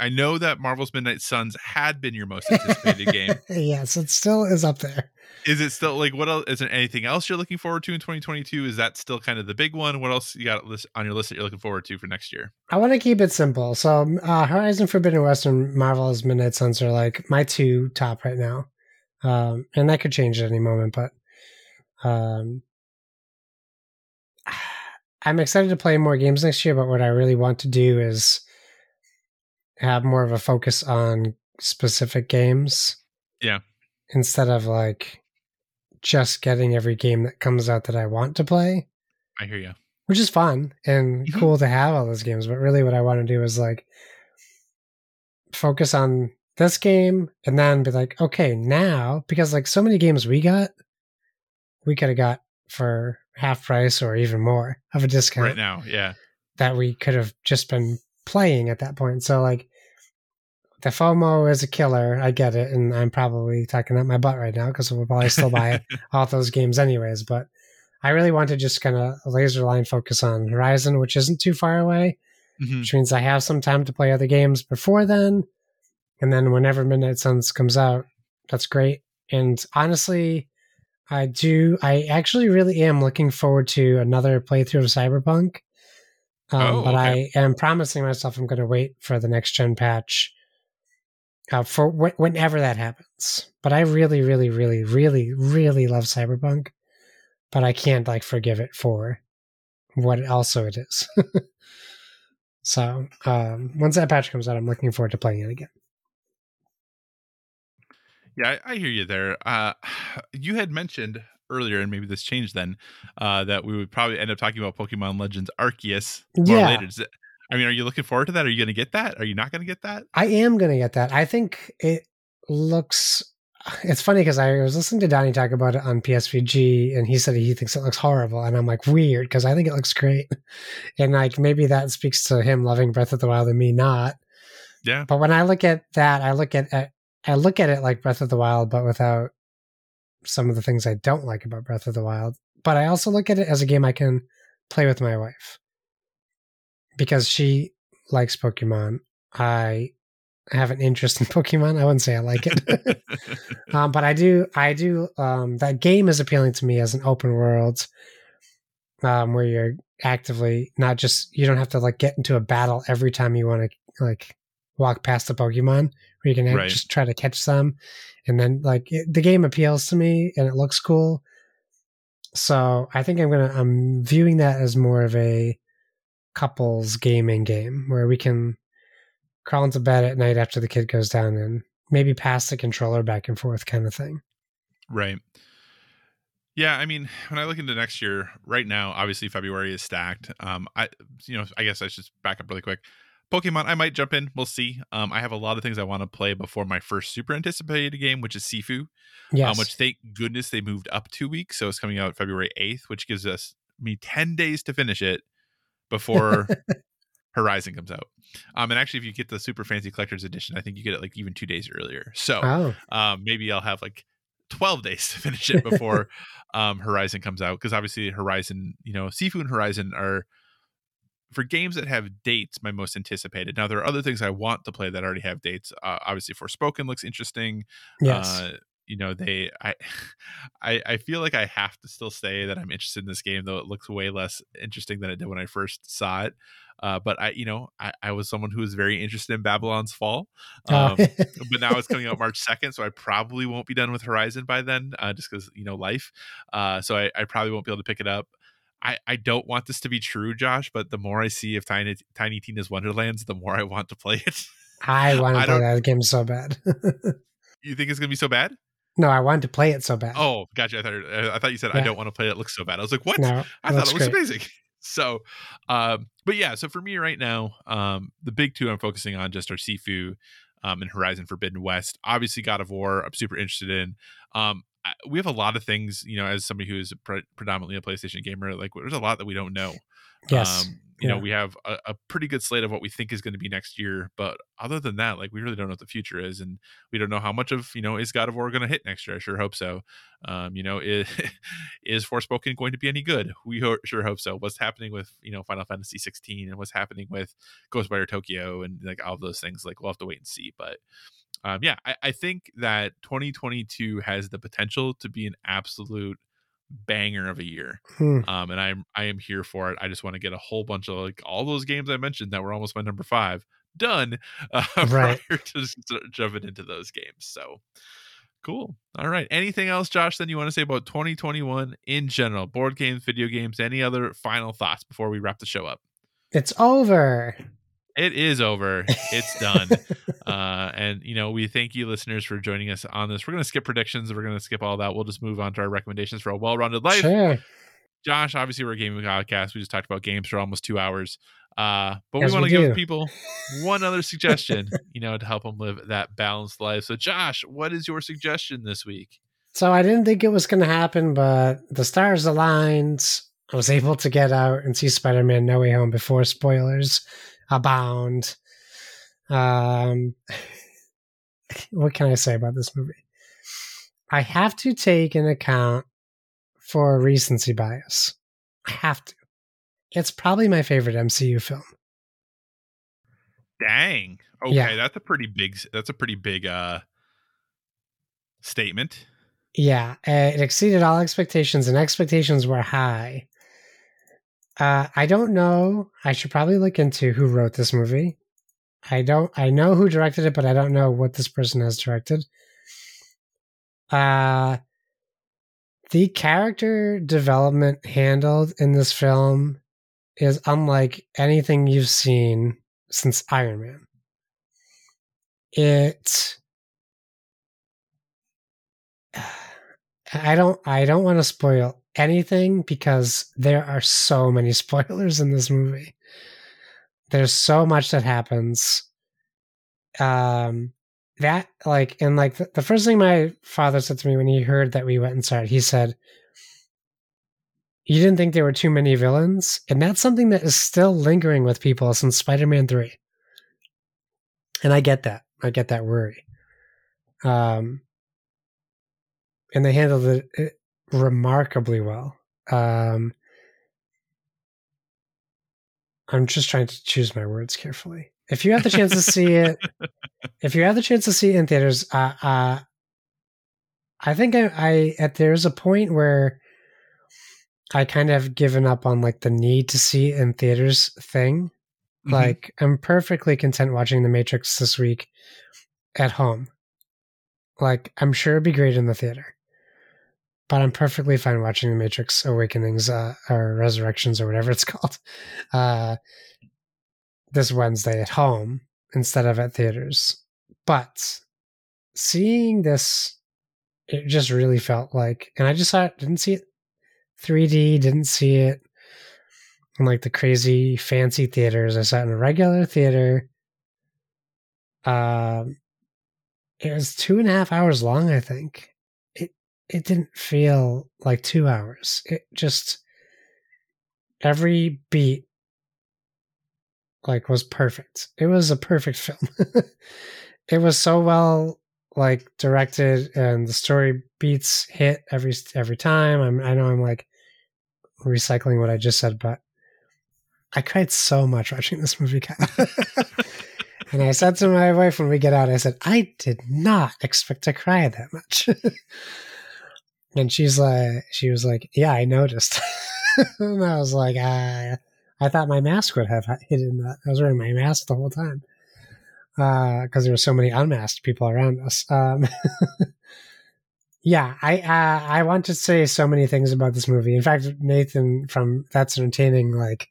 I know that Marvel's Midnight Suns had been your most anticipated game. Yes, it still is up there. Is it still like what else? Is there anything else you're looking forward to in 2022? Is that still kind of the big one? What else you got on your list that you're looking forward to for next year? I want to keep it simple. So Horizon Forbidden West and Marvel's Midnight Suns are like my 2 top right now. And that could change at any moment, but I'm excited to play more games next year, but what I really want to do is have more of a focus on specific games. Yeah. Instead of like just getting every game that comes out that I want to play. I hear you. Which is fun and cool to have all those games. But really what I want to do is like focus on this game and then be like, okay, now, because like so many games we could have got for half price or even more of a discount right now. Yeah. That we could have just been playing at that point. So like the FOMO is a killer. I get it. And I'm probably talking out my butt right now because we'll probably still buy all those games anyways. But I really want to just kind of laser line focus on Horizon, which isn't too far away, which means I have some time to play other games before then. And then whenever Midnight Suns comes out, that's great. And honestly, I actually really am looking forward to another playthrough of Cyberpunk. But okay. I am promising myself I'm going to wait for the next gen patch. For whenever that happens. But I really, really, really, really, really love Cyberpunk. But I can't like forgive it for what also it is. So once that patch comes out, I'm looking forward to playing it again. Yeah, I hear you there. You had mentioned earlier, and maybe this changed then, that we would probably end up talking about Pokemon Legends Arceus later. I mean, are you looking forward to that? Are you going to get that? Are you not going to get that? I am going to get that. I think it's funny because I was listening to Donnie talk about it on PSVG and he said he thinks it looks horrible. And I'm like, weird, because I think it looks great. And like, maybe that speaks to him loving Breath of the Wild and me not. Yeah. But when I look at that, I look at it like Breath of the Wild, but without some of the things I don't like about Breath of the Wild. But I also look at it as a game I can play with my wife. because she likes Pokemon, I have an interest in Pokemon. I wouldn't say I like it, but I do. That game is appealing to me as an open world, where you're actively not just, you don't have to like get into a battle every time you want to like walk past the Pokemon, where you can just try to catch them. And then like the game appeals to me and it looks cool. So I think I'm viewing that as more of a couples gaming game where we can crawl into bed at night after the kid goes down and maybe pass the controller back and forth kind of thing. Right. Yeah. I mean, when I look into next year right now, obviously February is stacked. I guess I should back up really quick. Pokemon, I might jump in. We'll see. I have a lot of things I want to play before my first super anticipated game, which is Sifu. Yes. Which, thank goodness, they moved up 2 weeks. So it's coming out February 8th, which gives me 10 days to finish it before Horizon comes out. And actually, if you get the Super Fancy Collector's Edition, I think you get it like even 2 days earlier. So maybe I'll have like 12 days to finish it before Horizon comes out. Because obviously Horizon, Sifu and Horizon are... For games that have dates, my most anticipated. Now, there are other things I want to play that already have dates. Obviously, Forspoken looks interesting. Yes. I feel like I have to still say that I'm interested in this game, though it looks way less interesting than it did when I first saw it. But I was someone who was very interested in Babylon's Fall. But now it's coming out March 2nd, so I probably won't be done with Horizon by then, just because, life. So I probably won't be able to pick it up. I don't want this to be true, Josh, but the more I see of Tiny Tina's Wonderlands, the more I want to play it. I want to play that game so bad. You think it's going to be so bad? No, I wanted to play it so bad. Oh, gotcha. I thought you said, yeah. I don't want to play it. It looks so bad. I was like, what? No, I thought it looks amazing. So, but yeah, so for me right now, the big two I'm focusing on just are Sifu and Horizon Forbidden West. Obviously, God of War, I'm super interested in. We have a lot of things, as somebody who is predominantly a PlayStation gamer, like there's a lot that we don't know. Yes. We have a pretty good slate of what we think is going to be next year. But other than that, like we really don't know what the future is. And we don't know how much of, is God of War going to hit next year? I sure hope so. Is Forspoken going to be any good? We sure hope so. What's happening with, Final Fantasy 16 and what's happening with Ghostwire Tokyo and like all of those things, like we'll have to wait and see. But I think that 2022 has the potential to be an absolute banger of a year. And I am here for it. I just want to get a whole bunch of like all those games I mentioned that were almost my number 5 done prior to jumping into those games. So cool. All right. Anything else, Josh, then you want to say about 2021 in general? Board games, video games, any other final thoughts before we wrap the show up? It's over. It is over. It's done. And, we thank you listeners for joining us on this. We're going to skip predictions. We're going to skip all that. We'll just move on to our recommendations for a well-rounded life. Sure. Josh, obviously we're a gaming podcast. We just talked about games for almost 2 hours. But we want to give people one other suggestion, to help them live that balanced life. So Josh, what is your suggestion this week? So I didn't think it was going to happen, but the stars aligned. I was able to get out and see Spider-Man No Way Home before spoilers abound. What can I say about this movie? I have to take an account for recency bias. I have to. It's probably my favorite MCU film. Dang. Okay, yeah. That's a pretty big statement. Yeah, it exceeded all expectations, and expectations were high. I don't know. I should probably look into who wrote this movie. I know who directed it, but I don't know what this person has directed. The character development handled in this film is unlike anything you've seen since Iron Man. I don't want to spoil anything because there are so many spoilers in this movie. There's so much that happens. The first thing my father said to me when he heard that we went and saw it, he said, "You didn't think there were too many villains?" And that's something that is still lingering with people since Spider-Man 3. And I get that. I get that worry. And they handled it remarkably well. I'm just trying to choose my words carefully. If you had the chance to see it, in theaters, I think I there's a point where I kind of have given up on like the need to see it in theaters thing. Mm-hmm. Like I'm perfectly content watching The Matrix this week at home. Like I'm sure it'd be great in the theater, but I'm perfectly fine watching The Matrix Awakenings or Resurrections or whatever it's called this Wednesday at home instead of at theaters. But seeing this, it just really felt like, and I just saw it, didn't see it 3D, didn't see it in like the crazy fancy theaters. I saw it in a regular theater. It was 2.5 hours long, I think. It didn't feel like 2 hours. It just, every beat like was perfect. It was a perfect film. It was so well like directed, and the story beats hit every time. I know I'm like recycling what I just said, but I cried so much watching this movie. And I said to my wife when we get out, I said, I did not expect to cry that much. And she was like, yeah, I noticed. And I was like, I thought my mask would have hidden that. I was wearing my mask the whole time because there were so many unmasked people around us. Yeah, I want to say so many things about this movie. In fact, Nathan from That's Entertaining like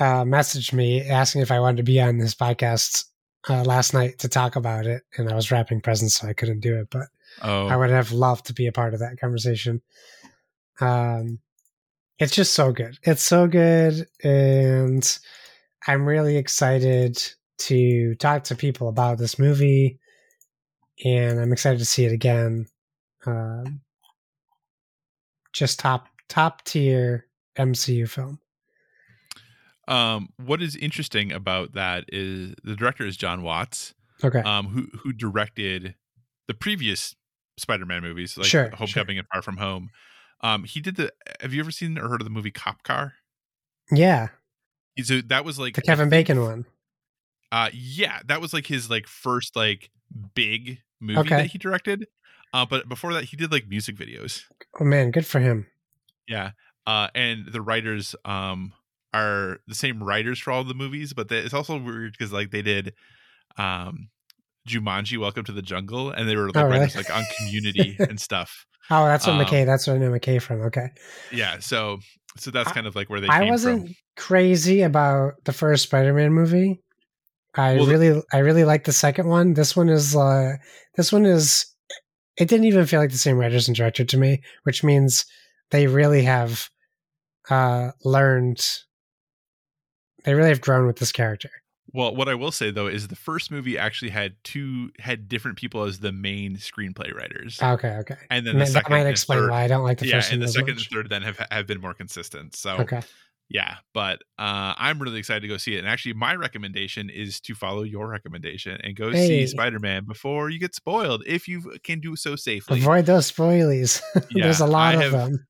messaged me asking if I wanted to be on this podcast last night to talk about it, and I was wrapping presents, so I couldn't do it. But I would have loved to be a part of that conversation. It's just so good. It's so good. And I'm really excited to talk to people about this movie, and I'm excited to see it again. Just top tier MCU film. What is interesting about that is the director is John Watts, okay, who directed the previous Spider-Man movies, like Homecoming and Far From Home. He did the, have you ever seen or heard of the movie Cop Car? Yeah. So that was like the Kevin Bacon one. Yeah, that was like his like first like big movie that he directed. But before that, he did like music videos. Oh man, good for him. Yeah. And the writers are the same writers for all the movies, but it's also weird because like they did Jumanji: Welcome to the Jungle, and they were like, writers like on Community and stuff. Oh, that's what McKay. That's what I know McKay from. Okay. Yeah. So that's kind of like where they came from. I wasn't crazy about the first Spider-Man movie. I really like the second one. This one is. It didn't even feel like the same writers and director to me, which means they really have learned. They really have grown with this character. Well, what I will say though is the first movie actually had different people as the main screenplay writers. Okay. And then the second might explain why I don't like the first. Yeah, and the second and third then have been more consistent. So okay. Yeah, but I'm really excited to go see it. And actually, my recommendation is to follow your recommendation and go see Spider-Man before you get spoiled, if you can do so safely. Avoid those spoilies. Yeah, there's a lot of them.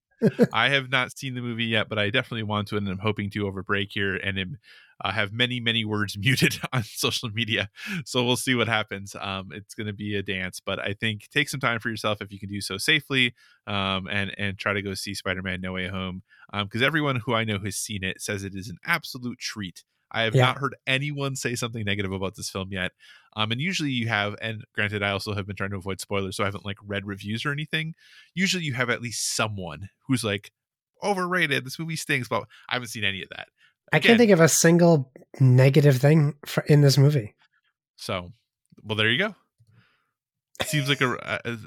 I have not seen the movie yet, but I definitely want to, and I'm hoping to over break here and have many, many words muted on social media. So we'll see what happens. It's going to be a dance, but I think take some time for yourself if you can do so safely, and try to go see Spider-Man No Way Home, because everyone who I know has seen it says it is an absolute treat. I have not heard anyone say something negative about this film yet. And usually you have, and granted, I also have been trying to avoid spoilers, so I haven't like read reviews or anything. Usually you have at least someone who's like, overrated, this movie stinks, but I haven't seen any of that. Again, I can't think of a single negative thing in this movie. So, well, there you go. It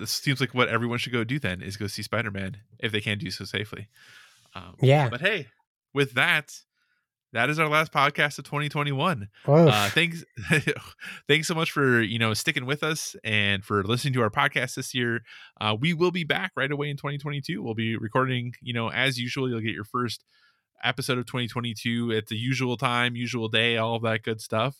seems like what everyone should go do then is go see Spider-Man if they can do so safely. But hey, with that, that is our last podcast of 2021. Thanks so much for sticking with us and for listening to our podcast this year. We will be back right away in 2022. We'll be recording, as usual. You'll get your first episode of 2022 at the usual time, usual day, all of that good stuff.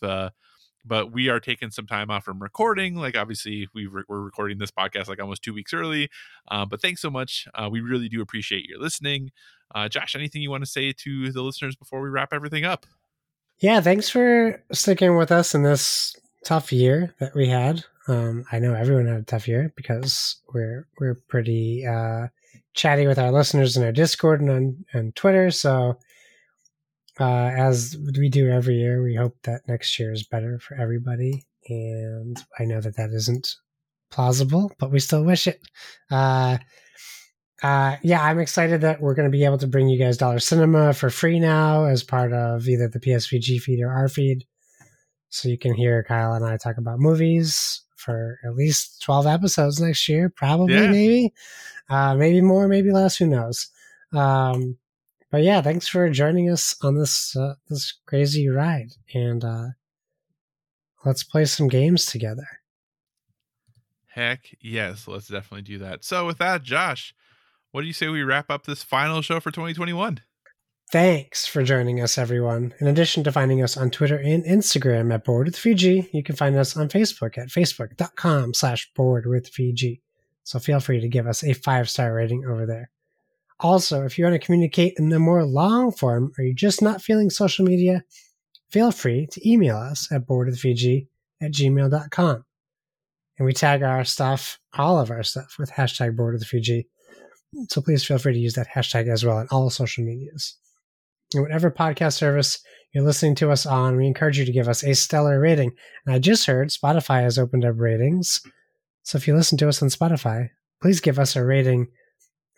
But we are taking some time off from recording. Like, obviously, we're recording this podcast like almost 2 weeks early. But thanks so much. We really do appreciate your listening. Josh, anything you want to say to the listeners before we wrap everything up? Yeah, thanks for sticking with us in this tough year that we had. I know everyone had a tough year because we're pretty chatty with our listeners in our Discord and on Twitter. So as we do every year, we hope that next year is better for everybody. And I know that that isn't plausible, but we still wish it. Yeah, I'm excited that we're going to be able to bring you guys Dollar Cinema for free now as part of either the PSVG feed or our feed. So you can hear Kyle and I talk about movies for at least 12 episodes next year, probably, maybe more, maybe less, who knows. But yeah, thanks for joining us on this this crazy ride, and let's play some games together. Heck yes, let's definitely do that. So with that, Josh, what do you say we wrap up this final show for 2021? Thanks for joining us, everyone. In addition to finding us on Twitter and Instagram at BoardWithVG, you can find us on Facebook at facebook.com/BoardWithVG. So feel free to give us a 5-star rating over there. Also, if you want to communicate in the more long form, or you're just not feeling social media, feel free to email us at boardwithvg@gmail.com. And we tag our stuff, all of our stuff, with hashtag BoardWithVG. So please feel free to use that hashtag as well on all social medias. And whatever podcast service you're listening to us on, we encourage you to give us a stellar rating. And I just heard Spotify has opened up ratings. So if you listen to us on Spotify, please give us a rating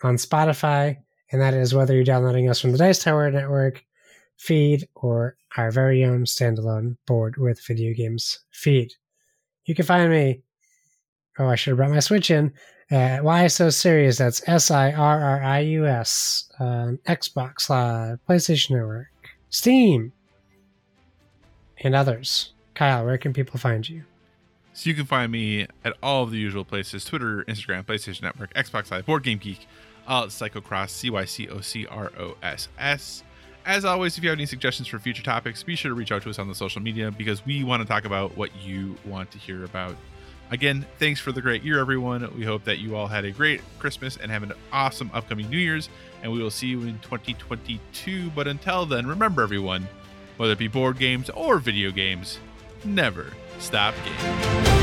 on Spotify. And that is whether you're downloading us from the Dice Tower Network feed or our very own standalone Board with Video Games feed. You can find me. Oh, I should have brought my Switch in. Why So Serious, that's SIRRIUS, Xbox Live, PlayStation Network, Steam, and others. Kyle, where can people find you? So you can find me at all of the usual places: Twitter, Instagram, PlayStation Network, Xbox Live, Board Game Geek, all at Psychocross, CYCOCROSS. As always, if you have any suggestions for future topics, be sure to reach out to us on the social media, because we want to talk about what you want to hear about. Again, thanks for the great year, everyone. We hope that you all had a great Christmas and have an awesome upcoming New Year's, and we will see you in 2022. But until then, remember, everyone, whether it be board games or video games, never stop gaming.